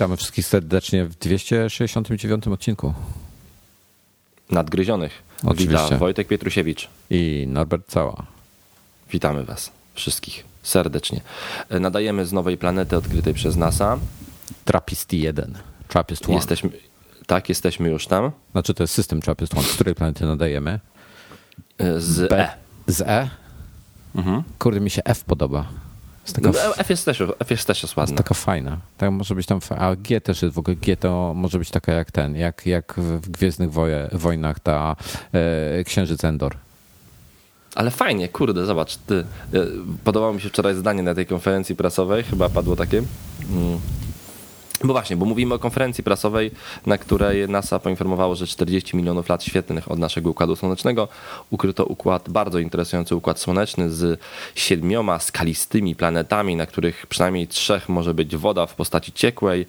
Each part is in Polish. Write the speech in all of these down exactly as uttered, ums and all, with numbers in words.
Witamy wszystkich serdecznie w dwieście sześćdziesiątym dziewiątym odcinku. Nadgryzionych. Oczywiście. Witam Wojtek Pietrusiewicz. I Norbert Cała. Witamy was wszystkich serdecznie. Nadajemy z nowej planety odkrytej przez NASA. TRAPPIST jeden. TRAPPIST jeden. Jesteśmy, tak, jesteśmy już tam. Znaczy to jest system TRAPPIST jeden. Z której planety nadajemy? Z B. E. Z E? Mhm. Kurde, mi się F podoba. Jest taka, no, F jest też, F jest też jest ładna. Jest taka fajna. Tak może być tam, a G też jest w ogóle. G to może być taka jak ten, jak, jak w Gwiezdnych Woje, Wojnach ta e, Księżyc Endor. Ale fajnie, kurde, zobacz. Ty. Podobało mi się wczoraj zdanie na tej konferencji prasowej, chyba padło takie. Mm. Bo właśnie, bo mówimy o konferencji prasowej, na której NASA poinformowało, że czterdzieści milionów lat świetlnych od naszego Układu Słonecznego ukryto układ, bardzo interesujący Układ Słoneczny z siedmioma skalistymi planetami, na których przynajmniej trzech może być woda w postaci ciekłej.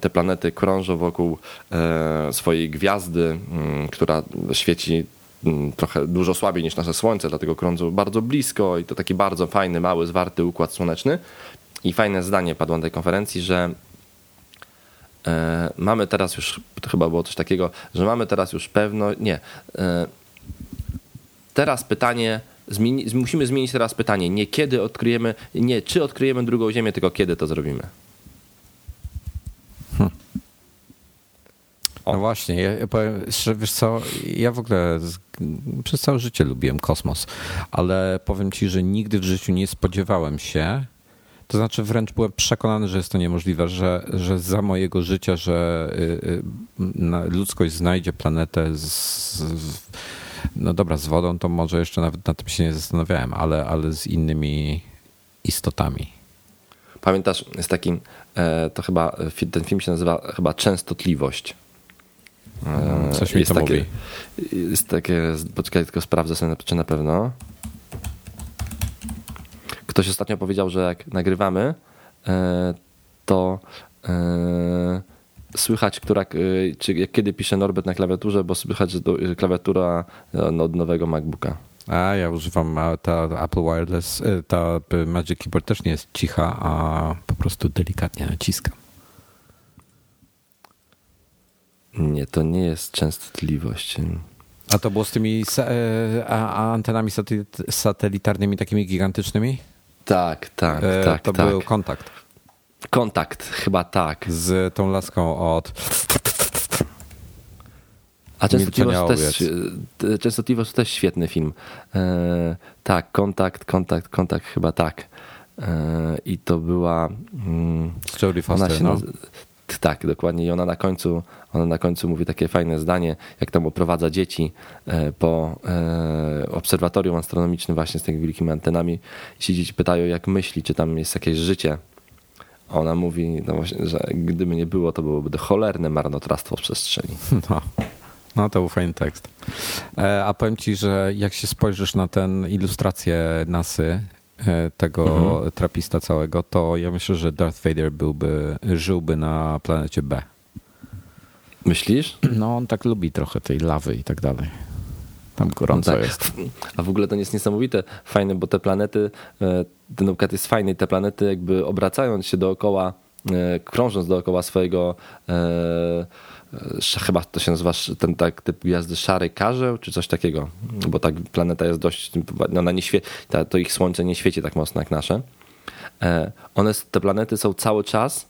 Te planety krążą wokół swojej gwiazdy, która świeci trochę dużo słabiej niż nasze Słońce, dlatego krążą bardzo blisko i to taki bardzo fajny, mały, zwarty Układ Słoneczny. I fajne zdanie padło na tej konferencji, że mamy teraz już, to chyba było coś takiego, że mamy teraz już pewno, nie, teraz pytanie, zmieni, musimy zmienić teraz pytanie, nie kiedy odkryjemy, nie czy odkryjemy drugą Ziemię, tylko kiedy to zrobimy. Hmm. No właśnie, ja, ja powiem, że wiesz co, ja w ogóle z, przez całe życie lubiłem kosmos, ale powiem ci, że nigdy w życiu nie spodziewałem się. To znaczy wręcz byłem przekonany, że jest to niemożliwe, że, że za mojego życia, że ludzkość znajdzie planetę z, z, no dobra, z wodą, to może jeszcze nawet nad tym się nie zastanawiałem, ale, ale z innymi istotami. Pamiętasz, jest taki, to chyba, ten film się nazywa chyba Częstotliwość. Coś mi to takie, mówi. Jest takie, poczekaj, tylko sprawdzę sobie, czy na pewno. Ktoś ostatnio powiedział, że jak nagrywamy, to słychać, która, czy jak kiedy pisze Norbert na klawiaturze, bo słychać, że klawiatura od nowego MacBooka. A ja używam ta Apple Wireless, ta Magic Keyboard też nie jest cicha, a po prostu delikatnie naciskam. Nie, to nie jest częstotliwość. A to było z tymi antenami satelitarnymi takimi gigantycznymi? Tak, tak, tak. To tak. Był kontakt. Kontakt, chyba tak. Z tą laską od... A Częstotliwość też, Częstotliwość też świetny film. E, tak, kontakt, kontakt, kontakt, chyba tak. E, I to była... Mm, z Jodie Foster, no? Tak, dokładnie. I ona na końcu ona na końcu mówi takie fajne zdanie, jak tam oprowadza dzieci po obserwatorium astronomicznym właśnie z tymi wielkimi antenami. I dzieci pytają, jak myśli, czy tam jest jakieś życie. A ona mówi, no właśnie, że gdyby nie było, to byłoby cholerne marnotrawstwo w przestrzeni. No, no to był fajny tekst. A powiem ci, że jak się spojrzysz na tę ilustrację nasy, tego mhm. trapista całego, to ja myślę, że Darth Vader byłby, żyłby na planecie B. Myślisz? No on tak lubi trochę tej lawy i tak dalej. Tam gorąco tak. jest. A w ogóle to jest niesamowite, fajne, bo te planety, ten układ jest fajny, te planety jakby obracając się dookoła, krążąc dookoła swojego, chyba to się nazywa ten tak typ gwiazdy szary karzeł, czy coś takiego, bo tak planeta jest dość, no ona nie świe, to ich słońce nie świeci tak mocno jak nasze. One, te planety są cały czas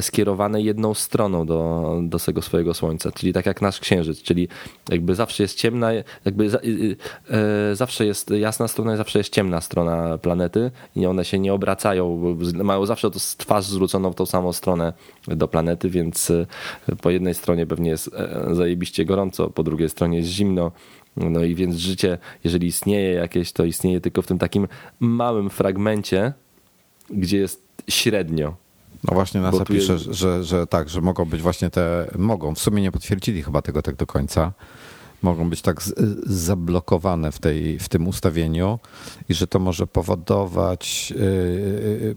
skierowane jedną stroną do, do tego swojego słońca, czyli tak jak nasz księżyc, czyli jakby zawsze jest ciemna, jakby za, yy, yy, zawsze jest jasna strona i zawsze jest ciemna strona planety i one się nie obracają, mają zawsze to twarz zwróconą w tą samą stronę do planety, więc po jednej stronie pewnie jest zajebiście gorąco, po drugiej stronie jest zimno. No i więc życie, jeżeli istnieje jakieś, to istnieje tylko w tym takim małym fragmencie, gdzie jest średnio. No właśnie NASA pisze, jest... że, że tak, że mogą być właśnie te, mogą, w sumie nie potwierdzili chyba tego tak do końca, mogą być tak z, zablokowane w, tej, w tym ustawieniu i że to może powodować, yy,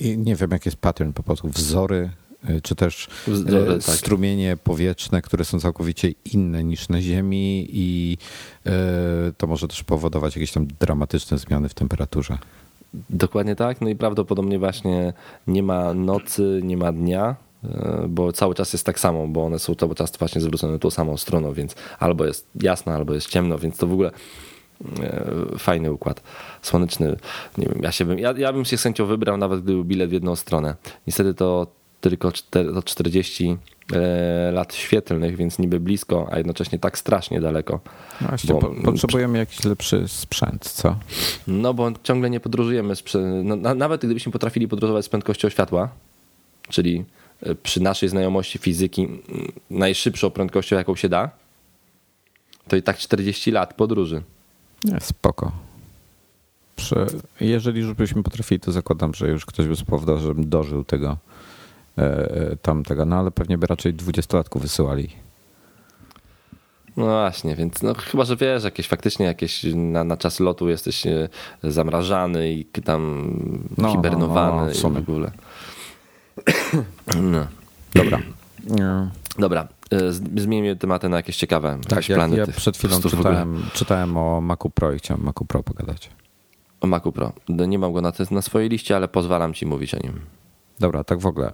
yy, nie wiem jaki jest pattern, po prostu wzory, yy, czy też wzory, tak. strumienie powietrzne, które są całkowicie inne niż na Ziemi i yy, to może też powodować jakieś tam dramatyczne zmiany w temperaturze. Dokładnie tak. No i prawdopodobnie właśnie nie ma nocy, nie ma dnia, bo cały czas jest tak samo, bo one są cały czas właśnie zwrócone tą samą stroną, więc albo jest jasno, albo jest ciemno, więc to w ogóle fajny układ słoneczny. Nie wiem, ja, się bym, ja, ja bym się z chęcią wybrał, nawet gdyby bilet w jedną stronę. Niestety to tylko czterdzieści lat świetlnych, więc niby blisko, a jednocześnie tak strasznie daleko. No właśnie, bo, potrzebujemy jakiś lepszy sprzęt, co? No bo ciągle nie podróżujemy, no, nawet gdybyśmy potrafili podróżować z prędkością światła, czyli przy naszej znajomości fizyki najszybszą prędkością, jaką się da, to i tak czterdzieści lat podróży. Nie, spoko. Prze- jeżeli już byśmy potrafili, to zakładam, że już ktoś by spowodował, żebym dożył tego e, tamtego, no ale pewnie by raczej dwudziestolatków wysyłali. No właśnie, więc no chyba, że wiesz, jakieś faktycznie jakieś na, na czas lotu jesteś zamrażany i tam no, hibernowany no, no, w sumie. I w ogóle. No. Dobra. No. Dobra. Zmienimy tematy na jakieś ciekawe tak, jakieś plany. Ja przed chwilą czytałem, czytałem o Macu Pro i chciałem o Macu Pro pogadać. O Macu Pro. Nie mam go na, na swojej liście, ale pozwalam ci mówić o nim. Dobra, tak w ogóle.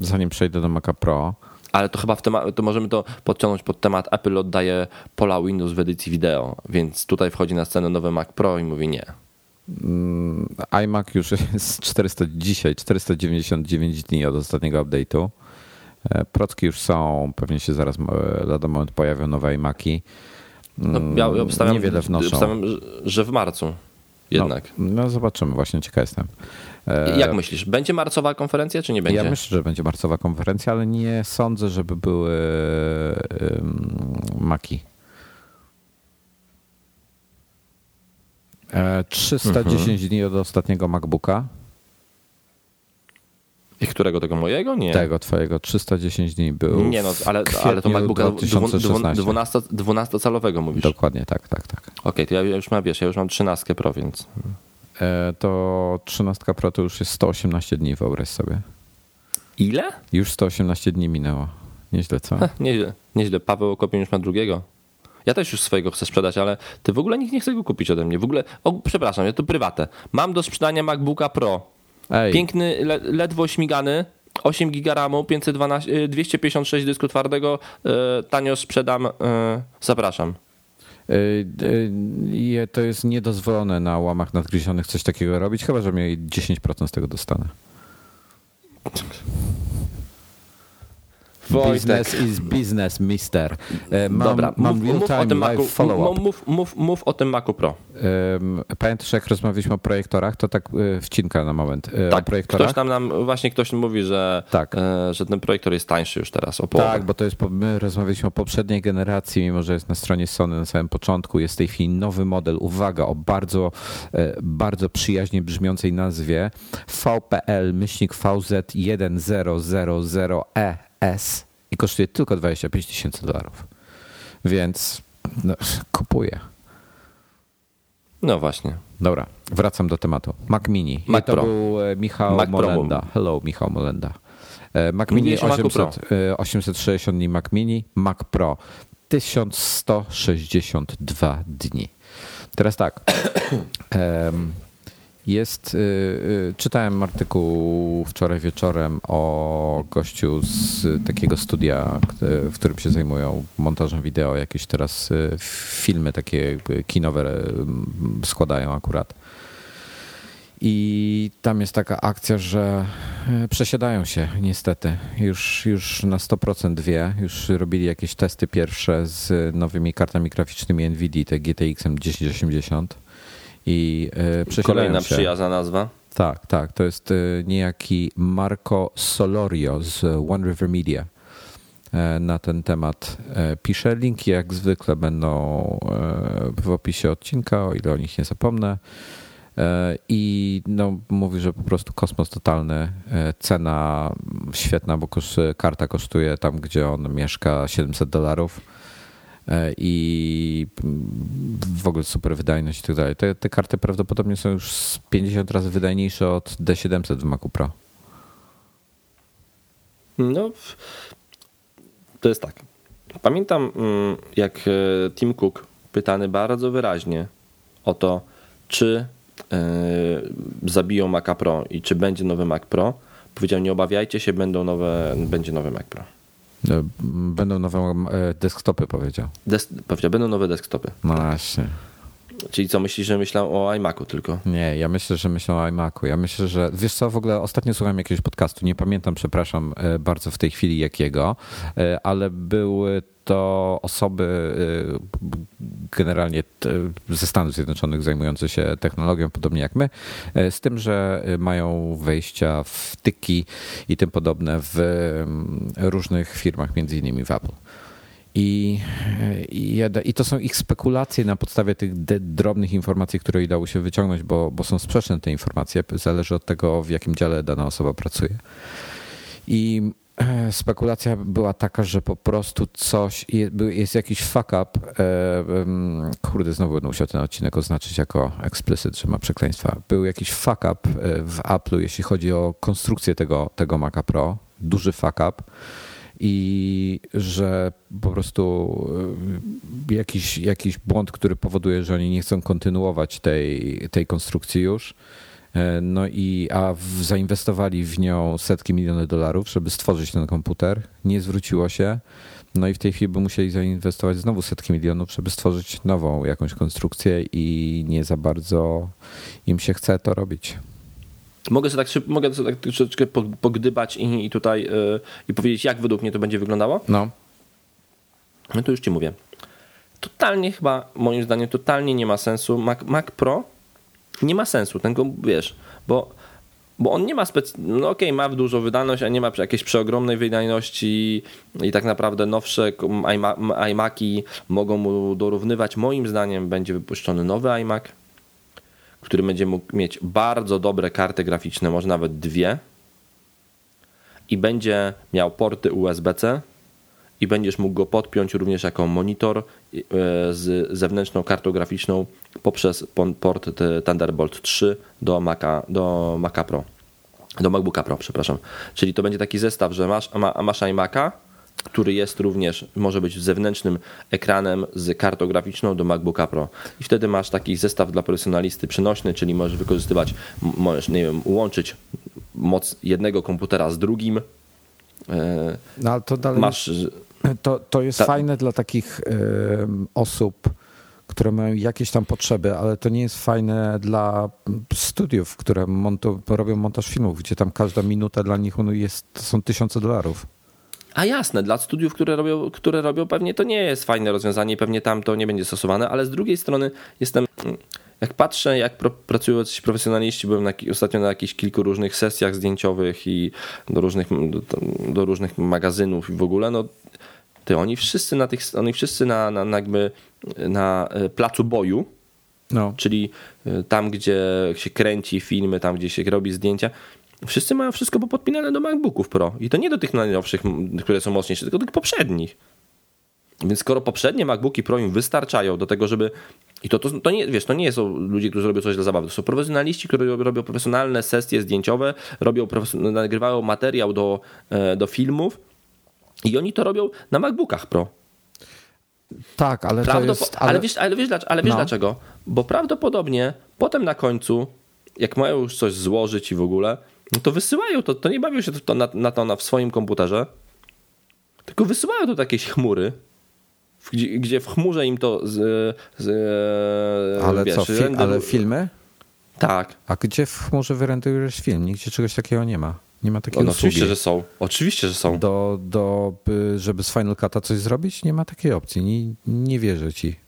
Zanim przejdę do Maca Pro. Ale to chyba w tema- to możemy to podciągnąć pod temat. Apple oddaje pola Windows w edycji wideo, więc tutaj wchodzi na scenę nowy Mac Pro i mówi nie. iMac już jest czterysta, dzisiaj czterysta dziewięćdziesiąt dziewięć dni od ostatniego update'u. Procki już są, pewnie się zaraz lada moment pojawią nowe iMaki. No, ja obstawiam, niewiele wnoszą. Obstawiam, że w marcu jednak. No, no zobaczymy, właśnie ciekaw jestem. Jak myślisz, będzie marcowa konferencja czy nie będzie? Ja myślę, że będzie marcowa konferencja, ale nie sądzę, żeby były Maki. trzysta dziesięć mhm. dni od ostatniego MacBooka. I którego? Tego mojego? Nie. Tego twojego. trzysta dziesięć dni był. Nie no, ale, ale to MacBooka dwunastocalowego mówisz. Dokładnie, tak, tak, tak. Okej, okay, to ja już mam, wiesz, ja już mam trzynastkę Pro, więc. To trzynastka Pro to już jest sto osiemnaście dni, wyobraź sobie. Ile? Już sto osiemnaście dni minęło. Nieźle, co? Ha, nieźle, nieźle. Paweł Kopień już ma drugiego. Ja też już swojego chcę sprzedać, ale ty w ogóle nikt nie chce go kupić ode mnie. W ogóle, o, przepraszam, ja to prywatne. Mam do sprzedania MacBooka Pro. Ej. Piękny, le, ledwo śmigany, osiem giga ramu, pięćset dwanaście, dwieście pięćdziesiąt sześć dysku twardego, yy, tanio sprzedam, yy, zapraszam. Yy, yy, to jest niedozwolone na łamach nadgryzionych coś takiego robić, chyba że mi dziesięć procent z tego dostanę. Business is business, mister. Mam, Dobra, mam mów, mów, o tym Macu, follow-up. Mów, mów, mów o tym Macu Pro. Pamiętasz, jak rozmawialiśmy o projektorach, to tak wcinka na moment. Tak, o projektorach. Ktoś tam nam, właśnie ktoś mówi, że, tak. że ten projektor jest tańszy już teraz o połowę. Tak, bo to jest, my rozmawialiśmy o poprzedniej generacji, mimo że jest na stronie Sony na samym początku. Jest w tej chwili nowy model, uwaga, o bardzo, bardzo przyjaźnie brzmiącej nazwie V P L myślnik V Z jeden zero zero zero E. S i kosztuje tylko dwadzieścia pięć tysięcy dolarów, więc no, kupuję. No właśnie. Dobra, wracam do tematu. Mac Mini. Mac I to Pro. był Michał Mac Molenda. Pro. Hello, Michał Molenda. Mac Mini osiemset, osiemset sześćdziesiąt dni, Mac Mini, Mac Pro tysiąc sto sześćdziesiąt dwa dni. Teraz tak. um, Jest, czytałem artykuł wczoraj wieczorem o gościu z takiego studia, w którym się zajmują montażem wideo, jakieś teraz filmy takie kinowe składają akurat. I tam jest taka akcja, że przesiadają się niestety. Już, już na sto procent wie, już robili jakieś testy pierwsze z nowymi kartami graficznymi NVIDIA, te G T X dziesięć osiemdziesiąt. I kolejna się. Przyjazna nazwa. Tak, tak. To jest niejaki Marco Solorio z One River Media. Na ten temat pisze. Linki jak zwykle będą w opisie odcinka, o ile o nich nie zapomnę. I no, mówi, że po prostu kosmos totalny. Cena świetna, bo karta kosztuje tam, gdzie on mieszka, siedemset dolarów. I w ogóle super wydajność i tak dalej. Te, te karty prawdopodobnie są już z pięćdziesiąt razy wydajniejsze od D siedemset w Macu Pro. No, to jest tak. Pamiętam, jak Tim Cook pytany bardzo wyraźnie o to, czy yy, zabiją Maca Pro i czy będzie nowy Mac Pro, powiedział nie obawiajcie się, będą nowe, będzie nowy Mac Pro. Będą nowe desktopy, powiedział. Des, powiedział, będą nowe desktopy. No tak. Właśnie. Czyli co, myślisz, że myślał o iMacu tylko? Nie, ja myślę, że myślę o iMacu. Ja myślę, że... Wiesz co, w ogóle ostatnio słuchałem jakiegoś podcastu, nie pamiętam, przepraszam bardzo w tej chwili jakiego, ale były to osoby generalnie ze Stanów Zjednoczonych zajmujące się technologią, podobnie jak my, z tym, że mają wejścia w wtyki i tym podobne w różnych firmach, między innymi w Apple. I, i, I to są ich spekulacje na podstawie tych de- drobnych informacji, które udało się wyciągnąć, bo, bo są sprzeczne te informacje. Zależy od tego, w jakim dziale dana osoba pracuje. I spekulacja była taka, że po prostu coś, jest jakiś fuck up. Kurde, znowu będę musiał ten odcinek oznaczyć jako explicit, że ma przekleństwa. Był jakiś fuck up w Apple'u, jeśli chodzi o konstrukcję tego, tego Maca Pro. Duży fuck up. I że po prostu jakiś, jakiś błąd, który powoduje, że oni nie chcą kontynuować tej, tej konstrukcji już, no i a w, zainwestowali w nią setki milionów dolarów, żeby stworzyć ten komputer, nie zwróciło się, no i w tej chwili by musieli zainwestować znowu setki milionów, żeby stworzyć nową jakąś konstrukcję i nie za bardzo im się chce to robić. Mogę sobie tak, szyb, mogę sobie tak troszeczkę pogdybać i, i tutaj yy, i powiedzieć, jak według mnie to będzie wyglądało? No. No to już ci mówię. Totalnie chyba, moim zdaniem, totalnie nie ma sensu. Mac, Mac Pro nie ma sensu, ten go, wiesz, bo, bo on nie ma spec... No okej, okay, ma dużą wydajność, a nie ma jakiejś przeogromnej wydajności i tak naprawdę nowsze iMaki mogą mu dorównywać. Moim zdaniem będzie wypuszczony nowy iMac, który będzie mógł mieć bardzo dobre karty graficzne, może nawet dwie, i będzie miał porty U S B C i będziesz mógł go podpiąć również jako monitor z zewnętrzną kartą graficzną poprzez port Thunderbolt trzy do Maca, do Maca Pro, do MacBooka Pro, przepraszam. Czyli to będzie taki zestaw, że masz, masz iMaca, który jest również, może być zewnętrznym ekranem z kartą graficzną do MacBooka Pro. I wtedy masz taki zestaw dla profesjonalisty przenośny, czyli możesz wykorzystywać, możesz, nie wiem, łączyć moc jednego komputera z drugim. No ale to dalej masz, to, to jest ta... fajne dla takich yy, osób, które mają jakieś tam potrzeby, ale to nie jest fajne dla studiów, które montu, robią montaż filmów, gdzie tam każda minuta dla nich jest, to są tysiące dolarów. A jasne, dla studiów, które robią, które robią, pewnie to nie jest fajne rozwiązanie, pewnie tam to nie będzie stosowane, ale z drugiej strony jestem, jak patrzę, jak pro, pracują ci profesjonaliści, byłem na, ostatnio na jakichś kilku różnych sesjach zdjęciowych i do różnych, do, do różnych magazynów i w ogóle, no ty, oni wszyscy na tych, oni wszyscy na, na, na jakby na placu boju, no. Czyli tam, gdzie się kręci filmy, tam, gdzie się robi zdjęcia, wszyscy mają wszystko podpinane do MacBooków Pro i to nie do tych najnowszych, które są mocniejsze, tylko do tych poprzednich. Więc skoro poprzednie MacBooki Pro im wystarczają do tego, żeby... I to, to, to nie, wiesz, to nie są ludzie, którzy robią coś dla zabawy, to są profesjonaliści, którzy robią profesjonalne sesje zdjęciowe, robią profes- nagrywają materiał do, do filmów i oni to robią na MacBookach Pro. Tak, ale Prawdopod- to jest... Ale, ale wiesz, ale wiesz, ale wiesz no. dlaczego? Bo prawdopodobnie potem na końcu, jak mają już coś złożyć i w ogóle... No to wysyłają to, to nie bawią się to na, na to na, w swoim komputerze, tylko wysyłają to do jakiejś chmury, gdzie, gdzie w chmurze im to z, z, ale wiesz, co, fi- render... ale filmy? Tak. A gdzie w chmurze wyrenderujesz film? Nigdzie czegoś takiego nie ma. Nie ma takiej o, no usługi. Oczywiście, że są. Oczywiście, że są. Do, do, żeby z Final Cut'a coś zrobić? Nie ma takiej opcji. Nie, nie wierzę ci.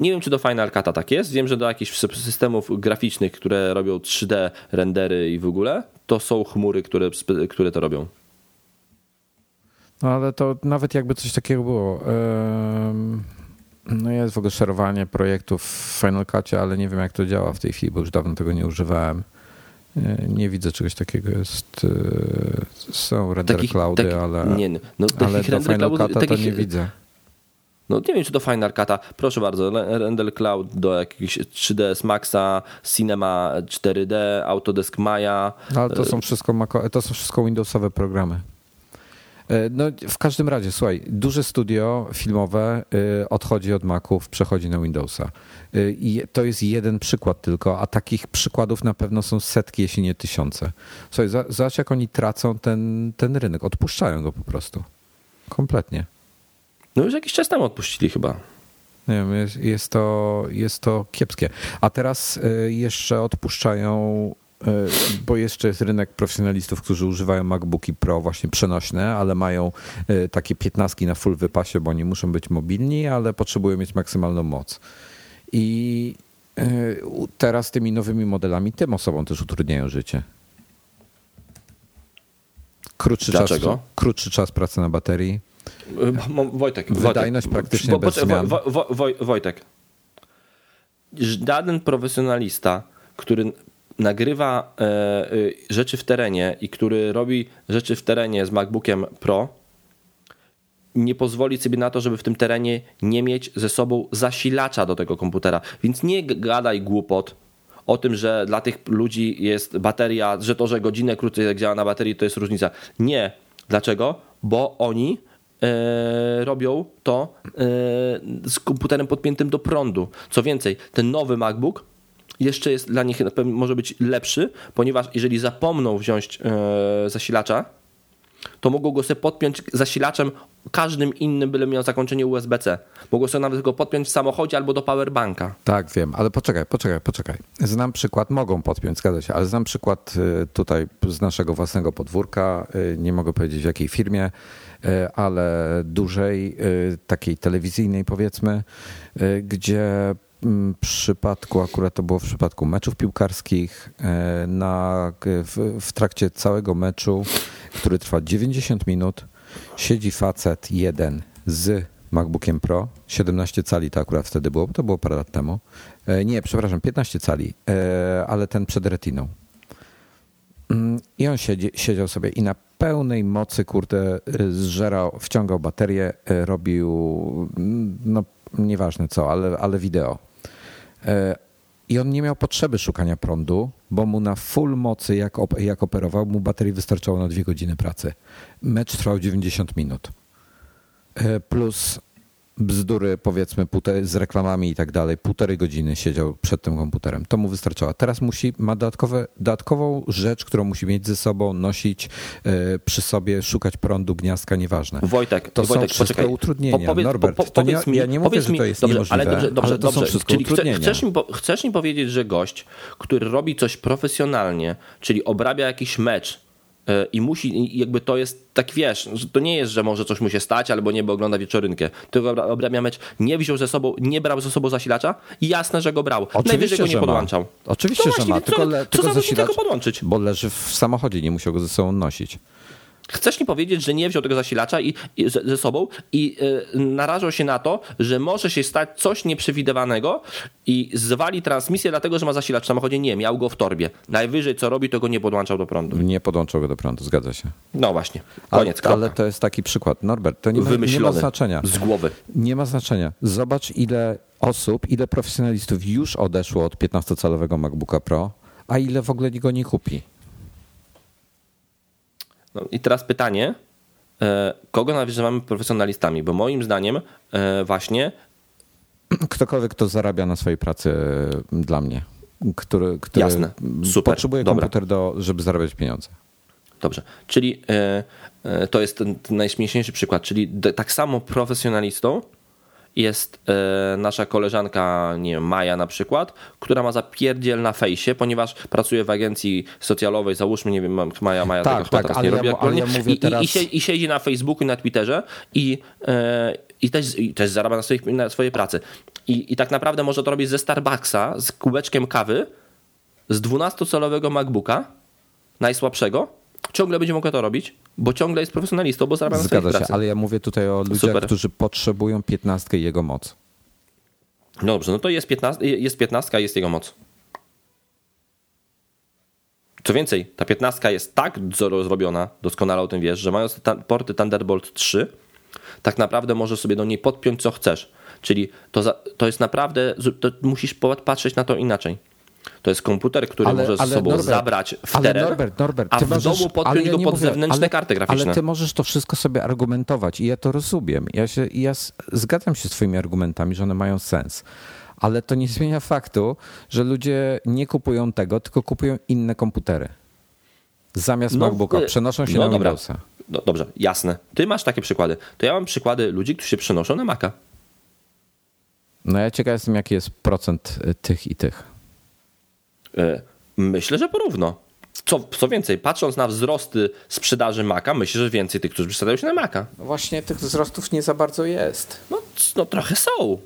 Nie wiem, czy do Final Cut'a tak jest. Wiem, że do jakichś systemów graficznych, które robią trzy D rendery i w ogóle, to są chmury, które, które to robią. No ale to nawet jakby coś takiego było. No jest w ogóle szerowanie projektów w Final Cut'cie, ale nie wiem, jak to działa w tej chwili, bo już dawno tego nie używałem. Nie widzę czegoś takiego. Jest, są render takich, cloudy, taki, ale, nie, no, ale do Final Cut'a takich... to nie widzę. No nie wiem, czy do Final Cut'a, proszę bardzo, Render Cloud do jakiegoś trzy D S Maxa, Cinema cztery D, Autodesk Maya. Ale to są wszystko, Mac- to są wszystko Windowsowe programy. No w każdym razie, słuchaj, duże studio filmowe odchodzi od Maców, przechodzi na Windowsa. I to jest jeden przykład tylko, a takich przykładów na pewno są setki, jeśli nie tysiące. Słuchaj, zobacz jak oni tracą ten, ten rynek, odpuszczają go po prostu. Kompletnie. No już jakiś czas tam odpuścili chyba. Nie wiem, jest, jest, to, jest to kiepskie. A teraz jeszcze odpuszczają, bo jeszcze jest rynek profesjonalistów, którzy używają MacBooki Pro właśnie przenośne, ale mają takie piętnastki na full wypasie, bo oni muszą być mobilni, ale potrzebują mieć maksymalną moc. I teraz tymi nowymi modelami tym osobom też utrudniają życie. Krótszy czas, krótszy czas pracy na baterii. Wojtek, wydajność Wojtek, praktycznie bo, bez zmian. Wo, wo, wo, Wojtek, żaden profesjonalista, który nagrywa e, e, rzeczy w terenie i który robi rzeczy w terenie z MacBookiem Pro, nie pozwoli sobie na to, żeby w tym terenie nie mieć ze sobą zasilacza do tego komputera. Więc nie gadaj głupot o tym, że dla tych ludzi jest bateria, że to, że godzinę krócej działa na baterii, to jest różnica. Nie. Dlaczego? Bo oni Yy, robią to yy, z komputerem podpiętym do prądu. Co więcej, ten nowy MacBook jeszcze jest dla nich, może być lepszy, ponieważ jeżeli zapomną wziąć yy, zasilacza, to mogą go sobie podpiąć zasilaczem każdym innym, byle miał zakończenie U S B C. Mogą sobie nawet go podpiąć w samochodzie albo do powerbanka. Tak, wiem, ale poczekaj, poczekaj, poczekaj. Znam przykład, mogą podpiąć, zgadza się, ale znam przykład tutaj z naszego własnego podwórka, nie mogę powiedzieć w jakiej firmie, ale dużej, takiej telewizyjnej powiedzmy, gdzie w przypadku, akurat to było w przypadku meczów piłkarskich, na, w, w trakcie całego meczu, który trwa dziewięćdziesiąt minut, siedzi facet jeden z MacBookiem Pro, siedemnaście cali to akurat wtedy było, bo to było parę lat temu. Nie, przepraszam, piętnaście cali, ale ten przed retiną. I on siedzi, siedział sobie i na pełnej mocy, kurde, zżerał, wciągał baterię, robił, no nieważne co, ale, ale wideo. I on nie miał potrzeby szukania prądu, bo mu na full mocy, jak, op- jak operował, mu baterii wystarczało na dwie godziny pracy. Mecz trwał dziewięćdziesiąt minut. Plus bzdury, powiedzmy, półtorej, z reklamami i tak dalej, półtorej godziny siedział przed tym komputerem. To mu wystarczało. Teraz musi, ma dodatkowe, dodatkową rzecz, którą musi mieć ze sobą, nosić yy, przy sobie, szukać prądu, gniazdka, nieważne. Wojtek, to Wojtek, są wszystko poczekaj. utrudnienia. Powiedz, Norbert, po, po, to nie, mi, ja nie mówię, że to jest dobrze, niemożliwe, ale, dobrze, dobrze, ale to dobrze. są wszystko czyli utrudnienia. Chcesz mi, po, chcesz mi powiedzieć, że gość, który robi coś profesjonalnie, czyli obrabia jakiś mecz, i musi, jakby to jest, tak wiesz, to nie jest, że może coś mu się stać, albo nie, bo ogląda wieczorynkę. Tylko obrabia mecz, nie wziął ze sobą, nie brał ze sobą zasilacza i jasne, że go brał. Oczywiście, najwyżej go nie podłączał. Ma. Oczywiście, właśnie, że ma, tylko, le, tylko co zasilacz, tego podłączyć? Bo leży w samochodzie, nie musiał go ze sobą nosić. Chcesz mi powiedzieć, że nie wziął tego zasilacza i, i, ze sobą i y, narażał się na to, że może się stać coś nieprzewidywanego i zwali transmisję dlatego, że ma zasilacz w samochodzie? Nie, miał go w torbie. Najwyżej co robi, to go nie podłączał do prądu. Nie podłączał go do prądu, zgadza się. No właśnie, koniec. Ale, ale to jest taki przykład. Norbert, to nie ma, nie ma znaczenia. Z głowy. Nie ma znaczenia. Zobacz ile osób, ile profesjonalistów już odeszło od piętnastocalowego MacBooka Pro, a ile w ogóle go nie kupi. No i teraz pytanie, kogo nazywamy profesjonalistami? Bo moim zdaniem właśnie... Ktokolwiek, kto zarabia na swojej pracy dla mnie, który, który Jasne. Super. potrzebuje Dobra. komputer, do, żeby zarabiać pieniądze. Dobrze, czyli to jest ten najśmieszniejszy przykład, czyli tak samo profesjonalistą jest nasza koleżanka, nie wiem, Maja na przykład, która ma zapierdziel na fejsie, ponieważ pracuje w agencji socjalowej, załóżmy, nie wiem, Maja, Maja tak, tego tak, tak, ale nie robi ja, aktualnie ale ja mówię I, teraz... i, się, i siedzi na Facebooku i na Twitterze i, i, też, i też zarabia na, swoich, na swoje pracy. I, I tak naprawdę może to robić ze Starbucksa, z kubeczkiem kawy, z dwunastocalowego MacBooka, najsłabszego, ciągle będzie mogła to robić, bo ciągle jest profesjonalistą, bo zarabia na swoich pracach. Zgadza się, ale ja mówię tutaj o ludziach, Super. którzy potrzebują piętnastkę i jego moc. No dobrze, no to jest piętnastka, jest piętnastka, jest jego moc. Co więcej, ta piętnastka jest tak zrobiona, doskonale o tym wiesz, że mając porty Thunderbolt trzy, tak naprawdę możesz sobie do niej podpiąć co chcesz. Czyli to, za, to jest naprawdę, to musisz patrzeć na to inaczej. To jest komputer, który ale, możesz ale z sobą Norbert, zabrać w teren, Norbert, Norbert, a w możesz, domu podpiąć go pod mówię, zewnętrzne ale, karty graficzne. Ale ty możesz to wszystko sobie argumentować i ja to rozumiem. Ja, się, ja zgadzam się z twoimi argumentami, że one mają sens. Ale to nie zmienia faktu, że ludzie nie kupują tego, tylko kupują inne komputery. Zamiast no, MacBooka przenoszą się no na dobra. Windowsa. No, dobrze, jasne. Ty masz takie przykłady. To ja mam przykłady ludzi, którzy się przenoszą na Maca. No ja ciekaw jestem, jaki jest procent tych i tych. Myślę, że porówno. Co, co więcej, patrząc na wzrosty sprzedaży Maca, myślę, że więcej tych, którzy przesiadają się na Maca. No właśnie tych wzrostów nie za bardzo jest. No, no trochę są.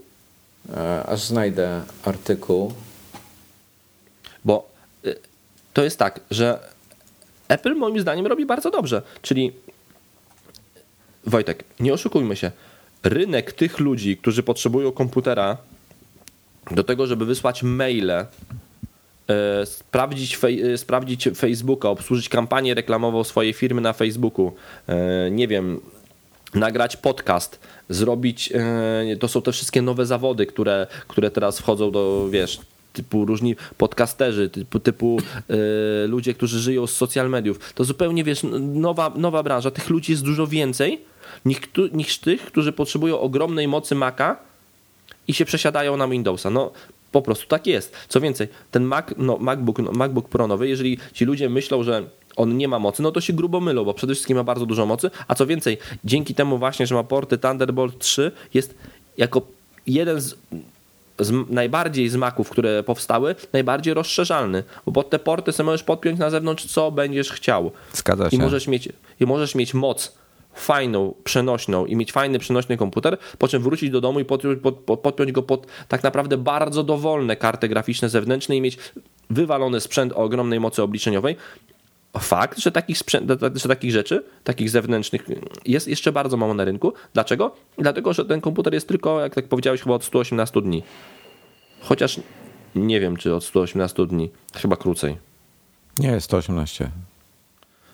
Aż znajdę artykuł. Bo to jest tak, że Apple moim zdaniem robi bardzo dobrze. Czyli Wojtek, nie oszukujmy się. Rynek tych ludzi, którzy potrzebują komputera do tego, żeby wysłać maile, Yy, sprawdzić, fej, yy, sprawdzić Facebooka, obsłużyć kampanię reklamową swojej firmy na Facebooku, yy, nie wiem, nagrać podcast, zrobić, yy, to są te wszystkie nowe zawody, które, które teraz wchodzą do, wiesz, typu różni podcasterzy, typu, typu yy, ludzie, którzy żyją z social mediów. To zupełnie, wiesz, nowa, nowa branża. Tych ludzi jest dużo więcej niż, niż tych, którzy potrzebują ogromnej mocy Maca i się przesiadają na Windowsa. No, po prostu tak jest. Co więcej, ten Mac, no, MacBook, no, MacBook Pro nowy, jeżeli ci ludzie myślą, że on nie ma mocy, no to się grubo mylą, bo przede wszystkim ma bardzo dużo mocy, a co więcej, dzięki temu właśnie, że ma porty Thunderbolt trzy, jest jako jeden z, z najbardziej z Maców, które powstały, najbardziej rozszerzalny, bo pod te porty sobie możesz podpiąć na zewnątrz, co będziesz chciał. Zgadza się. I możesz mieć, i możesz mieć moc fajną, przenośną i mieć fajny, przenośny komputer, po czym wrócić do domu i podpiąć, pod, pod, podpiąć go pod tak naprawdę bardzo dowolne karty graficzne zewnętrzne i mieć wywalony sprzęt o ogromnej mocy obliczeniowej. Fakt, że takich, sprzęt, że takich rzeczy, takich zewnętrznych jest jeszcze bardzo mało na rynku. Dlaczego? Dlatego, że ten komputer jest tylko, jak tak powiedziałeś, chyba od stu osiemnastu dni. Chociaż nie wiem, czy od stu osiemnastu dni. Chyba krócej. Nie, jest sto osiemnaście.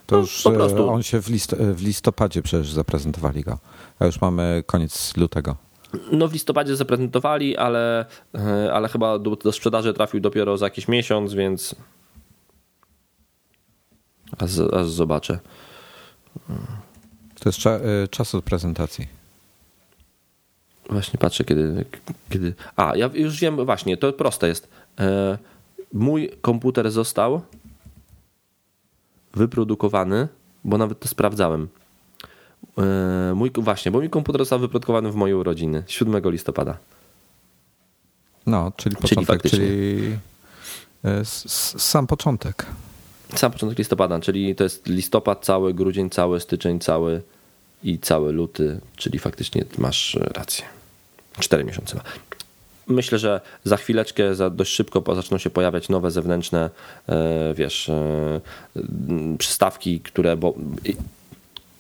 To już no, on się w, list, w listopadzie przecież zaprezentowali go, a już mamy koniec lutego. No w listopadzie zaprezentowali, ale, ale chyba do, do sprzedaży trafił dopiero za jakiś miesiąc, więc aż, aż zobaczę. To jest cza, czas od prezentacji. Właśnie patrzę, kiedy, kiedy... A, ja już wiem, właśnie, to proste jest. Mój komputer został wyprodukowany, bo nawet to sprawdzałem. Yy, mój, właśnie, bo mój komputer został wyprodukowany w mojej urodziny, siódmego listopada. No, czyli początek, czyli, czyli s- s- sam początek. Sam początek listopada, czyli to jest listopad cały, grudzień cały, styczeń cały i cały luty, czyli faktycznie masz rację. Cztery miesiące. Myślę, że za chwileczkę, za dość szybko zaczną się pojawiać nowe zewnętrzne, wiesz, przystawki, które, bo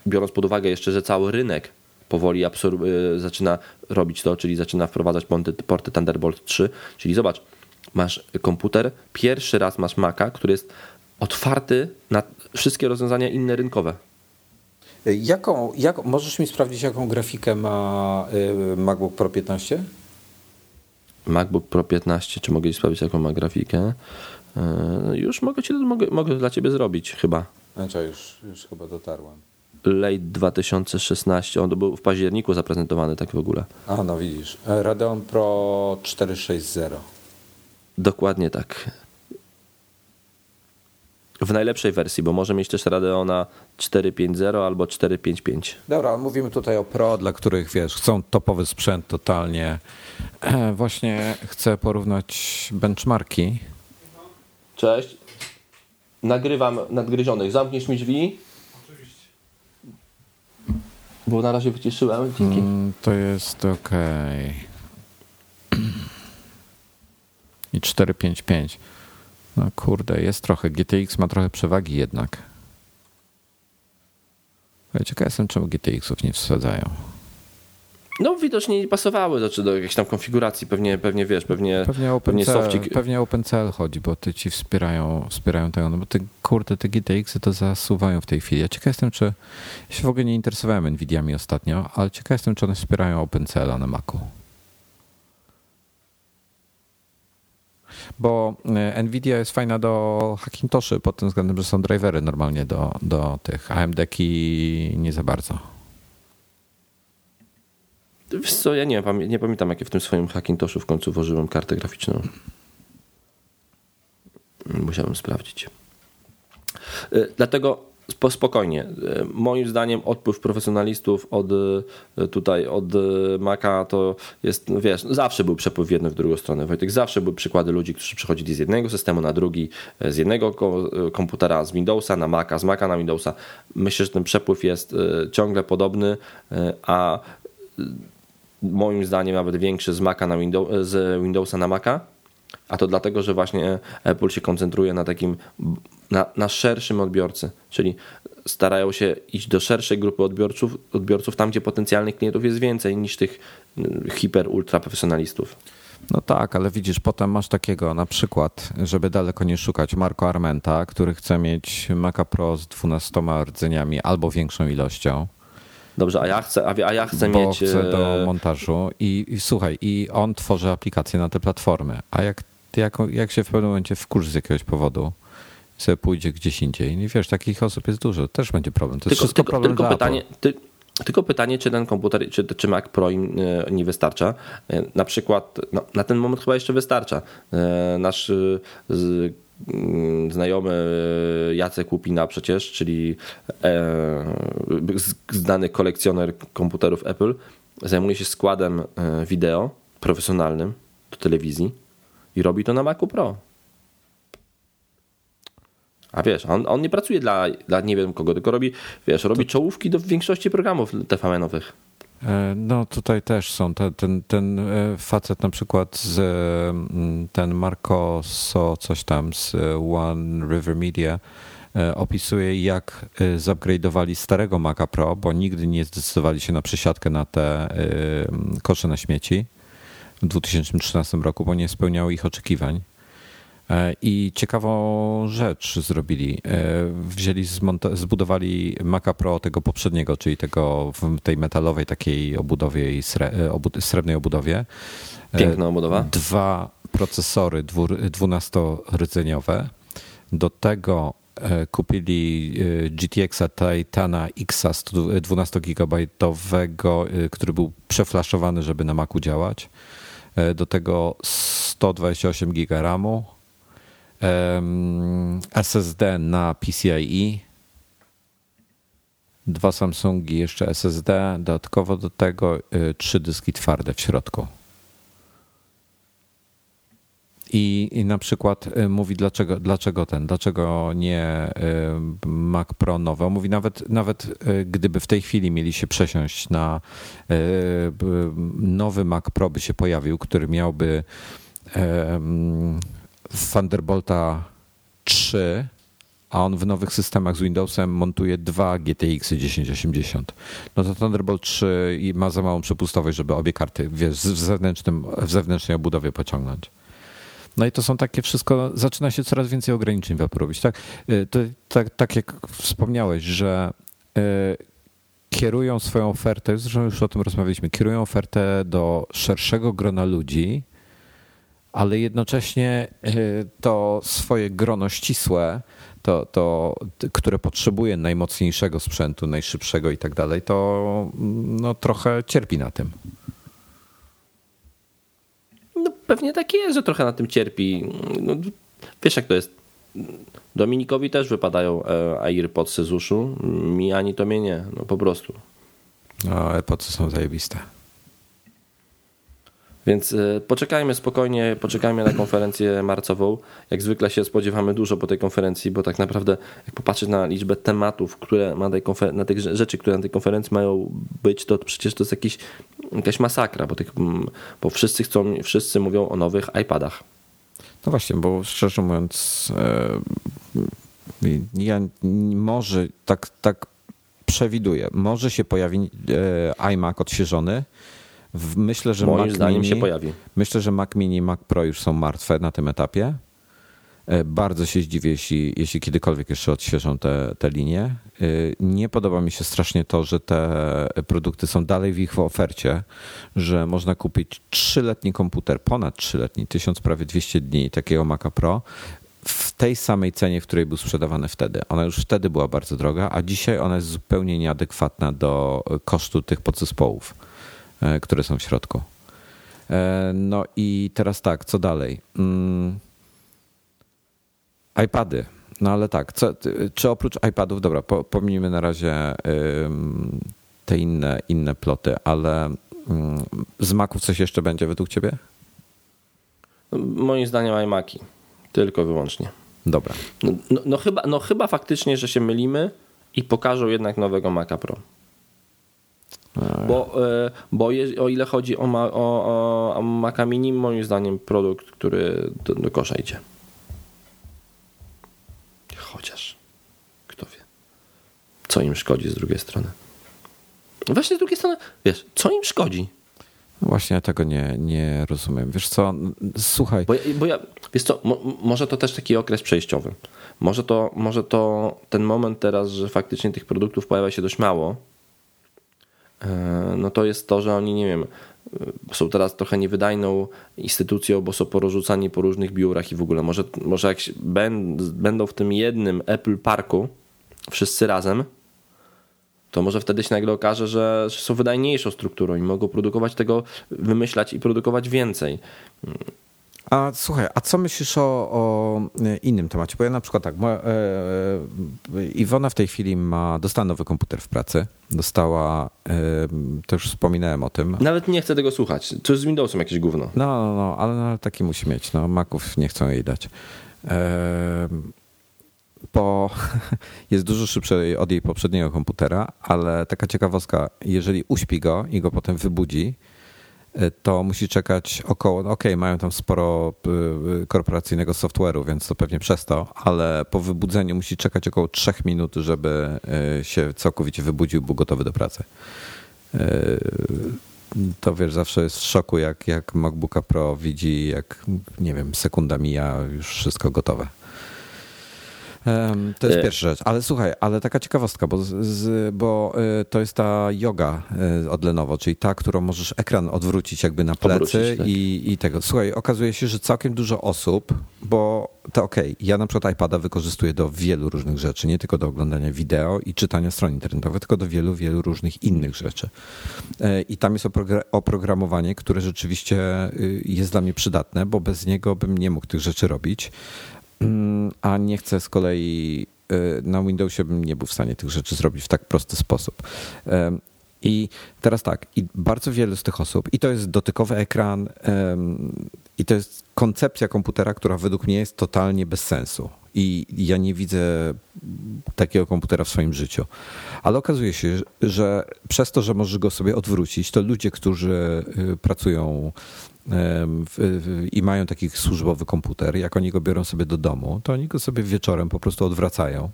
biorąc pod uwagę jeszcze, że cały rynek powoli absor- zaczyna robić to, czyli zaczyna wprowadzać porty, porty Thunderbolt trzy, czyli zobacz, masz komputer, pierwszy raz masz Maca, który jest otwarty na wszystkie rozwiązania inne rynkowe. Jaką, jak, możesz mi sprawdzić, jaką grafikę ma MacBook Pro piętnaście? MacBook Pro piętnaście, czy mogę ci sprawdzić, jaką ma grafikę? Yy, już mogę, ci, mogę, mogę dla ciebie zrobić chyba. Znaczy już, już chyba dotarłem. Late dwa tysiące szesnaście, on był w październiku zaprezentowany tak w ogóle. A no widzisz, Radeon Pro czterysta sześćdziesiąt. Dokładnie tak. W najlepszej wersji, bo może mieć też Radeona czterysta pięćdziesiąt albo czterysta pięćdziesiąt pięć. Dobra, mówimy tutaj o Pro, dla których wiesz, chcą topowy sprzęt totalnie. Właśnie chcę porównać benchmarki. Cześć. Nagrywam nadgryzionych. Zamkniesz mi drzwi? Oczywiście. Bo na razie wyciszyłem. Dzięki. Mm, to jest okej. Okay. I czterysta pięćdziesiąt pięć. No kurde, jest trochę. G T X ma trochę przewagi jednak. Ja ciekaw jestem, czemu G T X-ów nie wsadzają. No widocznie nie pasowały rzeczy do jakiejś tam konfiguracji. Pewnie, pewnie wiesz, pewnie pewnie, open pewnie softik. Pewnie OpenCL chodzi, bo ty ci wspierają, wspierają tego. No bo te, kurde, te G T X-y to zasuwają w tej chwili. Ja ciekaw jestem, czy... Ja się w ogóle nie interesowałem NVIDIami ostatnio, ale ciekaw jestem, czy one wspierają OpenCL-a na Macu. bo NVIDIA jest fajna do Hackintoshy pod tym względem, że są drivery normalnie do, do tych A M D ki nie za bardzo. Wiesz co, ja nie, nie pamiętam, jakie w tym swoim Hackintoshu w końcu włożyłem kartę graficzną. Musiałem sprawdzić. Dlatego spokojnie. Moim zdaniem odpływ profesjonalistów od tutaj, od Maca to jest, wiesz, zawsze był przepływ w jedną, w drugą stronę. Wojtek, zawsze były przykłady ludzi, którzy przechodzili z jednego systemu na drugi, z jednego komputera, z Windowsa na Maca, z Maca na Windowsa. Myślę, że ten przepływ jest ciągle podobny, a moim zdaniem nawet większy z Maca na Windows, z Windowsa na Maca. A to dlatego, że właśnie Apple się koncentruje na takim, na, na szerszym odbiorcy, czyli starają się iść do szerszej grupy odbiorców, odbiorców tam, gdzie potencjalnych klientów jest więcej niż tych hiper, ultra profesjonalistów. No tak, ale widzisz, potem masz takiego na przykład, żeby daleko nie szukać, Marco Armenta, który chce mieć Maca Pro z dwunastoma rdzeniami albo większą ilością. Dobrze, a ja chcę, a ja chcę Bo mieć... chcę do montażu i, i słuchaj, i on tworzy aplikacje na te platformy, a jak, jak, jak się w pewnym momencie wkurzy z jakiegoś powodu, sobie pójdzie gdzieś indziej. I wiesz, takich osób jest dużo, też będzie problem. To jest tylko, wszystko tylko, problem tylko dla pytanie, ty, Tylko pytanie, czy ten komputer, czy, czy Mac Pro im nie wystarcza. Na przykład, no, na ten moment chyba jeszcze wystarcza. Nasz... Z, znajomy Jacek Łupina przecież, czyli znany kolekcjoner komputerów Apple, zajmuje się składem wideo profesjonalnym do telewizji i robi to na Macu Pro. A wiesz, on, on nie pracuje dla, dla nie wiem kogo, tylko robi, wiesz, robi czołówki do większości programów T V N-owych. No tutaj też są, ten, ten, ten facet na przykład, z, ten Marco So coś tam z One River Media opisuje, jak zupgrade'owali starego Maca Pro, bo nigdy nie zdecydowali się na przesiadkę na te kosze na śmieci w dwa tysiące trzynastym roku, bo nie spełniało ich oczekiwań. I ciekawą rzecz zrobili. Wzięli, zmonta- zbudowali Maca Pro tego poprzedniego, czyli tego w tej metalowej takiej obudowie i sre- obud- srebrnej obudowie. Piękna obudowa. Dwa procesory dwur- dwunastorydzeniowe. Do tego kupili G T X Titana X dwunastogigabajtowego, który był przeflaszowany, żeby na Macu działać. Do tego sto dwadzieścia osiem giga ramu. S S D na P C I E, dwa Samsungi jeszcze S S D, dodatkowo do tego trzy dyski twarde w środku. I, i na przykład mówi dlaczego, dlaczego ten, dlaczego nie Mac Pro nowe. Mówi nawet, nawet gdyby w tej chwili mieli się przesiąść na nowy Mac Pro by się pojawił, który miałby Thunderbolta trzy, a on w nowych systemach z Windowsem montuje dwa G T X dziesięć osiemdziesiąt. No to Thunderbolt trzy i ma za małą przepustowość, żeby obie karty, wiesz, w, zewnętrznym, w zewnętrznej obudowie pociągnąć. No i to są takie wszystko, zaczyna się coraz więcej ograniczeń w Apple robić, tak? To, tak, tak jak wspomniałeś, że yy, kierują swoją ofertę, zresztą już o tym rozmawialiśmy, kierują ofertę do szerszego grona ludzi, ale jednocześnie to swoje grono ścisłe, to, to, które potrzebuje najmocniejszego sprzętu, najszybszego i tak dalej, to no, trochę cierpi na tym. No pewnie tak jest, że trochę na tym cierpi. No, wiesz jak to jest. Dominikowi też wypadają AirPodsy z uszu, mi ani to mnie nie, no po prostu. No AirPodsy są zajebiste. Więc poczekajmy spokojnie, poczekajmy na konferencję marcową. Jak zwykle się spodziewamy dużo po tej konferencji, bo tak naprawdę jak popatrzeć na liczbę tematów, które ma tej konfer- na tych rzeczy, które na tej konferencji mają być, to przecież to jest jakiś, jakaś masakra, bo, tych, bo wszyscy chcą, wszyscy mówią o nowych iPadach. No właśnie, bo szczerze mówiąc, ja może tak, tak przewiduję, może się pojawi iMac odświeżony. Myślę, że Moim Mac zdaniem Mini, się pojawi. Myślę, że Mac Mini i Mac Pro już są martwe na tym etapie. Bardzo się zdziwię, jeśli, jeśli kiedykolwiek jeszcze odświeżą te, te linie. Nie podoba mi się strasznie to, że te produkty są dalej w ich ofercie, że można kupić trzyletni komputer, ponad trzyletni, tysiąc, prawie dwieście dni takiego Maca Pro w tej samej cenie, w której był sprzedawany wtedy. Ona już wtedy była bardzo droga, a dzisiaj ona jest zupełnie nieadekwatna do kosztu tych podzespołów, które są w środku. No i teraz tak, co dalej? iPady. No ale tak, co, czy oprócz iPadów, dobra, po, pomijmy na razie ym, te inne, inne ploty, ale ym, z Maców coś jeszcze będzie według ciebie? Moim zdaniem iMaki. Tylko wyłącznie. Dobra. No, no, no, chyba, no chyba faktycznie, że się mylimy i pokażą jednak nowego Maca Pro. Bo, bo je, o ile chodzi o, ma, o, o Maca Mini, moim zdaniem produkt, który do, do kosza idzie. Chociaż, kto wie, co im szkodzi z drugiej strony. Właśnie z drugiej strony, wiesz, co im szkodzi? Właśnie ja tego nie, nie rozumiem. Wiesz co, słuchaj. Bo ja, bo ja wiesz co, mo, może to też taki okres przejściowy. Może to, może to ten moment teraz, że faktycznie tych produktów pojawia się dość mało. No to jest to, że oni, nie wiem, są teraz trochę niewydajną instytucją, bo są porozrzucani po różnych biurach i w ogóle. Może, może jak się, będą w tym jednym Apple Parku wszyscy razem, to może wtedy się nagle okaże, że są wydajniejszą strukturą i mogą produkować tego, wymyślać i produkować więcej. A słuchaj, a co myślisz o, o innym temacie? Bo ja na przykład tak, moja, e, Iwona w tej chwili ma, dostała nowy komputer w pracy, dostała, e, to już wspominałem o tym. Nawet nie chcę tego słuchać, coś z Windowsem jakieś gówno. No, no, no, ale, no, ale taki musi mieć, no, Maców nie chcą jej dać. E, bo jest dużo szybszy od jej poprzedniego komputera, ale taka ciekawostka, jeżeli uśpi go i go potem wybudzi, to musi czekać około, okej, okay, mają tam sporo korporacyjnego software'u, więc to pewnie przez to, ale po wybudzeniu musi czekać około trzech minut, żeby się całkowicie wybudził, był gotowy do pracy. To wiesz, zawsze jest w szoku, jak, jak MacBooka Pro widzi, jak, nie wiem, sekunda mija, już wszystko gotowe. To jest pierwsza rzecz, ale słuchaj, ale taka ciekawostka, bo, z, bo to jest ta Yoga od Lenovo, czyli ta, którą możesz ekran odwrócić jakby na plecy. Obrócić, tak. i, i tego. Słuchaj, okazuje się, że całkiem dużo osób, bo to okej, okay, ja na przykład iPada wykorzystuję do wielu różnych rzeczy, nie tylko do oglądania wideo i czytania stron internetowych, tylko do wielu, wielu różnych innych rzeczy. I tam jest oprogramowanie, które rzeczywiście jest dla mnie przydatne, bo bez niego bym nie mógł tych rzeczy robić. A nie chcę z kolei, na Windowsie bym nie był w stanie tych rzeczy zrobić w tak prosty sposób. I teraz tak, i bardzo wielu z tych osób, i to jest dotykowy ekran, i to jest koncepcja komputera, która według mnie jest totalnie bez sensu. I ja nie widzę takiego komputera w swoim życiu. Ale okazuje się, że przez to, że możesz go sobie odwrócić, to ludzie, którzy pracują i mają taki służbowy komputer, jak oni go biorą sobie do domu, to oni go sobie wieczorem po prostu odwracają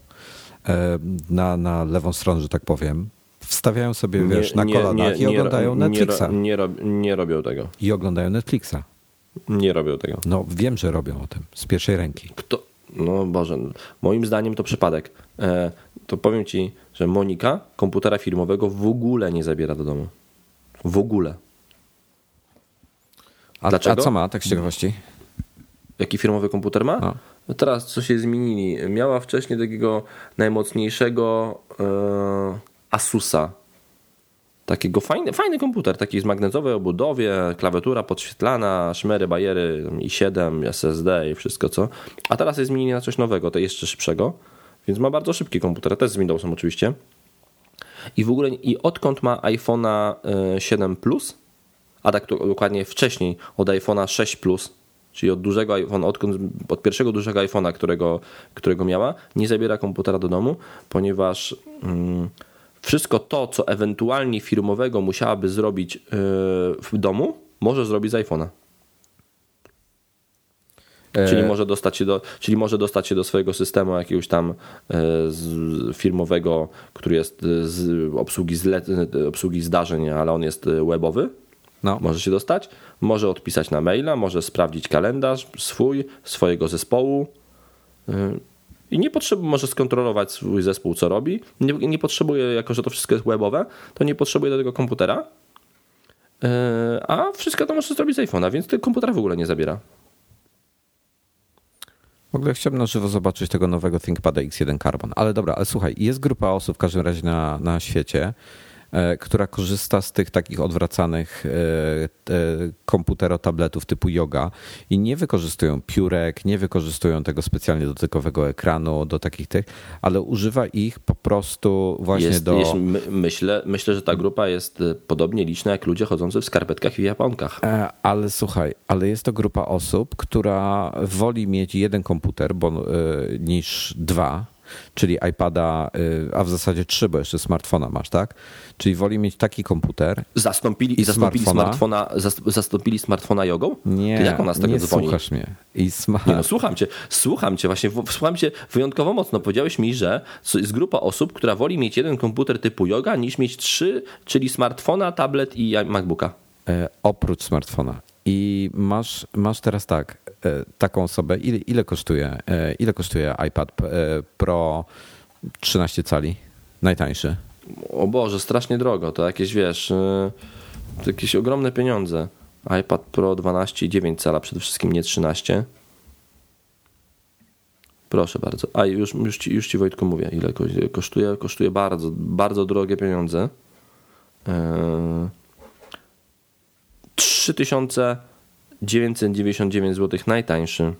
na, na lewą stronę, że tak powiem. Wstawiają sobie, nie, wiesz, na nie, kolanach nie, i nie oglądają ro, Netflixa. Nie, ro, nie robią tego. I oglądają Netflixa. Nie robią tego. No wiem, że robią o tym z pierwszej ręki. Kto? No Boże, moim zdaniem to przypadek. E, to powiem ci, że Monika komputera firmowego w ogóle nie zabiera do domu. W ogóle. A, a co ma, tak z ciekawości? Jaki firmowy komputer ma? No. No teraz co się zmienili? Miała wcześniej takiego najmocniejszego e, Asusa. Takiego fajny, fajny komputer, taki z magnetowej obudowie, klawiatura podświetlana, szmery, bajery, i siedem, S S D i wszystko co. A teraz jest zmienili na coś nowego, to jeszcze szybszego, więc ma bardzo szybki komputer, też z Windowsem oczywiście. I w ogóle, i odkąd ma iPhone'a siedem Plus, a tak dokładnie wcześniej od iPhone'a sześć Plus, czyli od dużego iPhone'a, od, od pierwszego dużego iPhone'a, którego, którego miała, nie zabiera komputera do domu, ponieważ mm, wszystko to, co ewentualnie firmowego musiałaby zrobić yy, w domu, może zrobić z iPhone'a. E... Czyli, może dostać się do, czyli może dostać się do swojego systemu jakiegoś tam yy, z, firmowego, który jest z obsługi, zle, obsługi zdarzeń, ale on jest webowy. No. Może się dostać, może odpisać na maila, może sprawdzić kalendarz swój, swojego zespołu, i nie potrzebuje, może skontrolować swój zespół, co robi. Nie, nie potrzebuje, jako że to wszystko jest webowe, to nie potrzebuje do tego komputera, a wszystko to może zrobić z iPhone'a, więc tego komputera w ogóle nie zabiera. W ogóle chciałbym na żywo zobaczyć tego nowego ThinkPada X jeden Carbon. Ale dobra, ale słuchaj, jest grupa osób w każdym razie na, na świecie, e, która korzysta z tych takich odwracanych e, e, komputero-tabletów typu Yoga i nie wykorzystują piórek, nie wykorzystują tego specjalnie dotykowego ekranu do takich tych, ale używa ich po prostu właśnie jest, do... Jest, my, myślę, myślę, że ta grupa jest podobnie liczna jak ludzie chodzący w skarpetkach i japonkach. E, ale słuchaj, ale jest to grupa osób, która woli mieć jeden komputer bo, y, niż dwa, czyli iPada, a w zasadzie trzy, bo jeszcze smartfona masz, tak? Czyli woli mieć taki komputer. Zastąpili, i zastąpili smartfona, smartfona zastąpili smartfona jogą? Nie, jak ona z tego nie dzwoni? Słuchasz mnie. I smart... Nie, no, słucham cię, słucham cię właśnie, słucham cię wyjątkowo mocno. Powiedziałeś mi, że jest grupa osób, która woli mieć jeden komputer typu joga niż mieć trzy, czyli smartfona, tablet i MacBooka. E, oprócz smartfona. I masz, masz teraz tak, taką osobę, ile, ile kosztuje ile kosztuje iPad Pro trzynaście cali, najtańszy? O Boże, strasznie drogo, to jakieś, wiesz, to jakieś ogromne pieniądze. iPad Pro dwanaście i dziewięć cala, przede wszystkim nie trzynaście. Proszę bardzo, a już, już, ci, już ci Wojtku mówię, ile kosztuje, kosztuje bardzo, bardzo drogie pieniądze. trzy tysiące dziewięćset dziewięćdziesiąt dziewięć złotych najtańszy,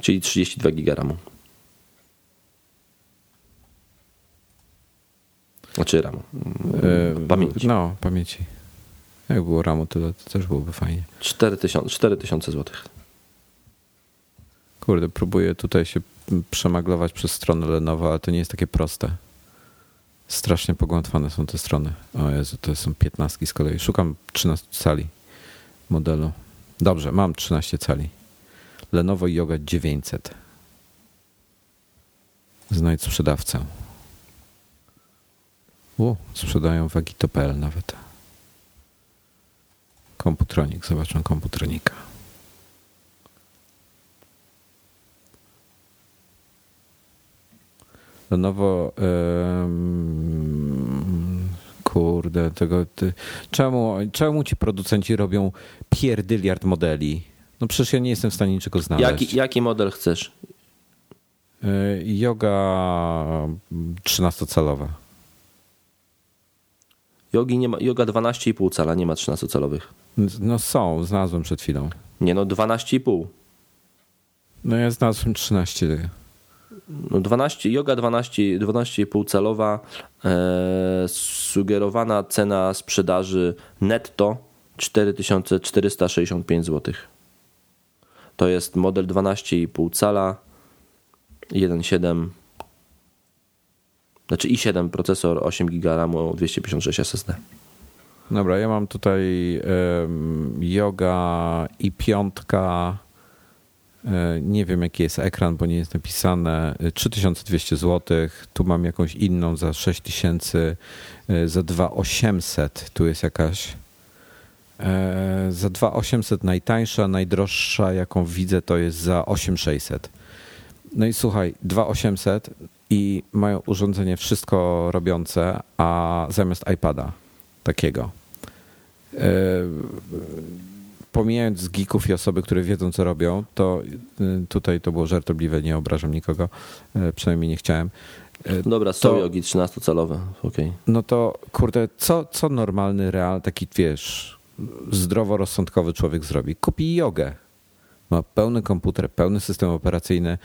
czyli trzydzieści dwa giga ramu. Znaczy ramu. Pamięci. No, pamięci. Jak było ramu, to, to też byłoby fajnie. cztery tysiące złotych. Kurde, próbuję tutaj się przemaglować przez stronę Lenovo, ale to nie jest takie proste. Strasznie pogłętwane są te strony. O Jezu, to są piętnastki z kolei. Szukam trzynaście cali modelu. Dobrze, mam trzynaście cali. Lenovo Yoga dziewięćset. Znajdź sprzedawcę. U, sprzedają w agito kropka p l nawet. Komputronik, zobaczę komputronika. Lenovo... Um, Kurde, tego ty. Czemu, czemu ci producenci robią pierdyliard modeli? No przecież ja nie jestem w stanie niczego znaleźć. Jaki, jaki model chcesz? Yoga trzynastocalowa. Yogi nie ma, Yoga dwanaście i pół cala, nie ma trzynastocalowych. No są, znalazłem przed chwilą. Nie no, dwanaście i pół. No ja znalazłem trzynaście. dwanaście, Yoga dwanaście i pół calowa, e, sugerowana cena sprzedaży netto cztery tysiące czterysta sześćdziesiąt pięć złotych. To jest model dwanaście i pół cala, jeden przecinek siedem, znaczy i siedem procesor, osiem giga ramu, dwieście pięćdziesiąt sześć es es de. Dobra, ja mam tutaj um, Yoga i piątka. Nie wiem, jaki jest ekran, bo nie jest napisane. trzy tysiące dwieście złotych. Tu mam jakąś inną za sześć tysięcy, za dwa tysiące osiemset. Tu jest jakaś. Za dwa tysiące osiemset najtańsza, najdroższa, jaką widzę, to jest za osiem tysięcy sześćset. No i słuchaj, dwa tysiące osiemset i mają urządzenie wszystko robiące, a zamiast iPada takiego. Pomijając geeków i osoby, które wiedzą, co robią, to tutaj to było żartobliwe, nie obrażam nikogo, przynajmniej nie chciałem. Dobra, są jogi trzynastocalowe, okej. No to kurde, co, co normalny, real, taki wiesz, zdroworozsądkowy człowiek zrobi? Kupi jogę, ma pełny komputer, pełny system operacyjny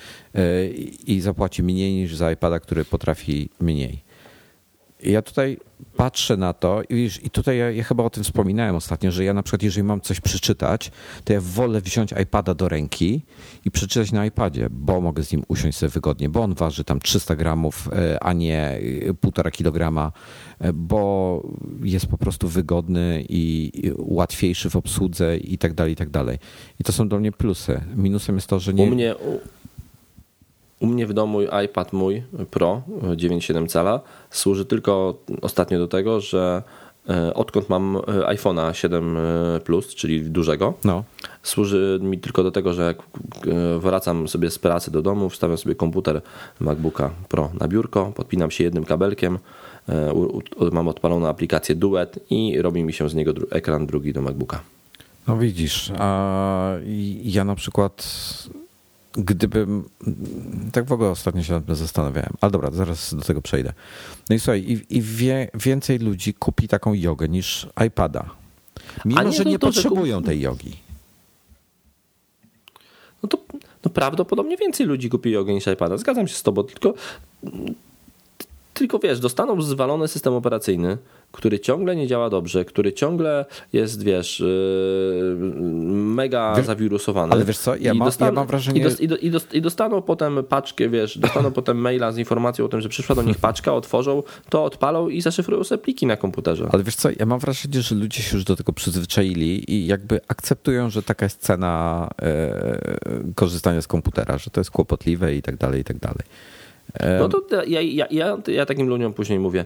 i zapłaci mniej niż za iPada, który potrafi mniej. Ja tutaj patrzę na to i, wiesz, i tutaj ja, ja chyba o tym wspominałem ostatnio, że ja na przykład jeżeli mam coś przeczytać, to ja wolę wziąć iPada do ręki i przeczytać na iPadzie, bo mogę z nim usiąść sobie wygodnie, bo on waży tam trzysta gramów, a nie półtora kilograma, bo jest po prostu wygodny i łatwiejszy w obsłudze i tak dalej, i tak dalej. I to są dla mnie plusy. Minusem jest to, że nie... U mnie, u... U mnie w domu iPad mój Pro dziewięć przecinek siedem cala służy tylko ostatnio do tego, że odkąd mam iPhone'a siedem plus, czyli dużego, no. Służy mi tylko do tego, że jak wracam sobie z pracy do domu, wstawiam sobie komputer MacBooka Pro na biurko, podpinam się jednym kabelkiem, mam odpaloną aplikację Duet i robi mi się z niego ekran drugi do MacBooka. No widzisz, a ja na przykład... Gdybym, tak w ogóle ostatnio się nad tym zastanawiałem, ale dobra, zaraz do tego przejdę. No i słuchaj, i, i wie, więcej ludzi kupi taką jogę niż iPada, mimo nie, że no nie to, potrzebują że... tej jogi. No to no prawdopodobnie więcej ludzi kupi jogę niż iPada, zgadzam się z tobą, tylko, tylko wiesz, dostaną zwalony system operacyjny, który ciągle nie działa dobrze, który ciągle jest, wiesz, mega wiesz, zawirusowany. Ale wiesz co, ja, I ma, dostaną, ja mam wrażenie... I, dos, i, do, i, dos, I dostaną potem paczkę, wiesz, dostaną potem maila z informacją o tym, że przyszła do nich paczka, otworzą, to odpalą i zaszyfrują sobie pliki na komputerze. Ale wiesz co, ja mam wrażenie, że ludzie się już do tego przyzwyczaili i jakby akceptują, że taka jest cena yy, korzystania z komputera, że to jest kłopotliwe i tak dalej, i tak dalej. Yy. No to ja, ja, ja, ja takim ludziom później mówię,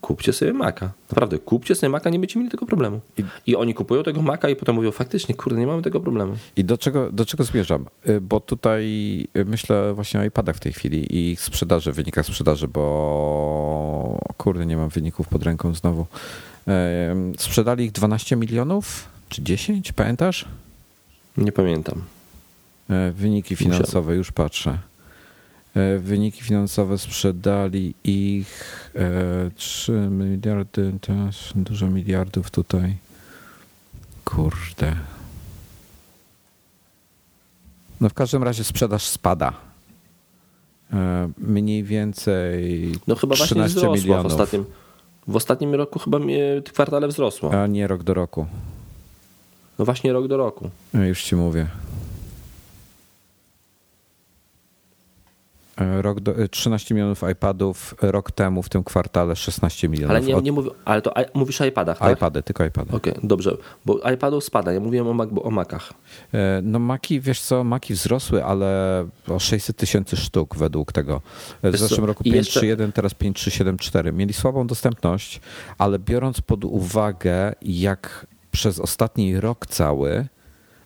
kupcie sobie Maca. Naprawdę, kupcie sobie Maca, nie będziecie mieli tego problemu. I, I oni kupują tego Maca i potem mówią, faktycznie, kurde, nie mamy tego problemu. I do czego, do czego zmierzam? Bo tutaj myślę właśnie o iPadach w tej chwili i ich sprzedaży, wynikach sprzedaży, bo kurde, nie mam wyników pod ręką znowu. Sprzedali ich dwanaście milionów? Czy dziesięć? Pamiętasz? Nie pamiętam. Wyniki finansowe, Musiał. już patrzę. Wyniki finansowe sprzedali ich trzy miliardy, też dużo miliardów tutaj. Kurde. No w każdym razie sprzedaż spada. Mniej więcej no chyba trzynaście milionów. W ostatnim, w ostatnim roku chyba w kwartale wzrosło. A nie rok do roku. No właśnie rok do roku. Ja już ci mówię. Rok do, trzynaście milionów iPadów, rok temu w tym kwartale szesnaście milionów. Ale, nie, nie mówię, ale to mówisz o iPadach, tak? iPady, tylko iPady. Okej, okay, dobrze, bo iPadów spada, ja mówiłem o, Mac, o Macach. No Maci, wiesz co, Maci wzrosły, ale o sześćset tysięcy sztuk według tego. W wiesz zeszłym co? roku pięć trzy jeden, teraz pięć trzy siedem cztery. Mieli słabą dostępność, ale biorąc pod uwagę, jak przez ostatni rok cały...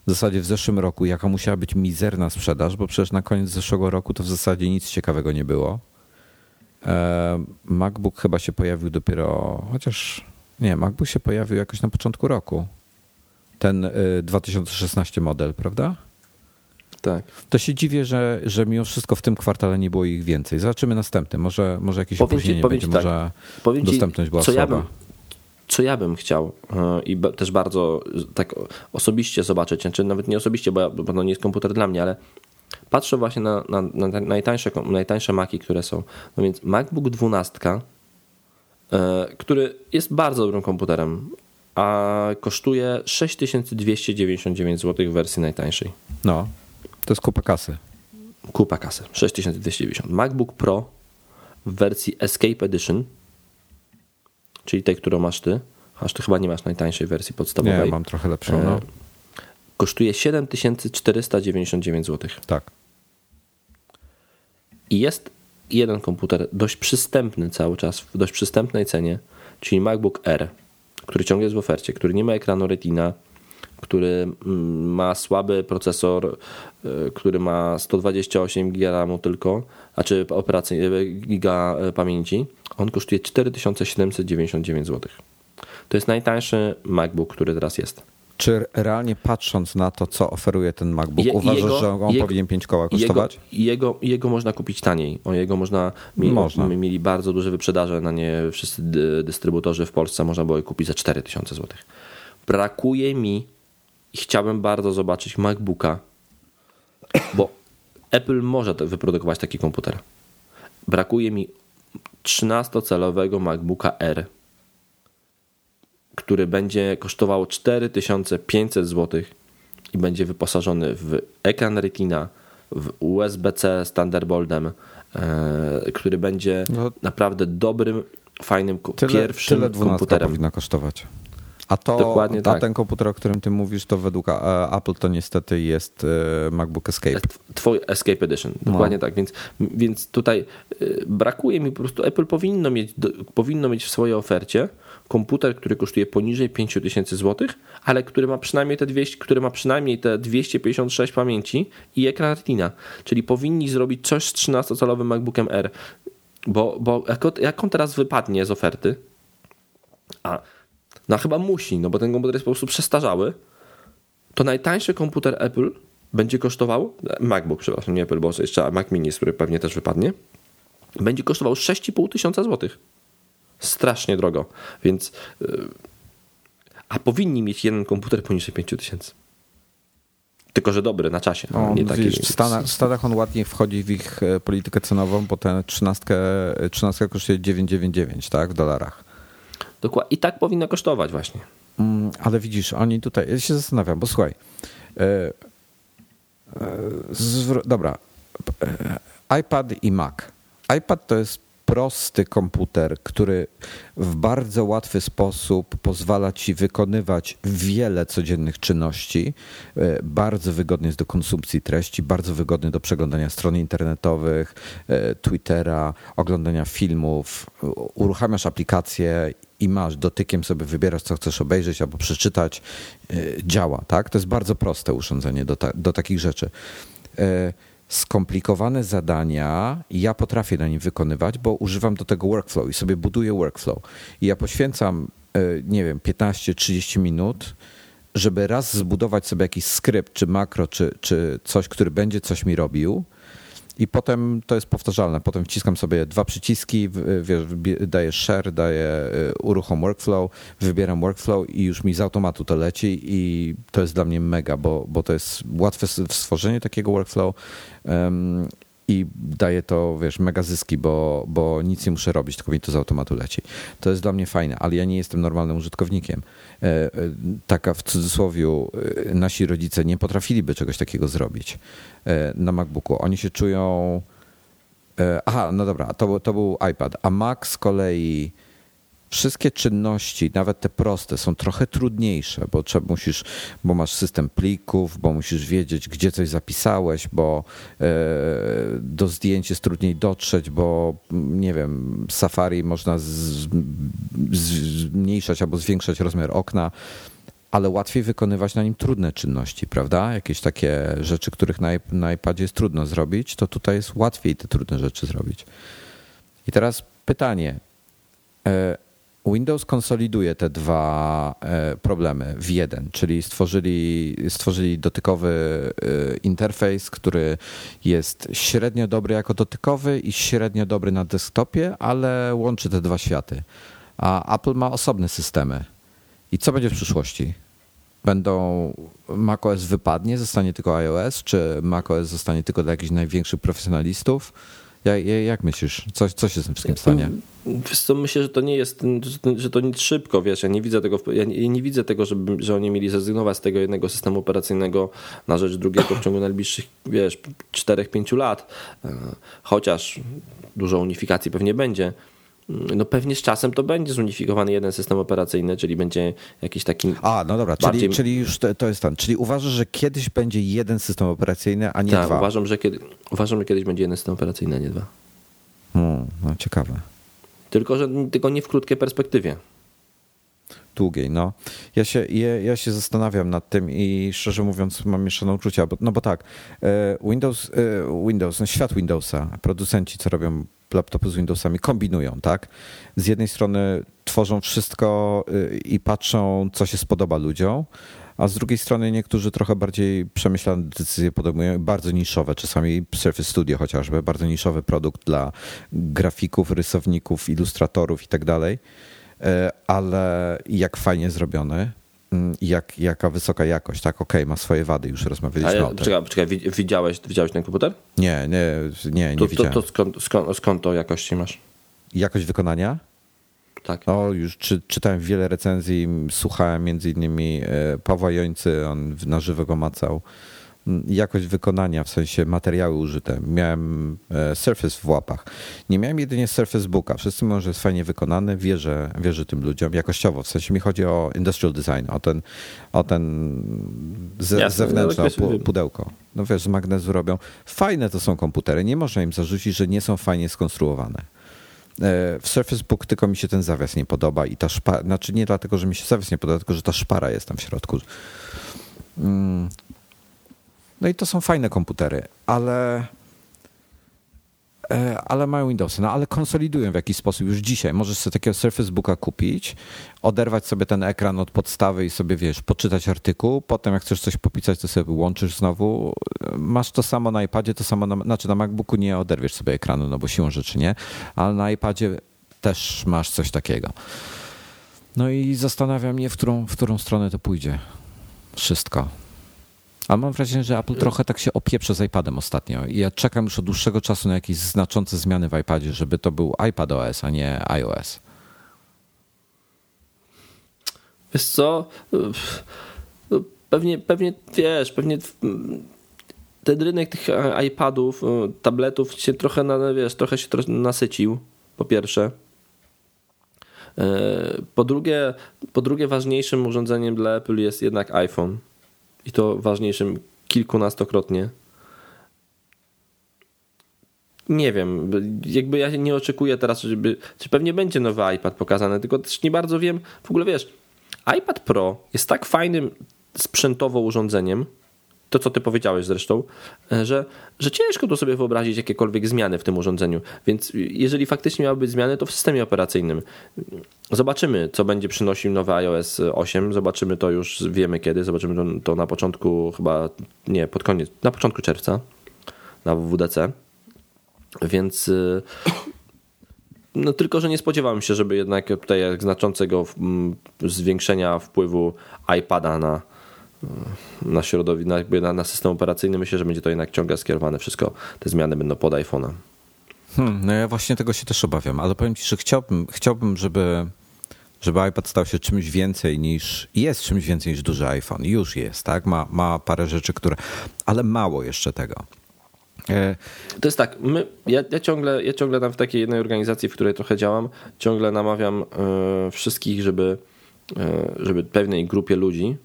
W zasadzie w zeszłym roku, jaka musiała być mizerna sprzedaż, bo przecież na koniec zeszłego roku to w zasadzie nic ciekawego nie było. MacBook chyba się pojawił dopiero, chociaż nie, MacBook się pojawił jakoś na początku roku. Ten dwa tysiące szesnasty model, prawda? Tak. To się dziwię, że, że mimo wszystko w tym kwartale nie było ich więcej. Zobaczymy następny. Może, może jakieś powiem opóźnienie ci, będzie, tak. może powiem dostępność ci, była słaba. Ja bym... Co ja bym chciał i też bardzo tak osobiście zobaczyć, znaczy nawet nie osobiście, bo, ja, bo to nie jest komputer dla mnie, ale patrzę właśnie na, na, na najtańsze, najtańsze Maci, które są. No więc MacBook dwanaście, który jest bardzo dobrym komputerem, a kosztuje sześć tysięcy dwieście dziewięćdziesiąt dziewięć złotych w wersji najtańszej. No, to jest kupa kasy. Kupa kasy, sześć tysięcy dwieście dziewięćdziesiąt. MacBook Pro w wersji Escape Edition, czyli tej, którą masz ty, aż ty chyba nie masz najtańszej wersji podstawowej. Nie, ja mam trochę lepszą. No. Kosztuje siedem tysięcy czterysta dziewięćdziesiąt dziewięć złotych. Tak. I jest jeden komputer dość przystępny cały czas, w dość przystępnej cenie, czyli MacBook Air, który ciągle jest w ofercie, który nie ma ekranu Retina, który ma słaby procesor, który ma sto dwadzieścia osiem giga ramu tylko, a czy giga pamięci, on kosztuje cztery tysiące siedemset dziewięćdziesiąt dziewięć złotych. To jest najtańszy MacBook, który teraz jest. Czy realnie patrząc na to, co oferuje ten MacBook, Je, uważasz, jego, że on jego, powinien pięć koła kosztować? Jego, jego, jego można kupić taniej. O jego można, mi, można. Mi, mieli bardzo duże wyprzedaże na nie wszyscy dystrybutorzy w Polsce, można było je kupić za cztery tysiące złotych. Brakuje mi i chciałbym bardzo zobaczyć MacBooka, bo Apple może wyprodukować taki komputer. Brakuje mi trzynastocalowego MacBooka Air, który będzie kosztował cztery tysiące pięćset złotych i będzie wyposażony w ekran Retina, w U S B C z Thunderboltem, który będzie no, naprawdę dobrym, fajnym, tyle, pierwszym tyle komputerem. Tyle dwunastka powinna kosztować. A, to, a tak. ten komputer, o którym ty mówisz, to według Apple to niestety jest MacBook Escape. Twój Escape Edition, dokładnie no. tak. Więc, więc tutaj brakuje mi po prostu, Apple powinno mieć, powinno mieć w swojej ofercie komputer, który kosztuje poniżej pięć tysięcy złotych, ale który ma przynajmniej te dwieście, który ma przynajmniej te dwieście pięćdziesiąt sześć pamięci i ekran Retina. Czyli powinni zrobić coś z trzynastocalowym MacBookiem R. Bo, bo jak on teraz wypadnie z oferty, a no chyba musi, no bo ten komputer jest po prostu przestarzały, to najtańszy komputer Apple będzie kosztował, MacBook przepraszam, nie Apple, bo jeszcze Mac Mini, który pewnie też wypadnie, będzie kosztował sześć i pół tysiąca złotych. Strasznie drogo, więc a powinni mieć jeden komputer poniżej pięć tysięcy. Tylko że dobry, na czasie. No, nie taki, w, Stanach, w Stanach on ładnie wchodzi w ich politykę cenową, bo tę trzynastkę, trzynastkę kosztuje dziewięćset dziewięćdziesiąt dziewięć, tak, w dolarach. Dokładnie. I tak powinno kosztować właśnie. Mm, ale widzisz, oni tutaj, ja się zastanawiam, bo słuchaj, yy, yy, zwr- dobra, yy, iPad i Mac. iPad to jest prosty komputer, który w bardzo łatwy sposób pozwala ci wykonywać wiele codziennych czynności, bardzo wygodny jest do konsumpcji treści, bardzo wygodny do przeglądania stron internetowych, Twittera, oglądania filmów, uruchamiasz aplikację i masz, dotykiem sobie wybierasz, co chcesz obejrzeć albo przeczytać, działa, tak? To jest bardzo proste urządzenie do, ta- do takich rzeczy. Skomplikowane zadania ja potrafię na nim wykonywać, bo używam do tego workflow i sobie buduję workflow. I ja poświęcam, nie wiem, piętnaście trzydzieści minut, żeby raz zbudować sobie jakiś skrypt, czy makro, czy, czy coś, który będzie coś mi robił. I potem to jest powtarzalne. Potem wciskam sobie dwa przyciski, wiesz, daję share, daję uruchom workflow, wybieram workflow i już mi z automatu to leci i to jest dla mnie mega, bo, bo to jest łatwe stworzenie takiego workflow um, i daje to, wiesz, mega zyski, bo, bo nic nie muszę robić, tylko mi to z automatu leci. To jest dla mnie fajne, ale ja nie jestem normalnym użytkownikiem. Taka w cudzysłowie nasi rodzice nie potrafiliby czegoś takiego zrobić na MacBooku. Oni się czują... Aha, no dobra, to, to był iPad. A Mac z kolei... Wszystkie czynności, nawet te proste, są trochę trudniejsze, bo trzeba, musisz, bo masz system plików, bo musisz wiedzieć, gdzie coś zapisałeś, bo yy, do zdjęć jest trudniej dotrzeć, bo nie wiem, Safari można z, z, zmniejszać albo zwiększać rozmiar okna, ale łatwiej wykonywać na nim trudne czynności, prawda? Jakieś takie rzeczy, których na, na iPadzie jest trudno zrobić, to tutaj jest łatwiej te trudne rzeczy zrobić. I teraz pytanie. Yy, Windows konsoliduje te dwa problemy w jeden, czyli stworzyli, stworzyli dotykowy interfejs, który jest średnio dobry jako dotykowy i średnio dobry na desktopie, ale łączy te dwa światy. A Apple ma osobne systemy. I co będzie w przyszłości? Będą macOS wypadnie, zostanie tylko iOS, czy macOS zostanie tylko dla jakichś największych profesjonalistów? Jak, jak myślisz? Co, co się z tym wszystkim stanie? Myślę, że to nie jest, że to nic szybko, wiesz, ja nie widzę tego, ja nie, nie widzę tego, żeby, że oni mieli zrezygnować z tego jednego systemu operacyjnego na rzecz drugiego w ciągu najbliższych, wiesz, czterech do pięciu lat, chociaż dużo unifikacji pewnie będzie. No pewnie z czasem to będzie zunifikowany jeden system operacyjny, czyli będzie jakiś taki... A, no dobra, bardziej... czyli, czyli już to, to jest ten. Czyli uważasz, że kiedyś będzie jeden system operacyjny, a nie tak, dwa? Uważam, że kiedy... uważam, że kiedyś będzie jeden system operacyjny, a nie dwa. Hmm, no ciekawe. Tylko, że tylko nie w krótkiej perspektywie. Długiej, no. Ja się, ja, ja się zastanawiam nad tym i szczerze mówiąc mam mieszane uczucia, bo, no bo tak, Windows, Windows, no świat Windowsa, producenci co robią laptopy z Windowsami kombinują, tak? Z jednej strony tworzą wszystko i patrzą, co się spodoba ludziom, a z drugiej strony niektórzy trochę bardziej przemyślane decyzje podejmują, bardzo niszowe, czasami Surface Studio chociażby, bardzo niszowy produkt dla grafików, rysowników, ilustratorów i tak dalej, ale jak fajnie zrobiony, jak, jaka wysoka jakość, tak? Okej, okay, ma swoje wady, już rozmawialiśmy ja, o tym. Czekaj, czekaj, widziałeś, widziałeś ten komputer? Nie, nie, nie, nie to, widziałem. To, to skąd, skąd, skąd to jakości masz? Jakość wykonania? Tak. O, już czy, czytałem wiele recenzji, słuchałem między innymi Pawła Jońcy, on na żywo go macał. jakość wykonania, w sensie materiały użyte. Miałem Surface w łapach. Nie miałem jedynie Surface Booka. Wszyscy mówią, że jest fajnie wykonany. Wierzę, wierzę tym ludziom jakościowo. W sensie mi chodzi o industrial design, o ten, o ten ze, Jasne, zewnętrzne no, pudełko. No wiesz, z magnezu robią. Fajne to są komputery. Nie można im zarzucić, że nie są fajnie skonstruowane. W Surface Book tylko mi się ten zawias nie podoba i ta szpara, znaczy nie dlatego, że mi się zawias nie podoba, tylko że ta szpara jest tam w środku. No i to są fajne komputery, ale, ale mają Windowsy, no ale konsolidują w jakiś sposób. Już dzisiaj możesz sobie takiego Surface Booka kupić, oderwać sobie ten ekran od podstawy i sobie, wiesz, poczytać artykuł, potem jak chcesz coś popisać, to sobie wyłączysz znowu. Masz to samo na iPadzie, to samo na, znaczy na MacBooku nie oderwiesz sobie ekranu, no bo siłą rzeczy nie, ale na iPadzie też masz coś takiego. No i zastanawia mnie, w którą, w którą stronę to pójdzie. Wszystko. A mam wrażenie, że Apple trochę tak się opieprza z iPadem ostatnio i ja czekam już od dłuższego czasu na jakieś znaczące zmiany w iPadzie, żeby to był iPadOS, a nie iOS. Wiesz co, pewnie, pewnie wiesz, pewnie ten rynek tych iPadów, tabletów się trochę, na, wiesz, trochę się nasycił, po pierwsze. Po drugie, po drugie ważniejszym urządzeniem dla Apple jest jednak iPhone. I to ważniejszym kilkunastokrotnie. Nie wiem, jakby ja nie oczekuję teraz, żeby, czy pewnie będzie nowy iPad pokazany, tylko też nie bardzo wiem. W ogóle wiesz, iPad Pro jest tak fajnym sprzętowo urządzeniem, to co ty powiedziałeś zresztą, że, że ciężko tu sobie wyobrazić jakiekolwiek zmiany w tym urządzeniu. Więc jeżeli faktycznie miały być zmiany, to w systemie operacyjnym. Zobaczymy, co będzie przynosił nowy iOS osiem. Zobaczymy to już, wiemy kiedy. Zobaczymy to na początku chyba, nie, pod koniec, na początku czerwca na W W D C. Więc no tylko, że nie spodziewałem się, żeby jednak tutaj znaczącego zwiększenia wpływu iPada na na środowisko, na, na system operacyjny. Myślę, że będzie to jednak ciągle skierowane. Wszystko te zmiany będą pod iPhone'a. Hmm, no ja właśnie tego się też obawiam, ale powiem ci, że chciałbym, chciałbym żeby, żeby iPad stał się czymś więcej niż, jest czymś więcej niż duży iPhone. Już jest, tak? Ma, ma parę rzeczy, które, ale mało jeszcze tego. To jest tak, my, ja, ja ciągle, ja ciągle tam w takiej jednej organizacji, w której trochę działam, ciągle namawiam y, wszystkich, żeby, y, żeby pewnej grupie ludzi,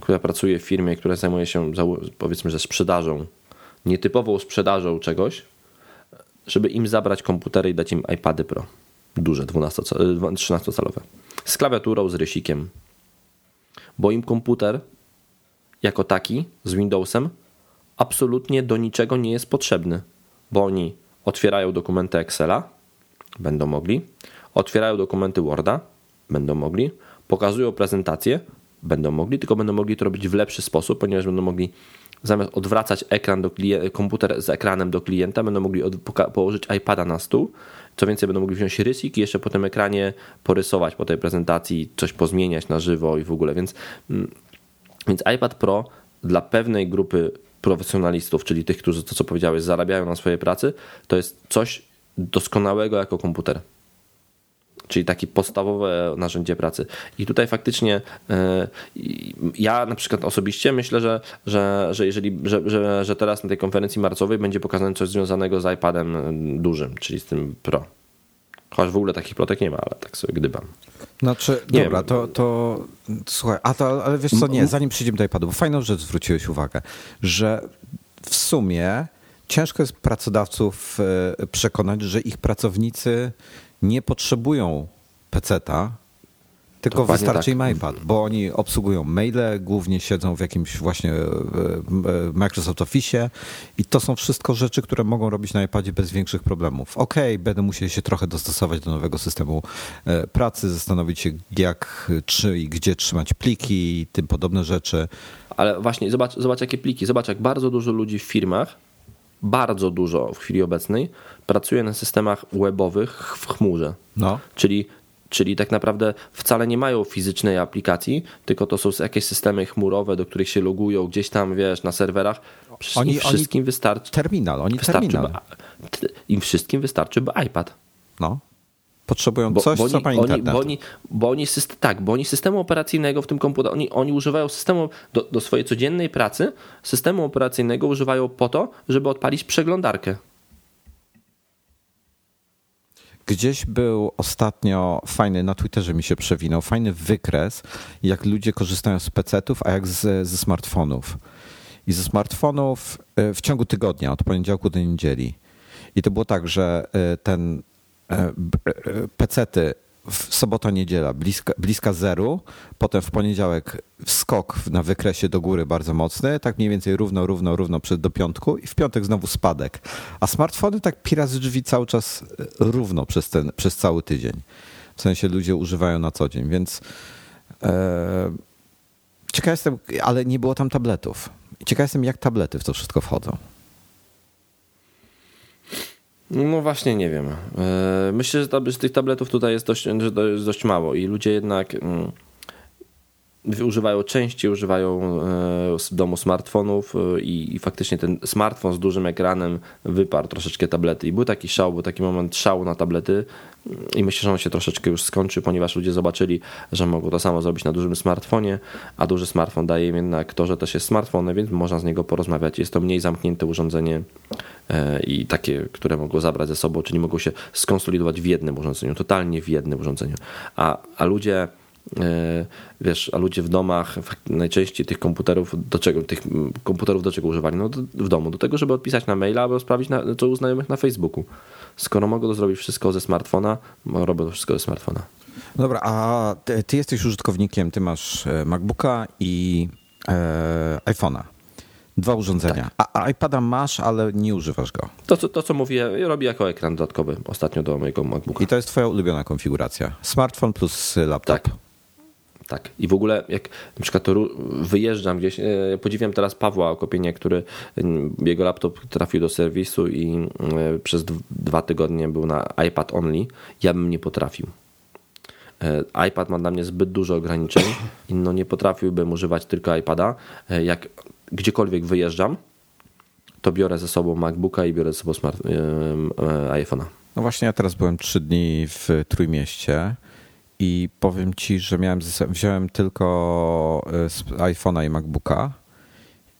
która pracuje w firmie, która zajmuje się, powiedzmy, że sprzedażą, nietypową sprzedażą czegoś, żeby im zabrać komputery i dać im iPady Pro. Duże, trzynastocalowe. Z klawiaturą, z rysikiem. Bo im komputer jako taki, z Windowsem, absolutnie do niczego nie jest potrzebny. Bo oni otwierają dokumenty Excela, będą mogli. Otwierają dokumenty Worda, będą mogli. Pokazują prezentację, będą mogli, tylko będą mogli to robić w lepszy sposób, ponieważ będą mogli zamiast odwracać ekran do klien- komputer z ekranem do klienta, będą mogli od- poka- położyć iPada na stół, co więcej będą mogli wziąć rysik i jeszcze po tym ekranie porysować po tej prezentacji, coś pozmieniać na żywo i w ogóle, więc, więc iPad Pro dla pewnej grupy profesjonalistów, czyli tych, którzy to co powiedziałeś, zarabiają na swojej pracy, to jest coś doskonałego jako komputer. Czyli takie podstawowe narzędzie pracy. I tutaj faktycznie ja na przykład osobiście myślę, że, że, że jeżeli że, że, że teraz na tej konferencji marcowej będzie pokazane coś związanego z iPadem dużym, czyli z tym Pro. Chociaż w ogóle takich protek nie ma, ale tak sobie gdybam. Znaczy, nie dobra, to, to słuchaj, a to, ale wiesz co, nie, zanim przyjdziemy do iPadu, bo fajną rzecz zwróciłeś uwagę, że w sumie ciężko jest pracodawców przekonać, że ich pracownicy nie potrzebują peceta, tylko dokładnie wystarczy tak. Im iPad, bo oni obsługują maile, głównie siedzą w jakimś właśnie Microsoft Office i to są wszystko rzeczy, które mogą robić na iPadzie bez większych problemów. Okej, okay, będę musiał się trochę dostosować do nowego systemu pracy, zastanowić się jak, czy i gdzie trzymać pliki i tym podobne rzeczy. Ale właśnie zobacz, zobacz jakie pliki, zobacz jak bardzo dużo ludzi w firmach, bardzo dużo w chwili obecnej pracuje na systemach webowych w chmurze. No. Czyli, czyli tak naprawdę wcale nie mają fizycznej aplikacji, tylko to są jakieś systemy chmurowe, do których się logują gdzieś tam, wiesz, na serwerach. Oni, wszystkim oni wystarczy terminal, oni wystarczy terminal. By, im wszystkim wystarczy by iPad. No. Potrzebują bo, coś, bo oni, co ma internet. Bo oni, bo oni system, tak, bo oni systemu operacyjnego w tym komputerze, oni, oni używają systemu do, do swojej codziennej pracy, systemu operacyjnego używają po to, żeby odpalić przeglądarkę. Gdzieś był ostatnio fajny, na Twitterze mi się przewinął, fajny wykres, jak ludzie korzystają z pecetów, a jak z, ze smartfonów. I ze smartfonów w ciągu tygodnia, od poniedziałku do niedzieli. I to było tak, że ten pecety w sobota, niedziela bliska, bliska zeru, potem w poniedziałek skok na wykresie do góry bardzo mocny, tak mniej więcej równo, równo, równo przed do piątku i w piątek znowu spadek. A smartfony tak pira z drzwi cały czas równo przez, ten, przez cały tydzień. W sensie ludzie używają na co dzień, więc e, ciekaw jestem, ale nie było tam tabletów. Ciekaw jestem, jak tablety w to wszystko wchodzą. No właśnie nie wiem. Myślę, że, ta, że tych tabletów tutaj jest dość, jest dość mało i ludzie jednak mm, używają częściej, używają z domu smartfonów i, i faktycznie ten smartfon z dużym ekranem wyparł troszeczkę tablety i był taki szał, był taki moment szału na tablety i myślę, że on się troszeczkę już skończy, ponieważ ludzie zobaczyli, że mogą to samo zrobić na dużym smartfonie, a duży smartfon daje im jednak to, że też jest smartfon, więc można z niego porozmawiać. Jest to mniej zamknięte urządzenie i takie, które mogą zabrać ze sobą, czyli mogą się skonsolidować w jednym urządzeniu, totalnie w jednym urządzeniu. A, a ludzie wiesz, a ludzie w domach najczęściej tych komputerów do czego, tych komputerów do czego używali? No do, w domu, do tego, żeby odpisać na maila albo sprawdzić na, co u znajomych na Facebooku. Skoro mogą to zrobić wszystko ze smartfona, robię to wszystko ze smartfona. Dobra, a ty, ty jesteś użytkownikiem, ty masz MacBooka i e, iPhone'a. Dwa urządzenia. Tak. A iPada masz, ale nie używasz go. To, to, to co mówię, robię jako ekran dodatkowy ostatnio do mojego MacBooka. I to jest twoja ulubiona konfiguracja. Smartfon plus laptop. Tak. Tak. I w ogóle jak na przykład to wyjeżdżam gdzieś, podziwiam teraz Pawła Okopienia, który jego laptop trafił do serwisu i przez dwa tygodnie był na iPad only. Ja bym nie potrafił. iPad ma dla mnie zbyt dużo ograniczeń. No nie potrafiłbym używać tylko iPada. Jak gdziekolwiek wyjeżdżam, to biorę ze sobą MacBooka i biorę ze sobą smart, e, e, iPhone'a. No właśnie, ja teraz byłem trzy dni w Trójmieście i powiem ci, że miałem wziąłem tylko iPhone'a i MacBooka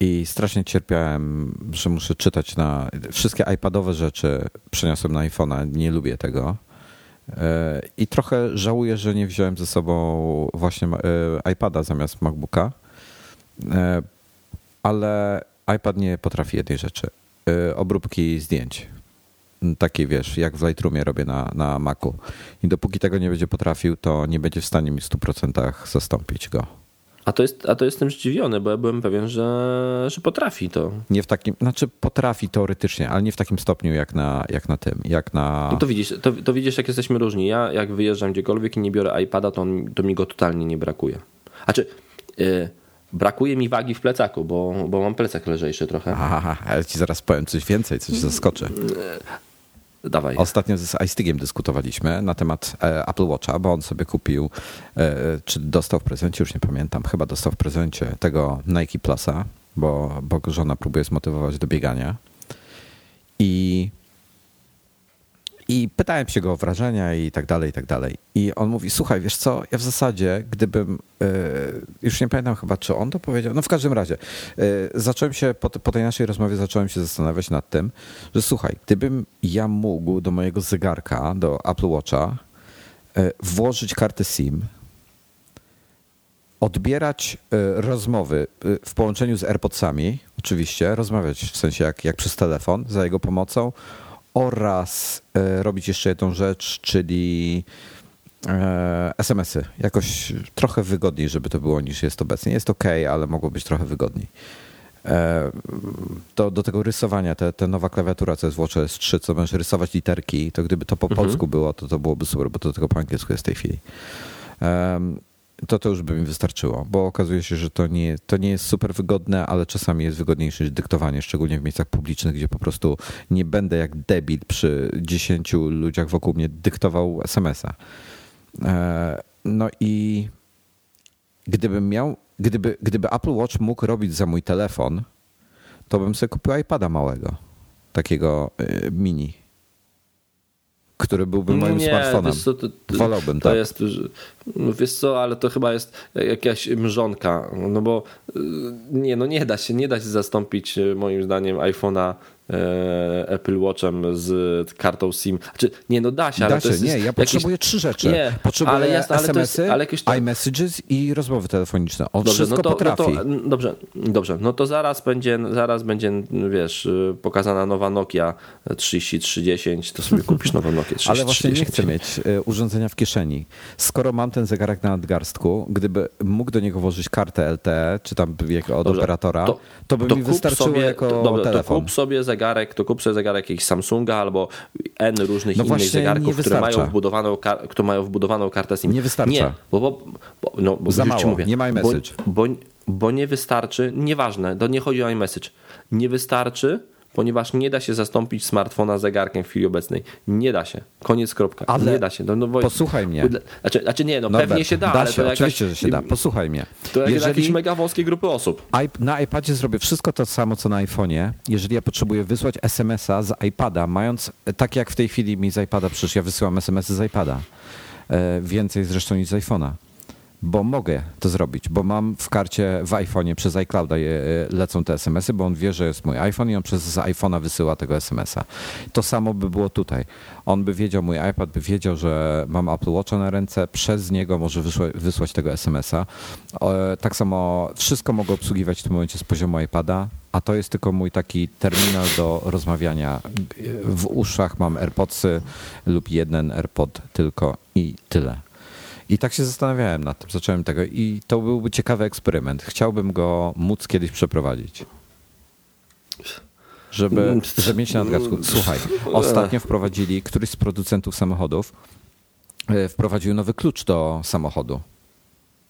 i strasznie cierpiałem, że muszę czytać na... Wszystkie iPadowe rzeczy przeniosłem na iPhone'a, nie lubię tego. I trochę żałuję, że nie wziąłem ze sobą właśnie iPada zamiast MacBooka, ale iPad nie potrafi jednej rzeczy. Obróbki zdjęć. Takiej wiesz, jak w Lightroomie robię na, na Macu. I dopóki tego nie będzie potrafił, to nie będzie w stanie mi w stu procentach zastąpić go. A to, jest, a to jestem zdziwiony, bo ja byłem pewien, że, że potrafi to. Nie w takim, znaczy potrafi teoretycznie, ale nie w takim stopniu jak na, jak na tym, jak na... No to widzisz, to, to widzisz, jak jesteśmy różni. Ja jak wyjeżdżam gdziekolwiek i nie biorę iPada, to, on, to mi go totalnie nie brakuje. Znaczy... Yy... Brakuje mi wagi w plecaku, bo, bo mam plecak lżejszy trochę. Aha, ale ci zaraz powiem coś więcej, coś zaskoczy. Dawaj. Ostatnio z iStigiem dyskutowaliśmy na temat Apple Watcha, bo on sobie kupił, czy dostał w prezencie, już nie pamiętam, chyba dostał w prezencie tego Nike Plusa, bo, bo żona próbuje zmotywować do biegania. I, i pytałem się go o wrażenia i tak dalej, i tak dalej. I on mówi, słuchaj, wiesz co, ja w zasadzie gdybym, yy, już nie pamiętam chyba, czy on to powiedział, no w każdym razie, yy, zacząłem się, po, po tej naszej rozmowie zacząłem się zastanawiać nad tym, że słuchaj, gdybym ja mógł do mojego zegarka, do Apple Watcha yy, włożyć kartę SIM, odbierać yy, rozmowy yy, w połączeniu z AirPodsami, oczywiście, rozmawiać w sensie jak, jak przez telefon za jego pomocą, oraz y, robić jeszcze jedną rzecz, czyli y, es em esy. Jakoś trochę wygodniej, żeby to było niż jest obecnie. Jest okej, ale mogło być trochę wygodniej. Y, to do tego rysowania, te, te nowa klawiatura, co jest w WatchOS trzy, co możesz rysować literki, to gdyby to po mhm. polsku było, to to byłoby super, bo to tylko po angielsku jest w tej chwili. Y, to to już by mi wystarczyło, bo okazuje się, że to nie, to nie jest super wygodne, ale czasami jest wygodniejsze niż dyktowanie, szczególnie w miejscach publicznych, gdzie po prostu nie będę jak debil przy dziesięciu ludziach wokół mnie dyktował es em esa. No i gdybym miał, gdyby, gdyby Apple Watch mógł robić za mój telefon, to bym sobie kupił iPada małego, takiego mini. który byłby moim nie, smartfonem. Wiesz co, to, to, Wolałbym, to tak. Jest, wiesz co, ale to chyba jest jakaś mrzonka, no bo nie, no nie da się, nie da się zastąpić moim zdaniem iPhone'a Apple Watchem z kartą SIM. Znaczy, nie, no da się, ale da to się, jest... Nie, ja potrzebuję jakieś... trzy rzeczy. Nie, potrzebuję ale jasne, es em esy, ale jest, ale to... iMessages i rozmowy telefoniczne. On dobrze, wszystko no to, potrafi. No to, dobrze, dobrze, no to zaraz będzie, zaraz będzie, wiesz, pokazana nowa Nokia trzydzieści trzy dziesięć, to sobie kupisz nową Nokia trzydzieści trzy dziesięć. Ale właśnie nie chcę mieć urządzenia w kieszeni. Skoro mam ten zegarek na nadgarstku, gdyby mógł do niego włożyć kartę L T E, czy tam jako od dobrze, operatora, to, to by to mi wystarczyło sobie, jako to, dobrze, telefon. To kup sobie zegarek Zegarek, to kup sobie zegarek jakiś Samsunga albo N różnych no innych zegarków, które mają, wbudowaną, które mają wbudowaną kartę SIM. Nie wystarcza. Nie, bo, bo, bo, no, bo za mało, mówię, nie ma iMessage. Bo, bo, bo nie wystarczy, nieważne, to nie chodzi o iMessage. Nie wystarczy, ponieważ nie da się zastąpić smartfona zegarkiem w chwili obecnej. Nie da się. Koniec, kropka. Ale nie da się. No, no bo, posłuchaj mnie. Znaczy, znaczy nie, no, no pewnie bet, się da. da ale się, to oczywiście, jakaś, że się da. Posłuchaj mnie. To jak jeżeli jakieś mega wąskie grupy osób. Na iPadzie zrobię wszystko to samo, co na iPhone'ie. Jeżeli ja potrzebuję wysłać es em esa z iPada, mając, tak jak w tej chwili mi z iPada, przecież ja wysyłam es em esy z iPada. E, więcej zresztą niż z iPhone'a. Bo mogę to zrobić, bo mam w karcie w iPhone'ie przez iClouda je, lecą te es em esy, bo on wie, że jest mój iPhone i on przez iPhone'a wysyła tego es em esa. To samo by było tutaj. On by wiedział, mój iPad by wiedział, że mam Apple Watcha na ręce, przez niego może wysła, wysłać tego es em esa. E, tak samo wszystko mogę obsługiwać w tym momencie z poziomu iPada, a to jest tylko mój taki terminal do rozmawiania. W uszach mam AirPodsy lub jeden AirPod tylko i tyle. I tak się zastanawiałem nad tym, zacząłem tego i to byłby ciekawy eksperyment. Chciałbym go móc kiedyś przeprowadzić, żeby, żeby mieć na nadgarstku. Słuchaj, ostatnio wprowadzili, któryś z producentów samochodów wprowadził nowy klucz do samochodu,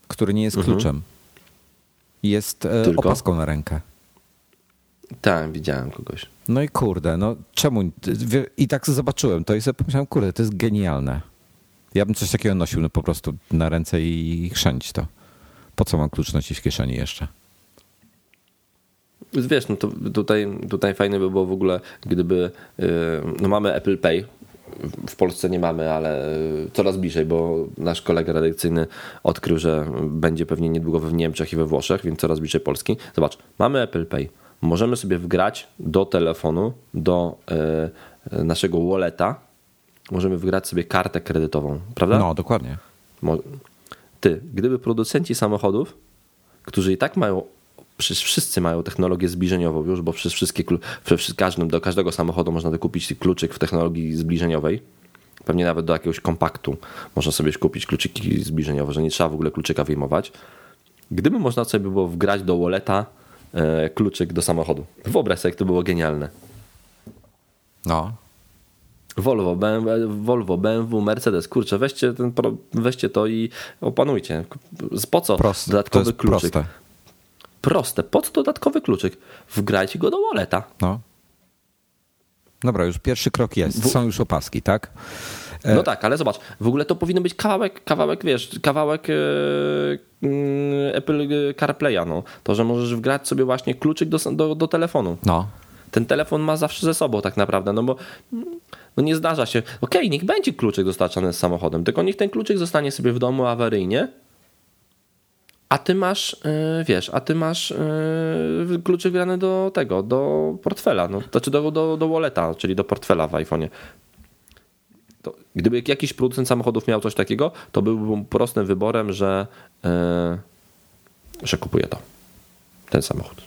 który nie jest kluczem, jest Tylko? opaską na rękę. Tak, widziałem kogoś. No i kurde, no czemu? I tak zobaczyłem to i sobie pomyślałem, kurde, to jest genialne. Ja bym coś takiego nosił no po prostu na ręce i chrzanić to. Po co mam klucz nosić w kieszeni jeszcze? Wiesz, no to tutaj, tutaj fajne by było w ogóle, gdyby... No mamy Apple Pay. W Polsce nie mamy, ale coraz bliżej, bo nasz kolega redakcyjny odkrył, że będzie pewnie niedługo w Niemczech i we Włoszech, więc coraz bliżej Polski. Zobacz, mamy Apple Pay. Możemy sobie wgrać do telefonu, do naszego walleta, możemy wygrać sobie kartę kredytową, prawda? No, dokładnie. Ty, gdyby producenci samochodów, którzy i tak mają, przecież wszyscy mają technologię zbliżeniową już, bo przez wszystkie, przez każdym, do każdego samochodu można dokupić kluczyk w technologii zbliżeniowej, pewnie nawet do jakiegoś kompaktu można sobie kupić kluczyki zbliżeniowe, że nie trzeba w ogóle kluczyka wyjmować. Gdyby można sobie było wgrać do walleta e, kluczyk do samochodu. Wyobraź sobie, jak to było genialne. No, Volvo, B M W, Volvo, B M W, Mercedes, kurczę, weźcie, ten, weźcie to i opanujcie. Po co proste, dodatkowy kluczyk? Proste. proste, po co dodatkowy kluczyk? Wgrajcie go do walleta. No. Dobra, już pierwszy krok jest, są już opaski, tak? No tak, ale zobacz, w ogóle to powinno być kawałek, kawałek, wiesz, kawałek yy, Apple CarPlaya, no. To, że możesz wgrać sobie właśnie kluczyk do, do, do telefonu. No. Ten telefon ma zawsze ze sobą tak naprawdę, no bo no nie zdarza się. Okej, okay, niech będzie kluczyk dostarczany z samochodem, tylko niech ten kluczyk zostanie sobie w domu awaryjnie, a ty masz, yy, wiesz, a ty masz yy, kluczyk grany do tego, do portfela, no, znaczy do, do, do walleta, czyli do portfela w iPhone'ie. To, gdyby jakiś producent samochodów miał coś takiego, to byłby prostym wyborem, że, yy, że kupuje to, ten samochód.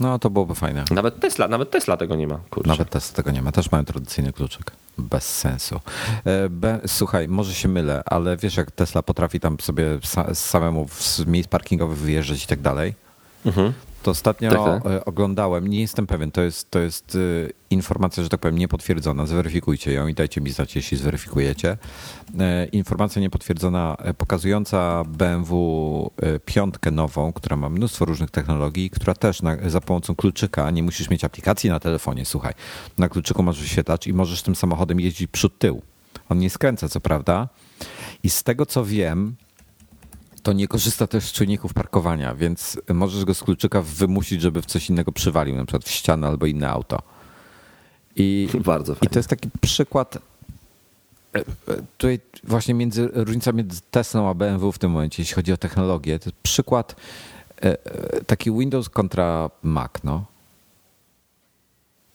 No to byłoby fajne. Nawet Tesla, nawet Tesla tego nie ma. Kurczę. Nawet Tesla tego nie ma. Też mają tradycyjny kluczyk. Bez sensu. Be, słuchaj, może się mylę, ale wiesz jak Tesla potrafi tam sobie sa, samemu z miejsc parkingowych wyjeżdżać i tak dalej? Mhm. To ostatnio tak, tak. oglądałem, nie jestem pewien, to jest, to jest informacja, że tak powiem, niepotwierdzona. Zweryfikujcie ją i dajcie mi znać, jeśli zweryfikujecie. Informacja niepotwierdzona pokazująca B M W piątkę nową, która ma mnóstwo różnych technologii, która też na, za pomocą kluczyka, nie musisz mieć aplikacji na telefonie, słuchaj. Na kluczyku masz wyświetlacz i możesz tym samochodem jeździć przód tył. On nie skręca, co prawda. I z tego, co wiem... to nie korzysta też z czujników parkowania, więc możesz go z kluczyka wymusić, żeby w coś innego przywalił, na przykład w ścianę albo inne auto. I, Bardzo fajnie. I to jest taki przykład Tutaj właśnie między, różnica między Teslą a B M W w tym momencie, jeśli chodzi o technologię, to jest przykład taki Windows kontra Mac. No.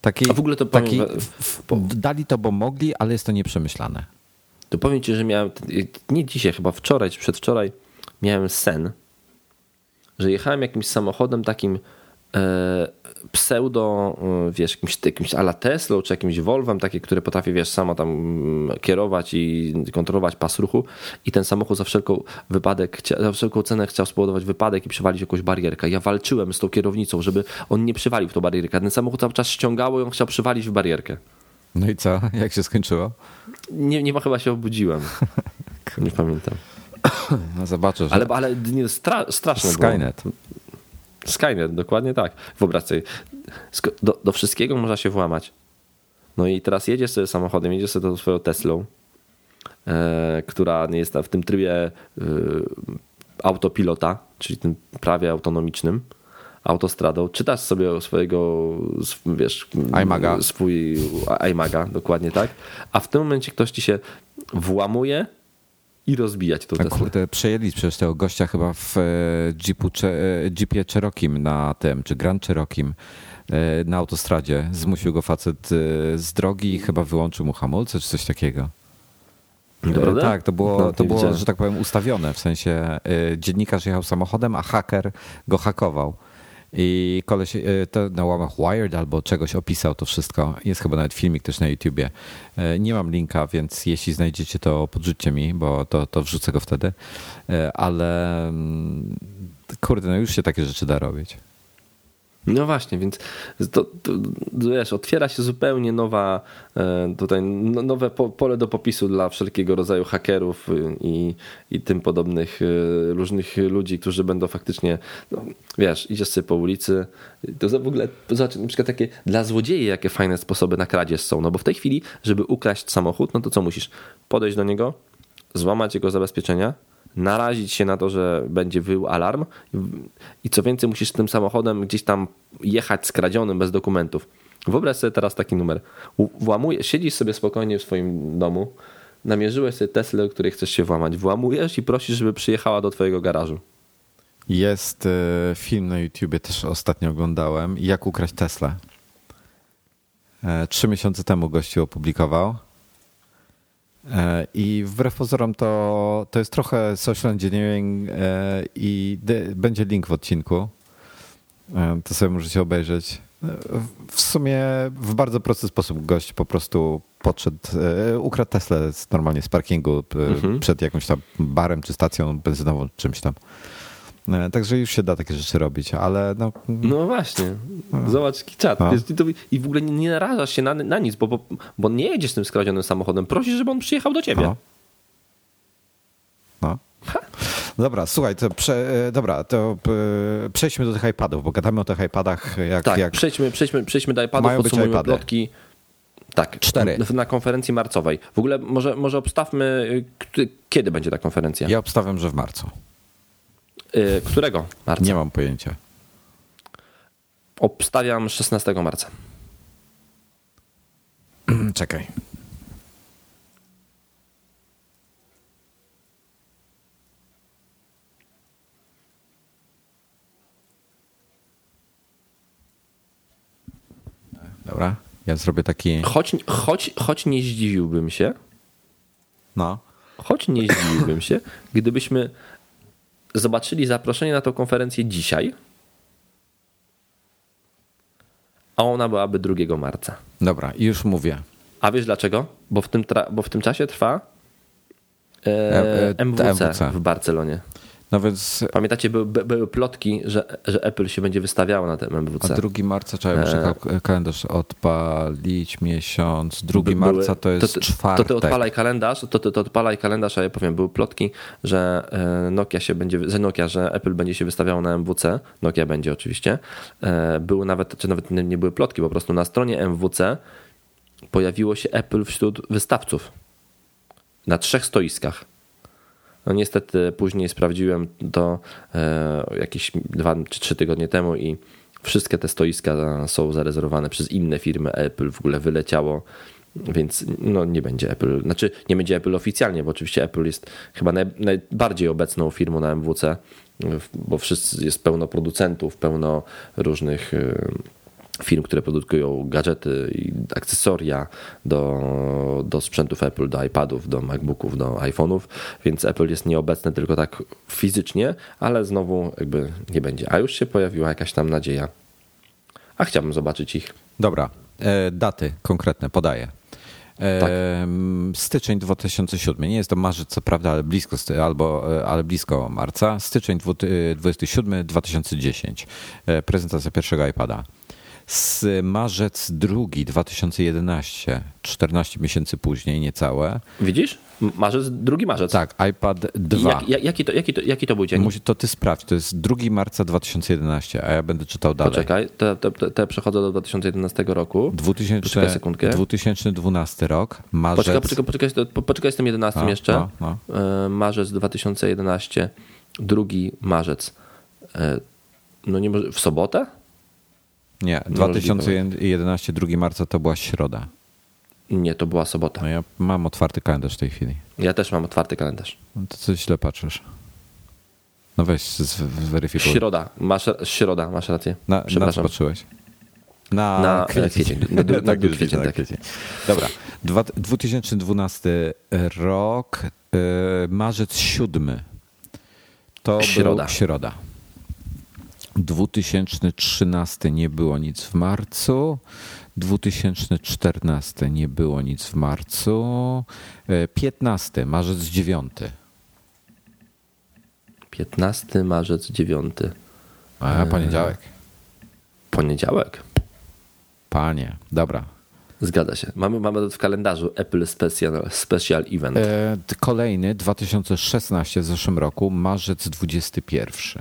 Taki, a w ogóle to taki, powiem, w, w, dali to, bo mogli, ale jest to nieprzemyślane. To powiem ci, że miałem, nie dzisiaj, chyba wczoraj czy przedwczoraj, miałem sen, że jechałem jakimś samochodem takim e, pseudo, wiesz, jakimś, jakimś a la Teslą czy jakimś Volvem, takie, które potrafi, wiesz, sama tam kierować i kontrolować pas ruchu, i ten samochód za wszelką wypadek, za wszelką cenę chciał spowodować wypadek i przywalić jakąś barierkę. Ja walczyłem z tą kierownicą, żeby on nie przywalił w tą barierkę. Ten samochód cały czas ściągało i on chciał przywalić w barierkę. No i co? Jak się skończyło? Nie, nie ma, chyba się obudziłem. Nie pamiętam. No zobaczysz. Ale, ale nie, stra, straszne Skynet. Było. Skynet, dokładnie tak. Wyobraź sobie, do, do wszystkiego można się włamać. No i teraz jedziesz sobie samochodem, jedziesz sobie tą swoją Teslą, yy, która jest w tym trybie yy, autopilota, czyli tym prawie autonomicznym, autostradą. Czytasz sobie swojego, wiesz, iMaga. Swój iMaga, dokładnie tak. A w tym momencie ktoś ci się włamuje i rozbijać to. Kurde, przejęli przecież tego gościa chyba w Jeepu, Jeepie Cherokee na tym, czy Grand Cherokee na autostradzie. Zmusił go facet z drogi i chyba wyłączył mu hamulce czy coś takiego. Prawda? Tak, to było, no, to było, że tak powiem, ustawione. W sensie dziennikarz jechał samochodem, a haker go hakował. I koleś to na łamach Wired albo czegoś opisał to wszystko. Jest chyba nawet filmik też na YouTubie. Nie mam linka, więc jeśli znajdziecie, to podrzućcie mi, bo to, to wrzucę go wtedy. Ale kurde, no już się takie rzeczy da robić. No właśnie, więc to, to, wiesz, otwiera się zupełnie nowa, tutaj nowe pole do popisu dla wszelkiego rodzaju hakerów i, i tym podobnych różnych ludzi, którzy będą faktycznie, no, wiesz, idziesz sobie po ulicy, to w ogóle, zobacz, na przykład takie dla złodziei, jakie fajne sposoby na kradzież są, no bo w tej chwili, żeby ukraść samochód, no to co musisz? Podejść do niego, złamać jego zabezpieczenia, narazić się na to, że będzie wył alarm, i co więcej, musisz tym samochodem gdzieś tam jechać skradzionym bez dokumentów. Wyobraź sobie teraz taki numer. Włamujesz, siedzisz sobie spokojnie w swoim domu, namierzyłeś sobie Teslę, do której chcesz się włamać, włamujesz i prosisz, żeby przyjechała do twojego garażu. Jest film na YouTubie, też ostatnio oglądałem, jak ukraść Teslę. Trzy miesiące temu gościu opublikował. I wbrew pozorom to, to jest trochę social engineering i de, będzie link w odcinku. To sobie możecie obejrzeć. W sumie w bardzo prosty sposób gość po prostu podszedł, ukradł Teslę normalnie z parkingu mhm. przed jakąś tam barem czy stacją benzynową czy czymś tam. Także już się da takie rzeczy robić, ale no... No właśnie, zobacz czat. No. I w ogóle nie narażasz się na, na nic, bo, bo, bo nie jedziesz tym skradzionym samochodem. Prosisz, żeby on przyjechał do ciebie. No. no. Dobra, słuchaj, to, prze, dobra, to przejdźmy do tych iPadów, bo gadamy o tych iPadach. Jak, tak, jak przejdźmy, przejdźmy, przejdźmy do iPadów, podsumujmy iPady. Plotki. Tak, cztery. Na konferencji marcowej. W ogóle może, może obstawmy, kiedy będzie ta konferencja. Ja obstawiam, że w marcu. Którego marca? Nie mam pojęcia. Obstawiam szesnastego marca. Czekaj. Dobra, ja zrobię taki... Choć, choć, choć nie zdziwiłbym się. No. Choć nie zdziwiłbym się, gdybyśmy... zobaczyli zaproszenie na tę konferencję dzisiaj, a ona byłaby drugiego marca. Dobra, już mówię. A wiesz dlaczego? Bo w tym, tra- bo w tym czasie trwa e, M W C w Barcelonie. No więc... Pamiętacie, były, były plotki, że, że Apple się będzie wystawiało na tym M W C. A drugiego marca, trzeba muszę e... kalendarz odpalić, miesiąc. drugiego marca to jest to, czwartek. To ty odpalaj kalendarz, to, to, to odpalaj kalendarz, a ja powiem, były plotki, że Nokia się będzie, że Nokia, że Apple będzie się wystawiało na M W C. Nokia będzie oczywiście. Były nawet, czy nawet nie były plotki, po prostu na stronie M W C pojawiło się Apple wśród wystawców. Na trzech stoiskach. No niestety później sprawdziłem to e, jakieś dwa czy trzy tygodnie temu i wszystkie te stoiska są zarezerwowane przez inne firmy. Apple w ogóle wyleciało Więc no nie będzie Apple, znaczy nie będzie Apple oficjalnie, bo oczywiście Apple jest chyba naj, najbardziej obecną firmą na M W C, bo wszyscy, jest pełno producentów, pełno różnych firm, które produkują gadżety i akcesoria do, do sprzętów Apple, do iPadów, do MacBooków, do iPhone'ów, więc Apple jest nieobecny tylko tak fizycznie, ale znowu jakby nie będzie. A już się pojawiła jakaś tam nadzieja, a chciałbym zobaczyć ich. Dobra, e, daty konkretne podaję. Tak. Styczeń dwa tysiące siódmy, nie jest to marzec co prawda, ale blisko, albo, ale blisko marca. Styczeń dwudziesty siódmy dwa tysiące dziesięć, prezentacja pierwszego iPada. Z marzec drugi dwa tysiące jedenaście, czternaście miesięcy później, niecałe. Widzisz? Marzec, drugi marzec. Tak, iPad dwa. Jak, jak, jaki, to, jaki, to, jaki to był dzień? Musi, to ty sprawdź, to jest drugiego marca dwa tysiące jedenastego, a ja będę czytał dalej. Poczekaj, te, te, te przechodzę do dwa tysiące jedenastego roku. dwutysięczny, poczekaj sekundkę. dwa tysiące dwunasty rok, marzec. Poczekaj, poczekaj, poczekaj, poczekaj z tym jedenastym no, jeszcze. No, no. Marzec dwa tysiące jedenasty, drugi marzec. No nie może, w sobotę? Nie, dwa tysiące jedenasty, drugiego marca to była środa. Nie, to była sobota. No ja mam otwarty kalendarz w tej chwili. Ja też mam otwarty kalendarz. No to coś źle patrzysz. No weź, zweryfikuj. Środa, masz, środa, masz rację. Na, Przepraszam. Na patrzyłeś? Na, na kwiecień. Na, na, na kwiecień, tak. tak. Dobra, Dwa, dwa tysiące dwunasty rok, yy, marzec siódmy. To środa. Środa. dwa tysiące trzynasty nie było nic w marcu, dwa tysiące czternasty nie było nic w marcu, piętnasty marzec dziewiąty. piętnasty marzec dziewiąty. A, poniedziałek. Poniedziałek? Panie, dobra. Zgadza się. Mamy, mamy w kalendarzu Apple Special, special Event. Kolejny, dwa tysiące szesnasty w zeszłym roku, marzec dwudziesty pierwszy.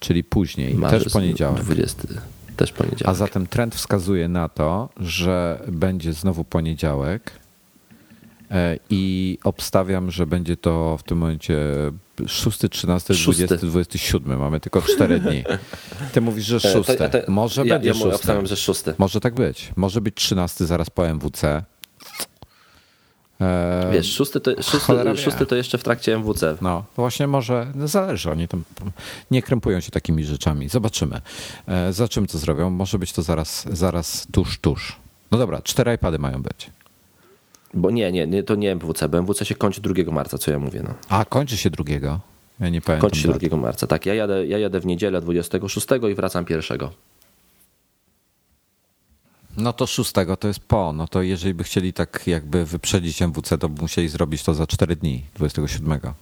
Czyli później, marzec, też poniedziałek. dwudziesty też poniedziałek. A zatem trend wskazuje na to, że będzie znowu poniedziałek i obstawiam, że będzie to w tym momencie szósty, trzynasty, dwudziesty, dwudziesty siódmy. Mamy tylko cztery dni. Ty mówisz, że szósty. Może ja, będzie ja szósty. Obstawiam, że szósty. Może tak być. Może być trzynasty zaraz po M W C. Wiesz, szósty to, szósty, szósty to jeszcze w trakcie M W C. No właśnie, może no zależy, oni tam nie krępują się takimi rzeczami. Zobaczymy. E, za czym to zrobią? Może być to zaraz, zaraz tuż, tuż. No dobra, cztery iPady mają być. Bo nie, nie, nie to nie M W C, bo M W C się kończy drugiego marca, co ja mówię. No. A, kończy się drugiego? Ja nie pamiętam. Kończy się data. drugiego marca, tak. Ja jadę, ja jadę w niedzielę dwudziestego szóstego i wracam pierwszego. No to szóstego to jest po, no to jeżeli by chcieli tak jakby wyprzedzić M W C, to by musieli zrobić to za cztery dni, dwudziestego siódmego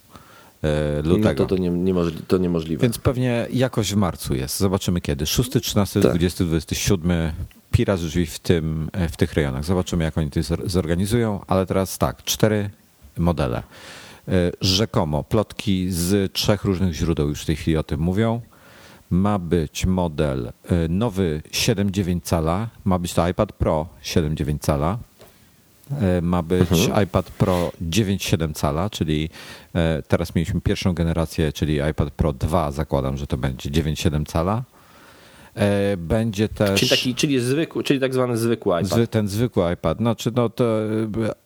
lutego. No to, to, nie, nie możli, to niemożliwe. Więc pewnie jakoś w marcu jest, zobaczymy kiedy. szósty, trzynasty, dwudziesty, dwudziesty siódmy, pira z drzwi w, tym, w tych rejonach. Zobaczymy jak oni to zorganizują, ale teraz tak, cztery modele. Rzekomo, plotki z trzech różnych źródeł już w tej chwili o tym mówią. Ma być model nowy siedem dziewięć cala, ma być to iPad Pro siedem dziewięć cala, ma być mhm. iPad Pro dziewięć siedem cala, czyli teraz mieliśmy pierwszą generację, czyli iPad Pro dwa, zakładam, że to będzie dziewięć siedem cala. Będzie też... Czyli, taki, czyli, zwykły, czyli tak zwany zwykły iPad. Zwy, ten zwykły iPad. Znaczy, no to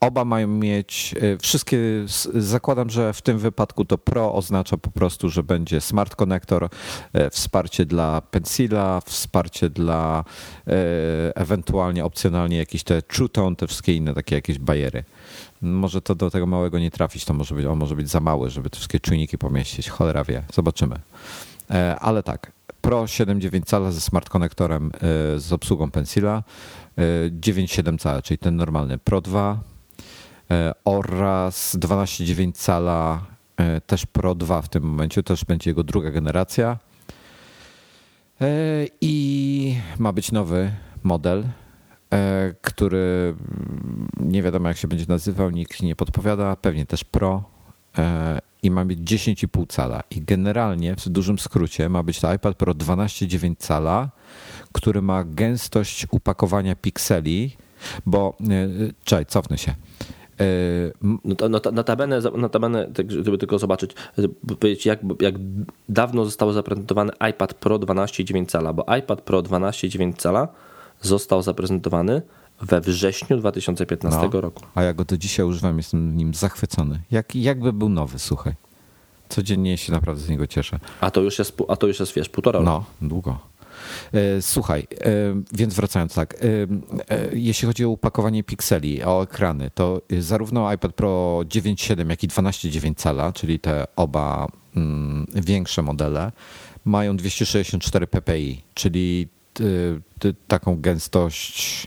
oba mają mieć wszystkie, zakładam, że w tym wypadku to Pro oznacza po prostu, że będzie smart konektor, wsparcie dla Pencila, wsparcie dla ewentualnie opcjonalnie jakieś te True Tone, te wszystkie inne takie jakieś bajery. Może to do tego małego nie trafić, to może być, on może być za mały, żeby te wszystkie czujniki pomieścić. Cholera wie, zobaczymy. Ale tak. Pro siedem dziewięć cala ze smart konektorem z obsługą Pencila, dziewięć siedem cala, czyli ten normalny Pro dwa oraz dwanaście dziewięć cala, też Pro dwa w tym momencie, też będzie jego druga generacja i ma być nowy model, który nie wiadomo jak się będzie nazywał, nikt nie podpowiada, pewnie też Pro. I ma mieć dziesięć i pół cala i generalnie w dużym skrócie ma być to iPad Pro dwanaście dziewięć cala, który ma gęstość upakowania pikseli, bo... Czekaj, cofnę się. Notabene, notabene, tak żeby tylko zobaczyć, żeby powiedzieć jak, jak dawno został zaprezentowany iPad Pro dwanaście dziewięć cala, bo iPad Pro dwanaście dziewięć cala został zaprezentowany we wrześniu dwa tysiące piętnastego no, roku. A ja go do dzisiaj używam, jestem nim zachwycony. Jak, jakby był nowy, słuchaj. Codziennie się naprawdę z niego cieszę. A to już jest, a to już jest wiesz, półtora roku. No, długo. Słuchaj, więc wracając tak, jeśli chodzi o upakowanie pikseli, o ekrany, to zarówno iPad Pro dziewięć siedem, jak i dwanaście dziewięć cala, czyli te oba większe modele, mają dwieście sześćdziesiąt cztery ppi, czyli taką gęstość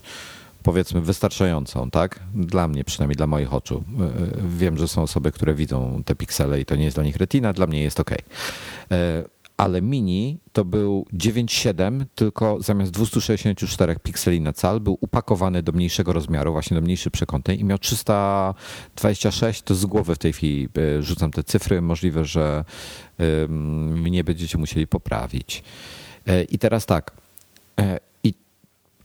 powiedzmy wystarczającą, tak? Dla mnie przynajmniej, dla moich oczu. Wiem, że są osoby, które widzą te piksele i to nie jest dla nich retina, dla mnie jest ok. Ale mini to był dziewięć siedem, tylko zamiast dwieście sześćdziesiąt cztery pikseli na cal był upakowany do mniejszego rozmiaru, właśnie do mniejszej przekątnej i miał trzysta dwadzieścia sześć, to z głowy w tej chwili rzucam te cyfry, możliwe, że mnie będziecie musieli poprawić. I teraz tak, i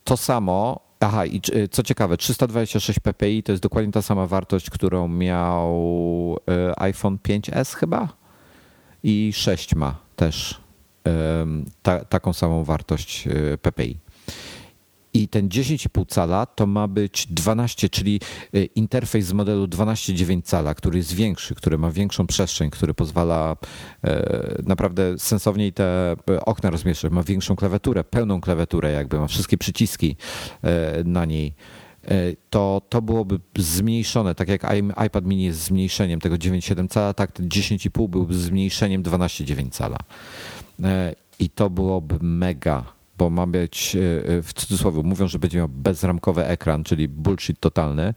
to samo, aha, i co ciekawe, trzysta dwadzieścia sześć ppi to jest dokładnie ta sama wartość, którą miał iPhone pięć es chyba i sześć ma. Też ta, taką samą wartość ppi. I ten dziesięć i pół cala to ma być dwanaście, czyli interfejs z modelu dwanaście dziewięć cala, który jest większy, który ma większą przestrzeń, który pozwala naprawdę sensowniej te okna rozmieszczać. Ma większą klawiaturę, pełną klawiaturę jakby, ma wszystkie przyciski na niej. To, to byłoby zmniejszone, tak jak iPad mini jest zmniejszeniem tego dziewięć siedem cala, tak dziesięć i pół byłby zmniejszeniem dwanaście dziewięć cala. I to byłoby mega, bo ma być, w cudzysłowie mówią, że będzie miał bezramkowy ekran, czyli bullshit totalny,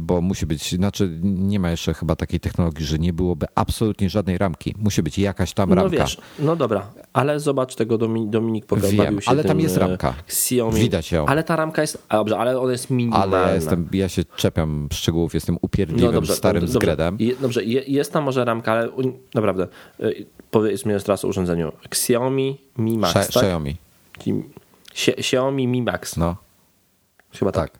bo musi być, znaczy nie ma jeszcze chyba takiej technologii, że nie byłoby absolutnie żadnej ramki. Musi być jakaś tam ramka. No wiesz, no dobra, ale zobacz tego Dominik pokazał się. Ale tam jest ramka. Xiaomi. Widać ją. Ale ta ramka jest, a dobrze, ale ona jest minimalna. Ale ja, jestem, ja się czepiam szczegółów, jestem upierdliwym, no dobrze, starym dobrze, zgredem. Dobrze, jest tam może ramka, ale naprawdę, powiedzmy jeszcze raz o urządzeniu. Xiaomi Mi Max, Sze- tak? Xiaomi. Xiaomi Mi Max. No. Chyba tak. tak.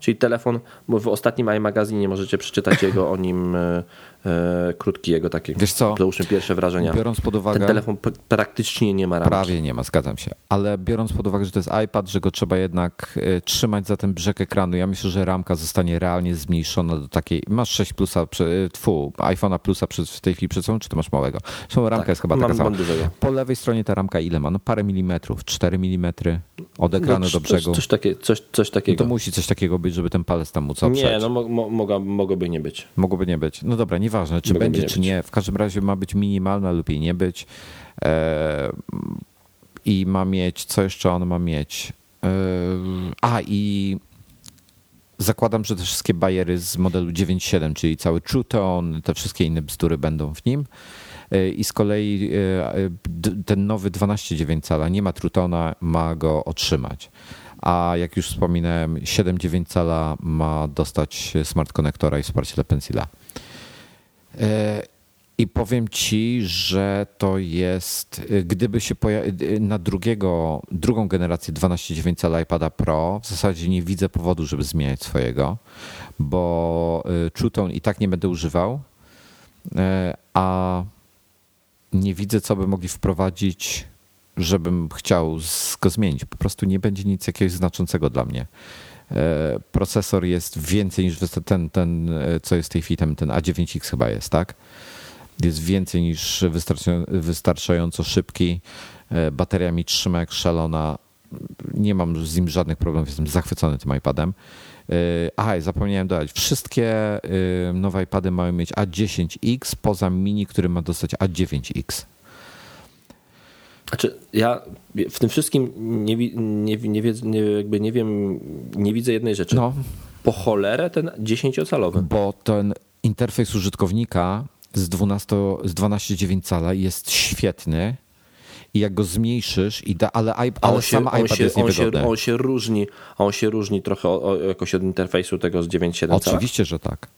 Czyli telefon, bo w ostatnim iMagazynie możecie przeczytać jego o nim e, e, krótki jego takie. Wiesz co? Załóżmy pierwsze wrażenia. Biorąc pod uwagę. Ten telefon p- praktycznie nie ma ramki. Prawie nie ma, zgadzam się. Ale biorąc pod uwagę, że to jest iPad, że go trzeba jednak e, trzymać za ten brzeg ekranu, ja myślę, że ramka zostanie realnie zmniejszona do takiej. Masz sześć plusa, tfu, iPhone'a plusa przy, w tej chwili przed sobą, czy to masz małego? Zresztą ramka tak, jest chyba taka sama. Po lewej stronie ta ramka ile ma? No parę milimetrów, cztery milimetry od ekranu no, do brzegu. Coś, coś, takie, coś, coś takiego. No to musi coś takiego być, żeby ten palec tam móc oprzeć. Nie, no mo- mo- mogłoby nie być. Mogłoby nie być. No dobra, nieważne, czy mogłoby będzie, nie czy być. nie. W każdym razie ma być minimalna lub jej nie być. Eee, I ma mieć, co jeszcze on ma mieć? Eee, a i zakładam, że te wszystkie bajery z modelu dziewięć siedem, czyli cały True Tone, te wszystkie inne bzdury będą w nim. I z kolei ten nowy dwanaście dziewięć cala nie ma True Tone'a, ma go otrzymać. A jak już wspominałem, siedem dziewięć cala ma dostać smart konektora i wsparcie dla Pencila. I powiem ci, że to jest, gdyby się pojawi- na drugiego, drugą generację dwanaście dziewięć cala iPada Pro, w zasadzie nie widzę powodu, żeby zmieniać swojego, bo True Tone i tak nie będę używał, a nie widzę, co by mogli wprowadzić, żebym chciał go zmienić. Po prostu nie będzie nic jakiegoś znaczącego dla mnie. Procesor jest więcej niż ten, ten co jest w tej chwili, ten, ten A dziewięć X chyba jest, tak? Jest więcej niż wystarczająco szybki. Bateria mi trzyma jak szalona. Nie mam z nim żadnych problemów, jestem zachwycony tym iPadem. Aha, zapomniałem dodać. Wszystkie nowe iPady mają mieć A dziesięć X poza mini, który ma dostać A dziewięć X. Znaczy, ja w tym wszystkim nie, nie, nie, nie, jakby nie wiem, nie widzę jednej rzeczy. No. Po cholerę ten dziesięciocalowy. Bo ten interfejs użytkownika z, z dwanaście dziewięć cala jest świetny i jak go zmniejszysz, i da, ale, ale on się, sam iPad on się, jest niewygodny. On się, on się różni, on się różni trochę o, o, jakoś od interfejsu tego z dziewięć siedem cala. Oczywiście, że tak.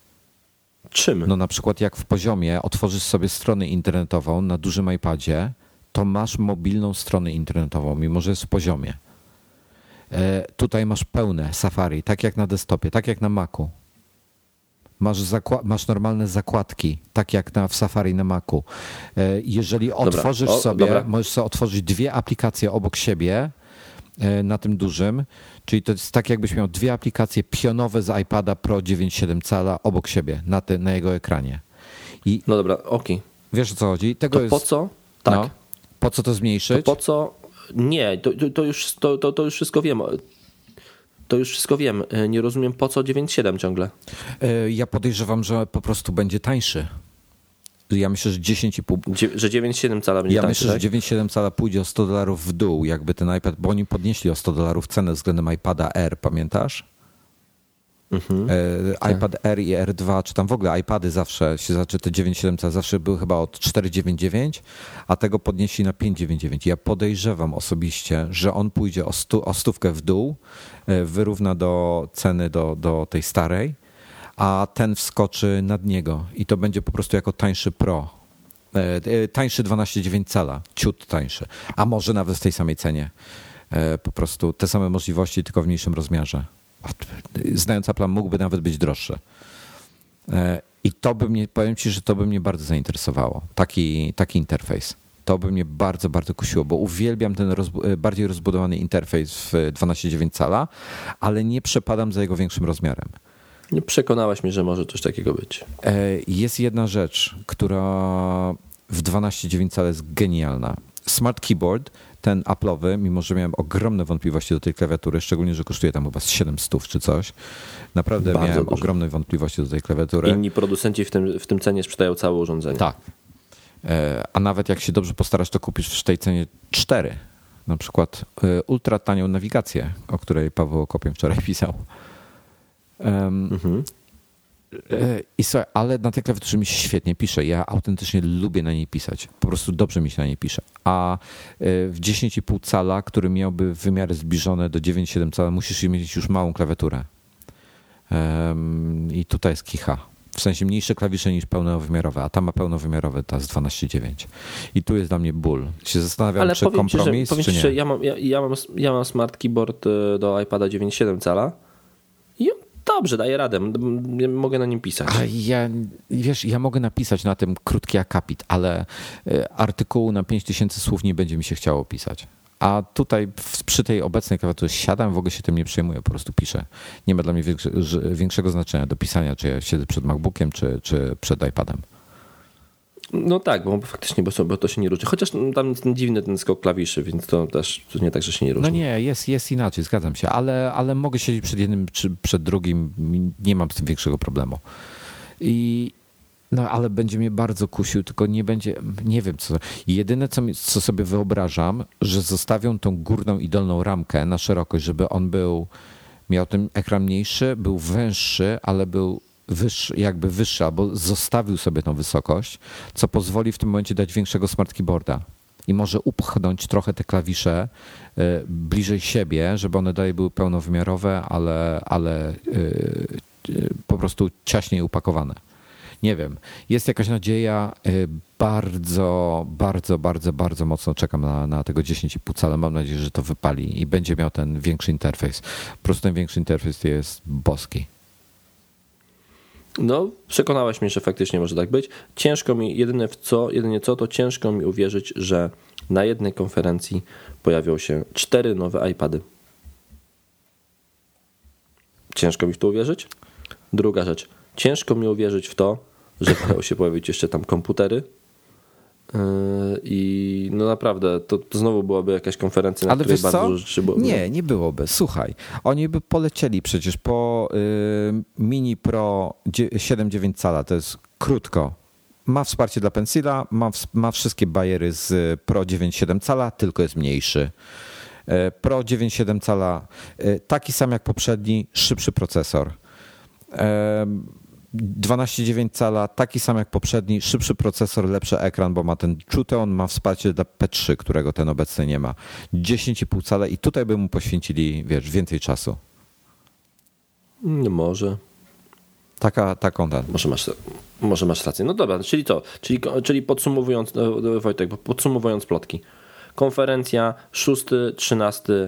Czym? No na przykład jak w poziomie otworzysz sobie stronę internetową na dużym iPadzie, to masz mobilną stronę internetową, mimo że jest w poziomie. E, tutaj masz pełne Safari, tak jak na desktopie, tak jak na Macu. Masz, zakła- masz normalne zakładki, tak jak na, w Safari na Macu. E, jeżeli otworzysz dobra. O, sobie, dobra. Możesz sobie otworzyć dwie aplikacje obok siebie na tym dużym, czyli to jest tak, jakbyś miał dwie aplikacje pionowe z iPada Pro dziewięć przecinek siedem cala obok siebie na, te, na jego ekranie. I no dobra, okej. Okay. Wiesz o co chodzi? Tego to jest, po co? Tak. No, po co to zmniejszyć? To po co? Nie, to, to, już, to, to, to już wszystko wiem. To już wszystko wiem. Nie rozumiem, po co dziewięć przecinek siedem ciągle. Ja podejrzewam, że po prostu będzie tańszy. Ja myślę, że dziesięć i pół. Że dziewięć przecinek siedem cala będzie ja tańszy. Ja myślę, tak? że dziewięć przecinek siedem cala pójdzie o sto dolarów w dół, jakby ten iPad, bo oni podnieśli o sto dolarów cenę względem iPada R, pamiętasz? Mhm. iPad R i R dwa, czy tam w ogóle iPady zawsze się zaczęły, te dziewięć przecinek siedem cala zawsze były chyba od cztery dziewięćdziesiąt dziewięć, a tego podnieśli na pięć dziewięćdziesiąt dziewięć. Ja podejrzewam osobiście, że on pójdzie o, stu, o stówkę w dół, wyrówna do ceny do, do tej starej, a ten wskoczy nad niego i to będzie po prostu jako tańszy Pro. Tańszy dwanaście przecinek dziewięć cala, ciut tańszy, a może nawet w tej samej cenie. Po prostu te same możliwości, tylko w mniejszym rozmiarze. Znając Apple, mógłby nawet być droższy. I to by mnie, powiem ci, że to by mnie bardzo zainteresowało. Taki, taki interfejs. To by mnie bardzo, bardzo kusiło, bo uwielbiam ten rozbu- bardziej rozbudowany interfejs w dwanaście przecinek dziewięć cala, ale nie przepadam za jego większym rozmiarem. Nie przekonałaś mnie, że może coś takiego być. Jest jedna rzecz, która w dwanaście przecinek dziewięć cala jest genialna. Smart Keyboard, ten Apple'owy, mimo że miałem ogromne wątpliwości do tej klawiatury, szczególnie, że kosztuje tam chyba z siedemset czy coś, naprawdę Bardzo miałem dużo. ogromne wątpliwości do tej klawiatury. Inni producenci w tym, w tym cenie sprzedają całe urządzenie. Tak. A nawet jak się dobrze postarasz, to kupisz w tej cenie cztery. Na przykład ultra tanią nawigację, o której Paweł Okopiem wczoraj pisał. Um, mhm. I słuchaj, ale na tej klawiaturze mi się świetnie pisze. Ja autentycznie lubię na niej pisać. Po prostu dobrze mi się na niej pisze. A w dziesięć przecinek pięć cala, który miałby wymiary zbliżone do dziewięć przecinek siedem cala, musisz mieć już małą klawiaturę. Um, I tutaj jest kicha. W sensie mniejsze klawisze niż pełnowymiarowe, a ta ma pełnowymiarowe, ta z dwanaście przecinek dziewić. I tu jest dla mnie ból. Się zastanawiam, ale czy kompromis, ci, że, czy powiem nie. Ci, że ja mam, ja, ja, mam, ja mam smart keyboard do iPada dziewięć przecinek siedem cala i dobrze, daję radę. Mogę na nim pisać. A ja, wiesz, ja mogę napisać na tym krótki akapit, ale artykułu na pięć tysięcy słów nie będzie mi się chciało pisać. A tutaj przy tej obecnej klawiaturze siadam, w ogóle się tym nie przejmuję, po prostu piszę. Nie ma dla mnie większego znaczenia do pisania, czy ja siedzę przed MacBookiem, czy, czy przed iPadem. No tak, bo faktycznie bo, bo to się nie różni. Chociaż tam jest ten dziwny ten skok klawiszy, więc to też to nie tak, że się nie różni. No nie, jest, jest inaczej, zgadzam się, ale, ale mogę siedzieć przed jednym czy przed drugim, nie mam z tym większego problemu. I, no ale będzie mnie bardzo kusił, tylko nie będzie, nie wiem co. Jedyne co, co sobie wyobrażam, że zostawią tą górną i dolną ramkę na szerokość, żeby on był, miał ten ekran mniejszy, był węższy, ale był wyższy, jakby wyższy, albo zostawił sobie tą wysokość, co pozwoli w tym momencie dać większego smart keyboarda i może upchnąć trochę te klawisze y, bliżej siebie, żeby one dalej były pełnowymiarowe, ale, ale y, y, po prostu ciaśniej upakowane. Nie wiem, jest jakaś nadzieja, y, bardzo, bardzo, bardzo, bardzo mocno czekam na, na tego dziesięć przecinek pięć cala, mam nadzieję, że to wypali i będzie miał ten większy interfejs. Po prostu ten większy interfejs jest boski. No, przekonałeś mnie, że faktycznie może tak być. Ciężko mi, jedyne w co, jedynie co, to ciężko mi uwierzyć, że na jednej konferencji pojawią się cztery nowe iPady. Ciężko mi w to uwierzyć. Druga rzecz, ciężko mi uwierzyć w to, że mają się pojawić jeszcze tam komputery. I no naprawdę, to, to znowu byłaby jakaś konferencja, na ale której bardzo dużo rzeczy było. Nie, nie byłoby. Słuchaj, oni by polecieli przecież po y, Mini Pro siedem przecinek dziewięć cala, to jest krótko. Ma wsparcie dla Pencila, ma, ma wszystkie bajery z Pro dziewięć przecinek siedem cala, tylko jest mniejszy. Pro dziewięć przecinek siedem cala, taki sam jak poprzedni, szybszy procesor. Y, dwanaście przecinek dziewięć cala, taki sam jak poprzedni, szybszy procesor, lepszy ekran, bo ma ten True Tone, ma wsparcie dla P trzy, którego ten obecny nie ma. dziesięć przecinek pięć cala i tutaj by mu poświęcili, wiesz, więcej czasu. Nie może. Taka, taką daną. Może masz, może masz rację. No dobra, czyli to, czyli, czyli podsumowując, Wojtek, podsumowując plotki. Konferencja szóstego do trzynastego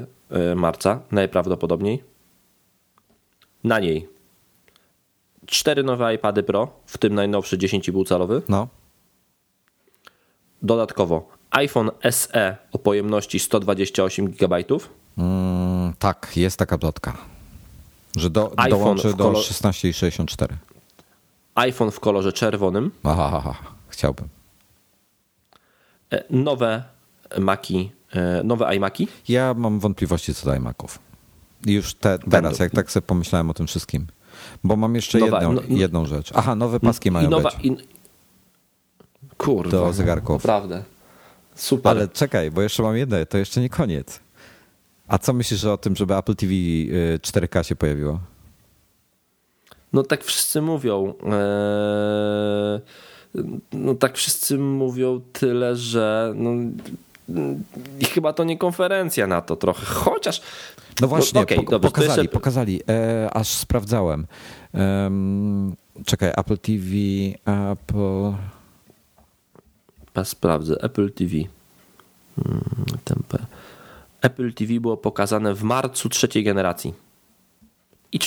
marca, najprawdopodobniej. Na niej cztery nowe iPady Pro, w tym najnowszy dziesięć przecinek pięć calowy. No. Dodatkowo iPhone S E o pojemności sto dwadzieścia osiem gigabajtów. Mm, tak, jest taka plotka, że do, dołączy do kolor... szesnaście sześćdziesiąt cztery. iPhone w kolorze czerwonym. Aha, aha, chciałbym. Nowe Maki, nowe iMaki. Ja mam wątpliwości co do iMaków. Już te, teraz, będą. Jak tak sobie pomyślałem o tym wszystkim. Bo mam jeszcze nowa, jedną, no, jedną rzecz. Aha, nowe paski mają nowa, być. I... Kurwa. Do zegarków. Naprawdę. Super. Ale czekaj, bo jeszcze mam jedno, to jeszcze nie koniec. A co myślisz o tym, żeby Apple T V cztery K się pojawiło? No tak wszyscy mówią. Eee, no tak wszyscy mówią tyle, że no, chyba to nie konferencja na to trochę. Chociaż... No właśnie, no, okay, po, dobra, pokazali, jeszcze... pokazali. E, aż sprawdzałem. Um, czekaj, Apple T V, Apple... Sprawdzę, Apple T V. Hmm, tempę. Apple T V było pokazane w marcu trzeciej generacji. I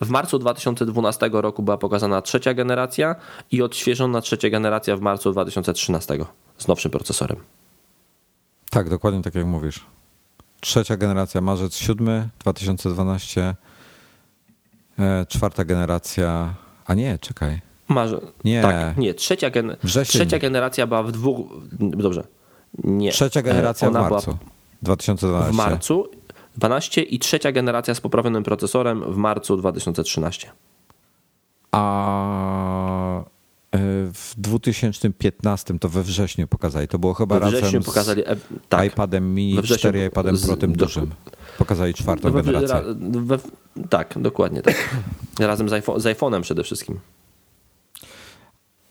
w marcu dwa tysiące dwunastego roku była pokazana trzecia generacja i odświeżona trzecia generacja w marcu dwa tysiące trzynastego z nowszym procesorem. Tak, dokładnie tak jak mówisz. Trzecia generacja, marzec siódmy, dwa tysiące dwunasty, e, czwarta generacja, a nie, czekaj. Marze... Nie, tak, nie. Trzecia, gen... trzecia generacja była w dwóch, dobrze, nie. Trzecia generacja Ona w marcu. Była... dwa tysiące dwunastego. W marcu dwunastego i trzecia generacja z poprawionym procesorem w marcu dwa tysiące trzynastego. A w dwa tysiące piętnastego to we wrześniu pokazali. To było chyba razem pokazali, z tak, iPadem Mini wrześniu, cztery, iPadem Pro tym dużym. Pokazali czwartą we, generację. Ra, we, tak, dokładnie tak. Razem z, iPhone, z iPhone'em przede wszystkim.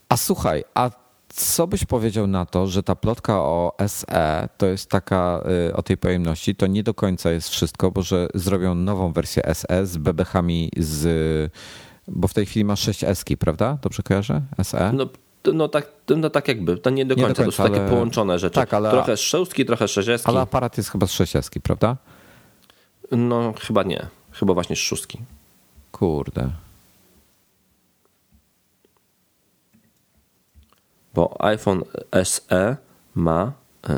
A słuchaj, a co byś powiedział na to, że ta plotka o S E, to jest taka o tej pojemności, to nie do końca jest wszystko, bo że zrobią nową wersję S E z bebechami z... Bo w tej chwili masz sześć eski, prawda? Dobrze kojarzę? S E? No, no, tak, no tak jakby, to nie do końca, nie do końca to są ale... takie połączone rzeczy. Tak, ale... Trochę szóstki, trochę sześć eski. Ale aparat jest chyba z sześć eski, prawda? No chyba nie, chyba właśnie z szóstki. Kurde... Bo iPhone S E ma yy,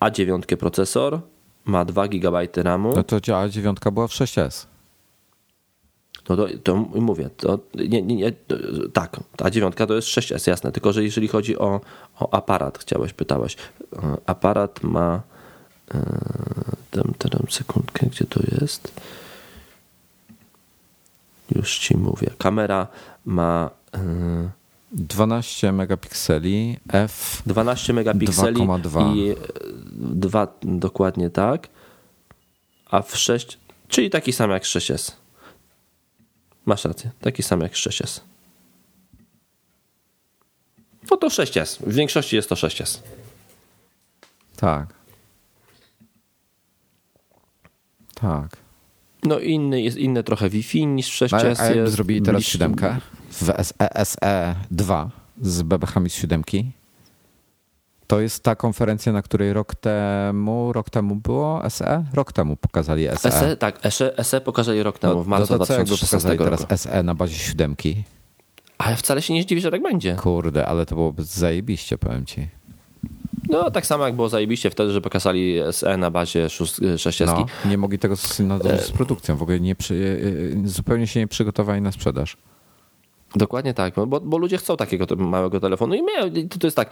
A dziewięć procesor, ma dwa gigabajty RAMu. No to działa, A dziewięć była w sześć S. No to, to mówię, to, nie, nie, nie, to, tak, A dziewięć to jest sześć S, jasne. Tylko że jeżeli chodzi o, o aparat, chciałeś, pytałeś. Aparat ma... Yy, tam, tam sekundkę, gdzie to jest? Już ci mówię. Kamera ma... Yy, dwanaście megapikseli, f dwanaście megapikseli dwa przecinek dwa. I dwa dokładnie tak, a w sześć, czyli taki sam jak sześć S. Masz rację, taki sam jak sześć S. No to sześć S, w większości jest to sześć S. Tak. Tak. No inny jest inne trochę Wi-Fi niż w sześć S. A, a jakby zrobili teraz bliższy... siódemkę w S E dwa z bebechami z siódemki. To jest ta konferencja, na której rok temu, rok temu było S E? Rok temu pokazali S E. S E tak, S E pokazali rok temu, no, w marcu no dwa tysiące szesnastego roku. Teraz S E na bazie siódemki. Ale wcale się nie zdziwię, że tak będzie. Kurde, ale to byłoby zajebiście, powiem ci. No tak samo jak było zajebiście wtedy, że pokazali S E na bazie sześć S. No, nie mogli tego z, no, z produkcją, w ogóle nie przy, zupełnie się nie przygotowali na sprzedaż. Dokładnie tak, bo, bo ludzie chcą takiego małego telefonu i to jest tak,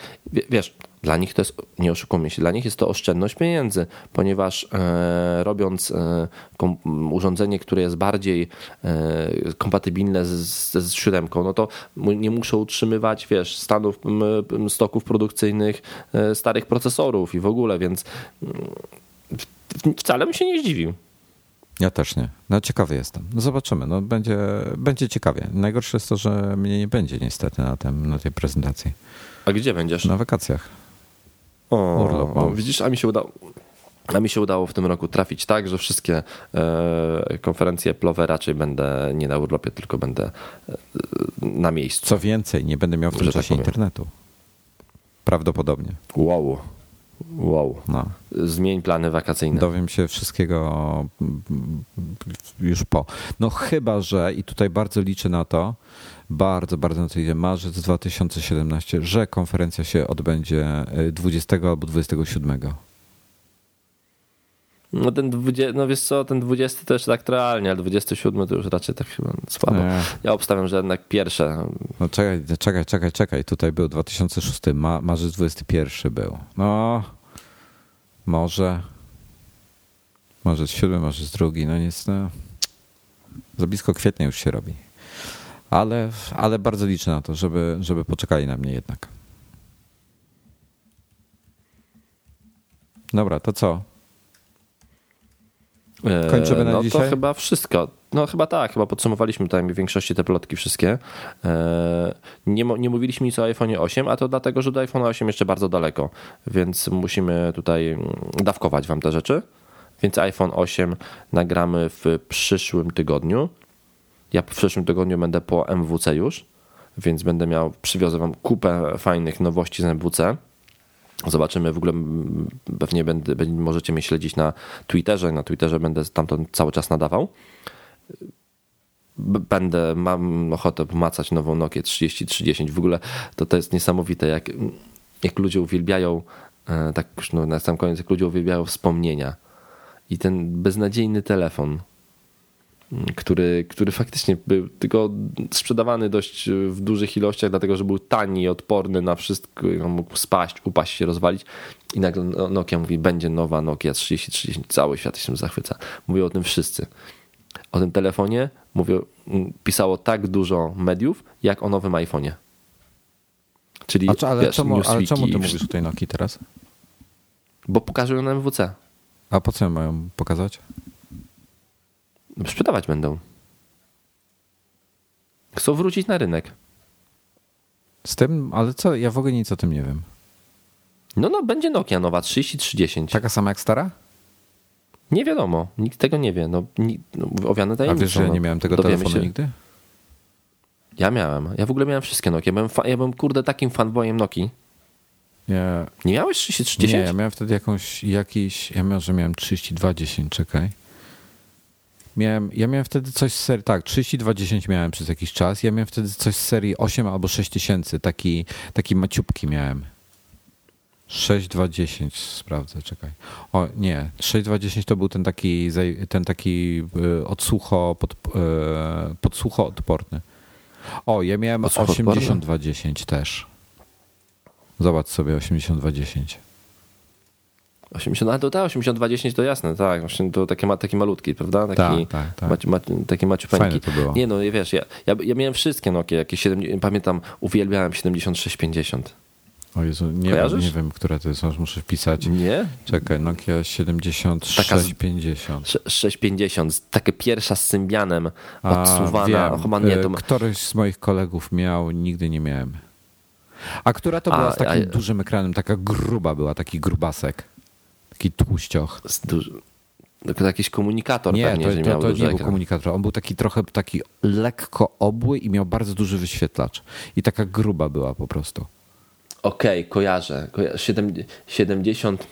wiesz, dla nich to jest, nie oszukujmy się, dla nich jest to oszczędność pieniędzy, ponieważ e, robiąc e, kom, urządzenie, które jest bardziej e, kompatybilne z, z, z siódemką, no to nie muszą utrzymywać, wiesz, stanów, m, stoków produkcyjnych, e, starych procesorów i w ogóle, więc w, wcale bym się nie zdziwił. Ja też nie. No ciekawy jestem. No zobaczymy. No będzie, będzie ciekawie. Najgorsze jest to, że mnie nie będzie niestety na, tym, na tej prezentacji. A gdzie będziesz? Na wakacjach. O, urlop mam. Widzisz, a mi się udało. A mi się udało w tym roku trafić tak, że wszystkie e, konferencje Plowe raczej będę nie na urlopie, tylko będę e, na miejscu. Co więcej, nie będę miał w tym czasie internetu. Prawdopodobnie. Wow. Wow. No. Zmień plany wakacyjne. Dowiem się wszystkiego już po. No chyba, że i tutaj bardzo liczę na to, bardzo, bardzo na to idzie marzec dwa tysiące siedemnastego, że konferencja się odbędzie dwudziestego albo dwudziestego siódmego. No ten dwudziesty, no wiesz co, ten dwudziesty też tak realnie, ale dwudziesty siódmy to już raczej tak chyba słabo. Nie. Ja obstawiam, że jednak pierwsze. No czekaj, czekaj, czekaj, czekaj. Tutaj był dwa tysiące szósty, ma, marzec dwudziesty pierwszy był. No może marzec siódmy, marzec drugi, no nic, no za blisko kwietnia już się robi. Ale, ale bardzo liczę na to, żeby, żeby poczekali na mnie jednak. Dobra, to co? Kończymy na no dzisiaj? To chyba wszystko. No chyba tak, chyba podsumowaliśmy tutaj w większości te plotki wszystkie. Nie, nie mówiliśmy nic o iPhone osiem, a to dlatego, że do iPhone osiem jeszcze bardzo daleko, więc musimy tutaj dawkować wam te rzeczy. Więc iPhone osiem nagramy w przyszłym tygodniu. Ja w przyszłym tygodniu będę po M W C już, więc będę miał, przywiozę wam kupę fajnych nowości z M W C. Zobaczymy, w ogóle pewnie będę, możecie mnie śledzić na Twitterze. Na Twitterze będę tamten cały czas nadawał. Będę, mam ochotę pomacać nową Nokię trzydzieści trzydzieści. W ogóle to, to jest niesamowite, jak, jak ludzie uwielbiają, tak już no, na sam koniec, jak ludzie uwielbiają wspomnienia. I ten beznadziejny telefon, który, który faktycznie był tylko sprzedawany dość w dużych ilościach, dlatego że był tani, odporny na wszystko, on mógł spaść, upaść się, rozwalić. I nagle Nokia mówi, będzie nowa Nokia trzydzieści trzydzieści. Cały świat się tym zachwyca. Mówią o tym wszyscy. O tym telefonie mówią, pisało tak dużo mediów, jak o nowym iPhonie. Czyli, A, ale, wiesz, czemu, ale czemu ty mówisz o tej Nokii teraz? Bo pokażę ją na M W C. A po co ją mają pokazać? Sprzedawać będą. Chcą wrócić na rynek. Z tym? Ale co? Ja w ogóle nic o tym nie wiem. No, no, będzie Nokia nowa trzydzieści trzydzieści. Taka sama jak stara? Nie wiadomo. Nikt tego nie wie. No, ni- no, owiane tajemnicą. A wiesz, że ja nie miałem tego Dowiemy telefonu się. Nigdy? Ja miałem. Ja w ogóle miałem wszystkie Nokie. Ja byłem, fa- ja byłem kurde takim fanboyem Nokii. Ja... Nie miałeś trzydzieści trzydzieści? Nie, ja miałem wtedy jakąś, jakiś... Ja miałem, że miałem trzydzieści dwa dziesięć, czekaj. Miałem, ja miałem wtedy coś z serii, tak, trzydzieści dwa dziesięć miałem przez jakiś czas. Ja miałem wtedy coś z serii osiem albo sześć tysięcy, taki, taki maciupki miałem. sześć dwa dziesięć, sprawdzę, czekaj. O nie, sześć dwa dziesięć to był ten taki, ten taki odsłucho, pod, podsłucho odporny. O, ja miałem osiemdziesiąt dwa dziesięć też. Zobacz sobie, osiemdziesiąt dwa dziesięć. osiemdziesiąt, ale to ta osiemdziesiąt dwa dziesięć to jasne, tak, właśnie to takie, ma, takie malutki, prawda? Taki, tak, tak, tak. Maci, ma, takie maciupeńki. To było. Nie no, wiesz, ja, ja, ja miałem wszystkie Nokie, jakieś siedemdziesiąt, pamiętam, uwielbiałem siedemdziesiąt sześć pięćdziesiąt. O Jezu, nie, nie wiem, które to jest, muszę wpisać. Nie? Czekaj, Nokia siedemdziesiąt sześć pięćdziesiąt. sześć pięćdziesiąt, takie pierwsza z Symbianem, odsuwana. A, wiem, nie, to... Któryś z moich kolegów miał, nigdy nie miałem. A która to była a, z takim a... dużym ekranem, taka gruba była, taki grubasek. Taki tłuścioch. Duży... Jakiś komunikator nie, pewnie, to, że to, miał to duży nie ekran. Był komunikator. On był taki trochę taki lekko obły i miał bardzo duży wyświetlacz. I taka gruba była po prostu. Okej, okay, kojarzę. siedemdziesiąt...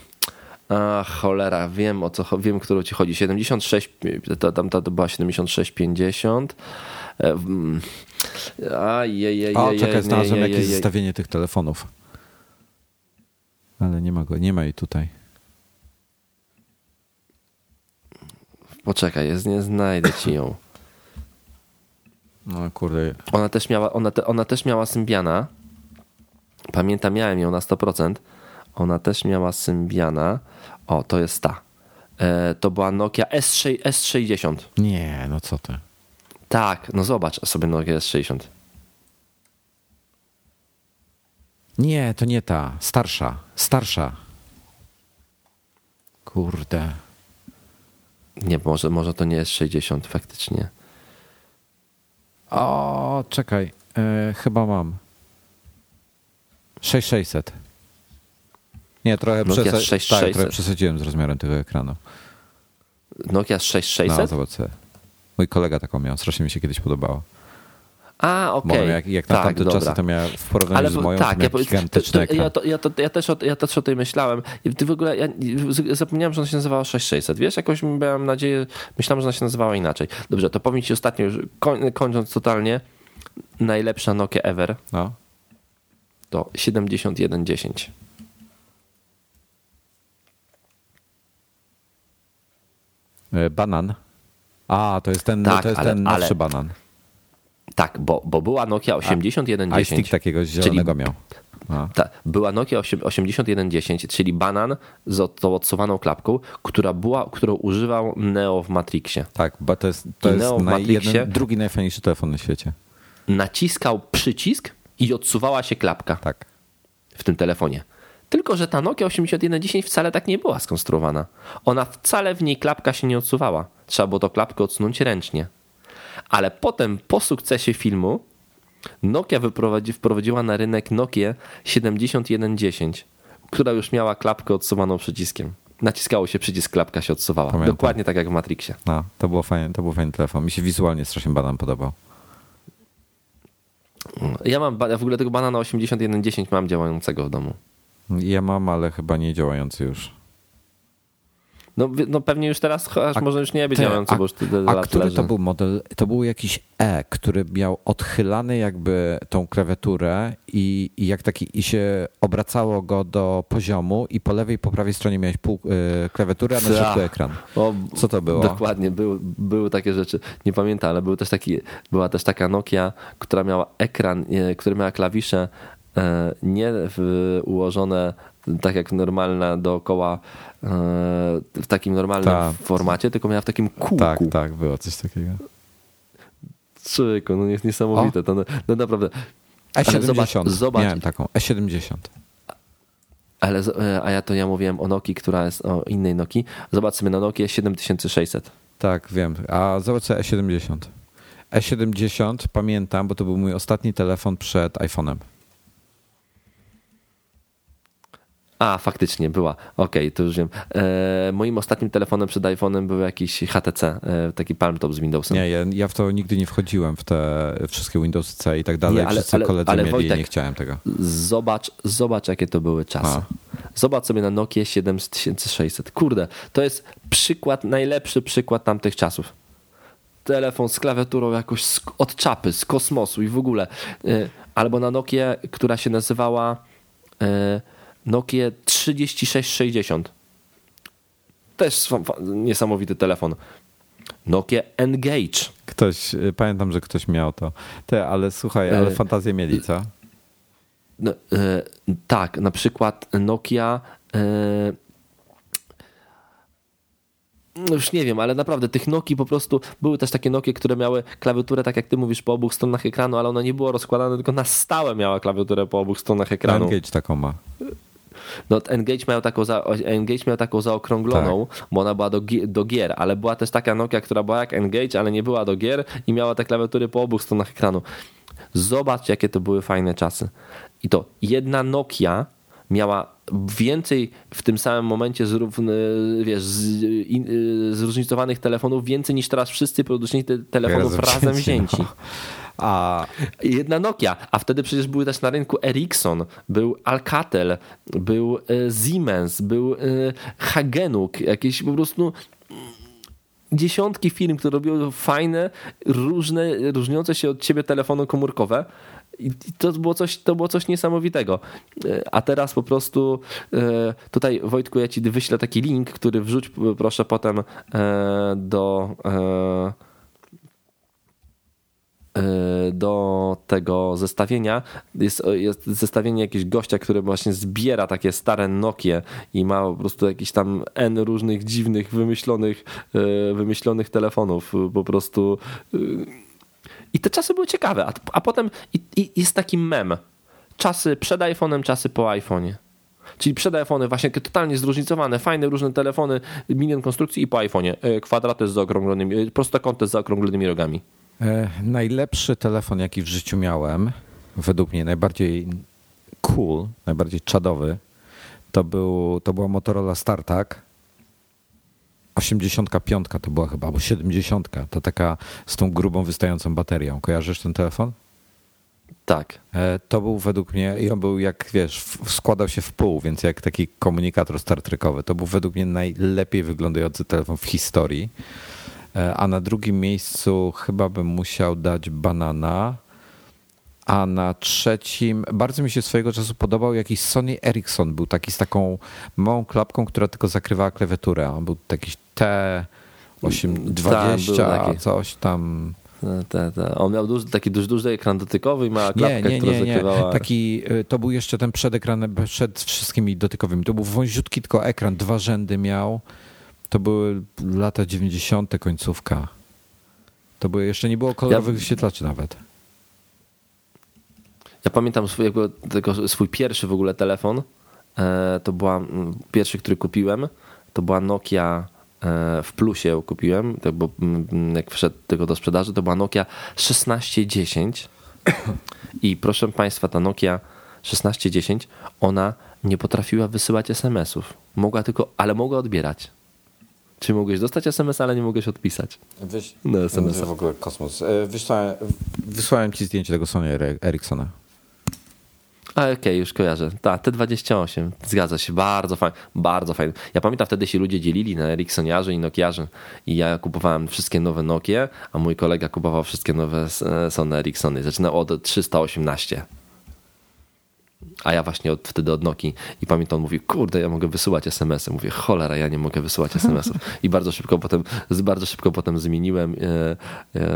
A, cholera, wiem o co wiem, którą ci chodzi. siedemdziesiąt sześć... Tam to była siedemdziesiąt sześć pięćdziesiąt. A, je, je, je, o, czekaj, znalazłem jakieś je, je. zestawienie tych telefonów. Ale nie ma go, nie ma jej tutaj. Poczekaj, jest, nie znajdę ci ją. No kurde. Ona też miała, ona te, ona też miała Symbiana. Pamiętam, miałem ją na sto procent. Ona też miała Symbiana. O, to jest ta. E, to była Nokia S sześć, S sześćdziesiąt. Nie, no co ty. Tak, no zobacz sobie Nokia S sześćdziesiąt. Nie, to nie ta. Starsza. Starsza. Kurde. Nie, może, może to nie jest sześćdziesiąt faktycznie. O, czekaj. Yy, chyba mam. sześć sześćset. Nie, trochę, Nokia przesa- sześć sześćset. Tak, trochę przesadziłem z rozmiarem tego ekranu. Nokia sześć sześćset? No, zobacz sobie. Mój kolega taką miał. Strasznie mi się kiedyś podobało. A, okej. Okay. Jak, jak na tak, tamte dobra. czasy to miałem w porównaniu ale, z moją tak, ja, gigantyczne to, ja, to, ja, to, ja, też o, ja też o tej myślałem. I ty w ogóle ja zapomniałem, że ona się nazywała sześć sześćset. Wiesz, jakoś miałem nadzieję, myślałem, że ona się nazywała inaczej. Dobrze, to powiem ci ostatnio już, koń, kończąc totalnie, najlepsza Nokia ever no. To siedemdziesiąt jeden dziesięć. Banan. A, to jest ten, tak, to jest ale, ten nowszy ale, banan. Tak, bo, bo była Nokia osiemdziesiąt jeden dziesięć. A stick takiego zielonego miał. Ta, była Nokia osiem tysięcy sto dziesięć, czyli banan z odcowaną klapką, która była, którą używał Neo w Matrixie. Tak, bo to jest, to jest naj, jeden, drugi najfajniejszy telefon na świecie. Naciskał przycisk i odsuwała się klapka. Tak. W tym telefonie. Tylko że ta Nokia osiemdziesiąt jeden dziesięć wcale tak nie była skonstruowana. Ona wcale w niej klapka się nie odsuwała. Trzeba było tą klapkę odsunąć ręcznie. Ale potem po sukcesie filmu Nokia wyprowadzi, wprowadziła na rynek Nokię siedem tysięcy sto dziesięć, która już miała klapkę odsuwaną przyciskiem. Naciskało się przycisk, klapka się odsuwała. Pamiętam. Dokładnie tak jak w Matrixie. No, to było fajne, to był fajny telefon. Mi się wizualnie strasznie banan podobał. Ja mam ja w ogóle tego banana osiemdziesiąt jeden dziesięć mam działającego w domu. Ja mam, ale chyba nie działający już. No, no pewnie już teraz, aż a, może już nie być działający, bo już tyle lat leży. A który to był model? To był jakiś E, który miał odchylany jakby tą klawiaturę i, i jak taki i się obracało go do poziomu i po lewej i po prawej stronie miałeś pół y, klawiatury, a na środku ekran. O, co to było? Dokładnie, był, były takie rzeczy. Nie pamiętam, ale był też taki, była też taka Nokia, która miała ekran, y, która miała klawisze y, nie w, ułożone tak jak normalna dookoła w takim normalnym Ta. formacie, tylko miała w takim kółku. Tak, tak, było coś takiego. Czyko, no jest niesamowite. To, no, no naprawdę. E siedemdziesiąt, zobacz, zobacz. Miałem taką, E siedemdziesiąt. Ale, a ja to ja mówiłem o Nokii, która jest o innej Nokii. Zobacz sobie na Nokię siedem tysięcy sześćset. Tak, wiem. A zobacz sobie E siedemdziesiąt. E siedemdziesiąt pamiętam, bo to był mój ostatni telefon przed iPhone'em. A, faktycznie, była. Okej, okay, to już wiem. E, moim ostatnim telefonem przed iPhone'em był jakiś H T C, e, taki palmtop z Windowsem. Nie, ja, ja w to nigdy nie wchodziłem, w te wszystkie Windows C i tak dalej. Nie, ale, Wszyscy ale, koledzy ale, mieli Wojtek, i nie chciałem tego. Zobacz, zobacz jakie to były czasy. A. Zobacz sobie na Nokię siedem tysięcy sześćset. Kurde, to jest przykład, najlepszy przykład tamtych czasów. Telefon z klawiaturą jakoś z, od czapy, z kosmosu i w ogóle. E, albo na Nokię, która się nazywała... E, Nokia trzydzieści sześć sześćdziesiąt. Też niesamowity telefon. Nokia N-Gage. Ktoś, pamiętam, że ktoś miał to. Te, ale słuchaj, ale fantazję e, mieli, co? E, e, tak, na przykład Nokia... E, no już nie wiem, ale naprawdę tych Nokii po prostu były też takie Nokie, które miały klawiaturę, tak jak ty mówisz, po obu stronach ekranu, ale ona nie była rozkładana, tylko na stałe miała klawiaturę po obu stronach ekranu. N-Gage taką ma. No, N-Gage miał taką, za, N-Gage miał taką zaokrągloną, tak. Bo ona była do, do gier, ale była też taka Nokia, która była jak N-Gage, ale nie była do gier i miała te klawiatury po obu stronach ekranu. Zobacz, jakie to były fajne czasy. I to jedna Nokia miała więcej w tym samym momencie zrówny, wiesz, z, in, zróżnicowanych telefonów więcej niż teraz wszyscy producenci telefonów Jezu, razem wzięci. No. A... Jedna Nokia, a wtedy przecież były też na rynku Ericsson, był Alcatel, był Siemens, był Hagenuk, jakieś po prostu dziesiątki firm, które robiły fajne, różne, różniące się od siebie telefony komórkowe. I to było coś, to było coś niesamowitego. A teraz po prostu tutaj, Wojtku, ja ci wyślę taki link, który wrzuć proszę potem do do tego zestawienia. Jest, jest zestawienie jakiegoś gościa, który właśnie zbiera takie stare Nokie i ma po prostu jakiś tam N różnych dziwnych, wymyślonych wymyślonych telefonów. Po prostu... I te czasy były ciekawe, a, a potem i, i jest taki mem. Czasy przed iPhone'em, czasy po iPhone'ie. Czyli przed iPhone'em właśnie totalnie zróżnicowane, fajne różne telefony, milion konstrukcji i po iPhone'ie. Kwadraty z zaokrąglonymi, prostokąty z zaokrąglonymi rogami. E, najlepszy telefon, jaki w życiu miałem, według mnie najbardziej cool, najbardziej czadowy, to, był, to była Motorola StarTAC. osiemdziesiąt pięć to była chyba, albo siedemdziesiąt. To taka z tą grubą, wystającą baterią. Kojarzysz ten telefon? Tak. To był według mnie, i on był jak, wiesz, składał się w pół, więc jak taki komunikator startrekowy. To był według mnie najlepiej wyglądający telefon w historii. A na drugim miejscu chyba bym musiał dać banana. A na trzecim, bardzo mi się swojego czasu podobał jakiś Sony Ericsson. Był taki z taką małą klapką, która tylko zakrywała klawiaturę. On był taki T osiemdziesiąt osiem dwadzieścia, a coś tam. Ta, ta. On miał duży, taki duży, duży ekran dotykowy i ma klapkę, nie, nie, która nie, nie. zakrywała. Taki, to był jeszcze ten przedekran przed wszystkimi dotykowymi. To był wąziutki tylko ekran, dwa rzędy miał. To były lata dziewięćdziesiąte, końcówka. To było, jeszcze nie było kolorowych ja, wyświetlaczy nawet. Ja pamiętam swój, tylko swój pierwszy w ogóle telefon. To była pierwszy, który kupiłem. To była Nokia. W plusie ją kupiłem, tak, bo jak wszedł tego do sprzedaży, to była Nokia szesnaście dziesięć i proszę Państwa, ta Nokia szesnaście dziesięć, ona nie potrafiła wysyłać es em esów. Mogła tylko, ale mogła odbierać. Czyli mogłeś dostać es em es, ale nie mogłeś odpisać. Wyś... No, es em es w ogóle kosmos. Wysłałem, wysłałem Ci zdjęcie tego Sony Ericssona. A okej, okay, już kojarzę. Ta, T dwadzieścia osiem, zgadza się, bardzo fajnie, bardzo fajnie. Ja pamiętam, wtedy się ludzie dzielili na Ericssoniarzy i Nokiarzy i ja kupowałem wszystkie nowe Nokie, a mój kolega kupował wszystkie nowe Sony Ericssony. Zaczynał od trzysta osiemnaście, a ja właśnie od, wtedy od Nokii. I pamiętam, on mówi, kurde, ja mogę wysyłać es em esy. Mówię, cholera, ja nie mogę wysyłać es em esów. I bardzo szybko potem, bardzo szybko potem zmieniłem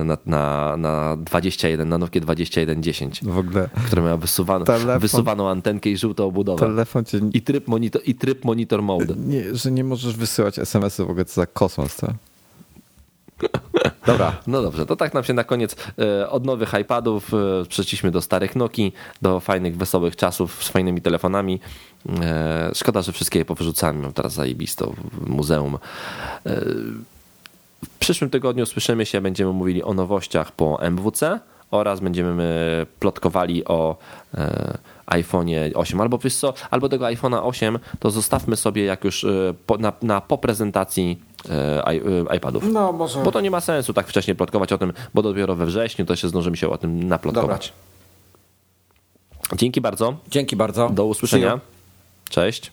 na, na, na dwadzieścia jeden, na Nokię dwadzieścia jeden dziesięć, w ogóle która miała wysuwaną, telefon, wysuwaną antenkę i żółtą obudowę. Telefon cię... I tryb monitor, i tryb monitor mode. Nie, że nie możesz wysyłać es em esy w ogóle, to za kosmos, co? Dobra. No dobrze, to tak nam się na koniec od nowych iPadów przeszliśmy do starych Nokii, do fajnych, wesołych czasów z fajnymi telefonami. Szkoda, że wszystkie je powyrzucamy. Mam teraz zajebisto w muzeum. W przyszłym tygodniu słyszymy się, będziemy mówili o nowościach po em wu ce oraz będziemy plotkowali o iPhone'ie osiem. Albo wiesz co, albo tego iPhone'a osiem to zostawmy sobie jak już po, na, na, po prezentacji I, iPadów. No, może... Bo to nie ma sensu tak wcześnie plotkować o tym, bo dopiero we wrześniu to się zdążymy się o tym naplotkować. Dobra. Dzięki bardzo. Dzięki bardzo. Do usłyszenia. Cześć.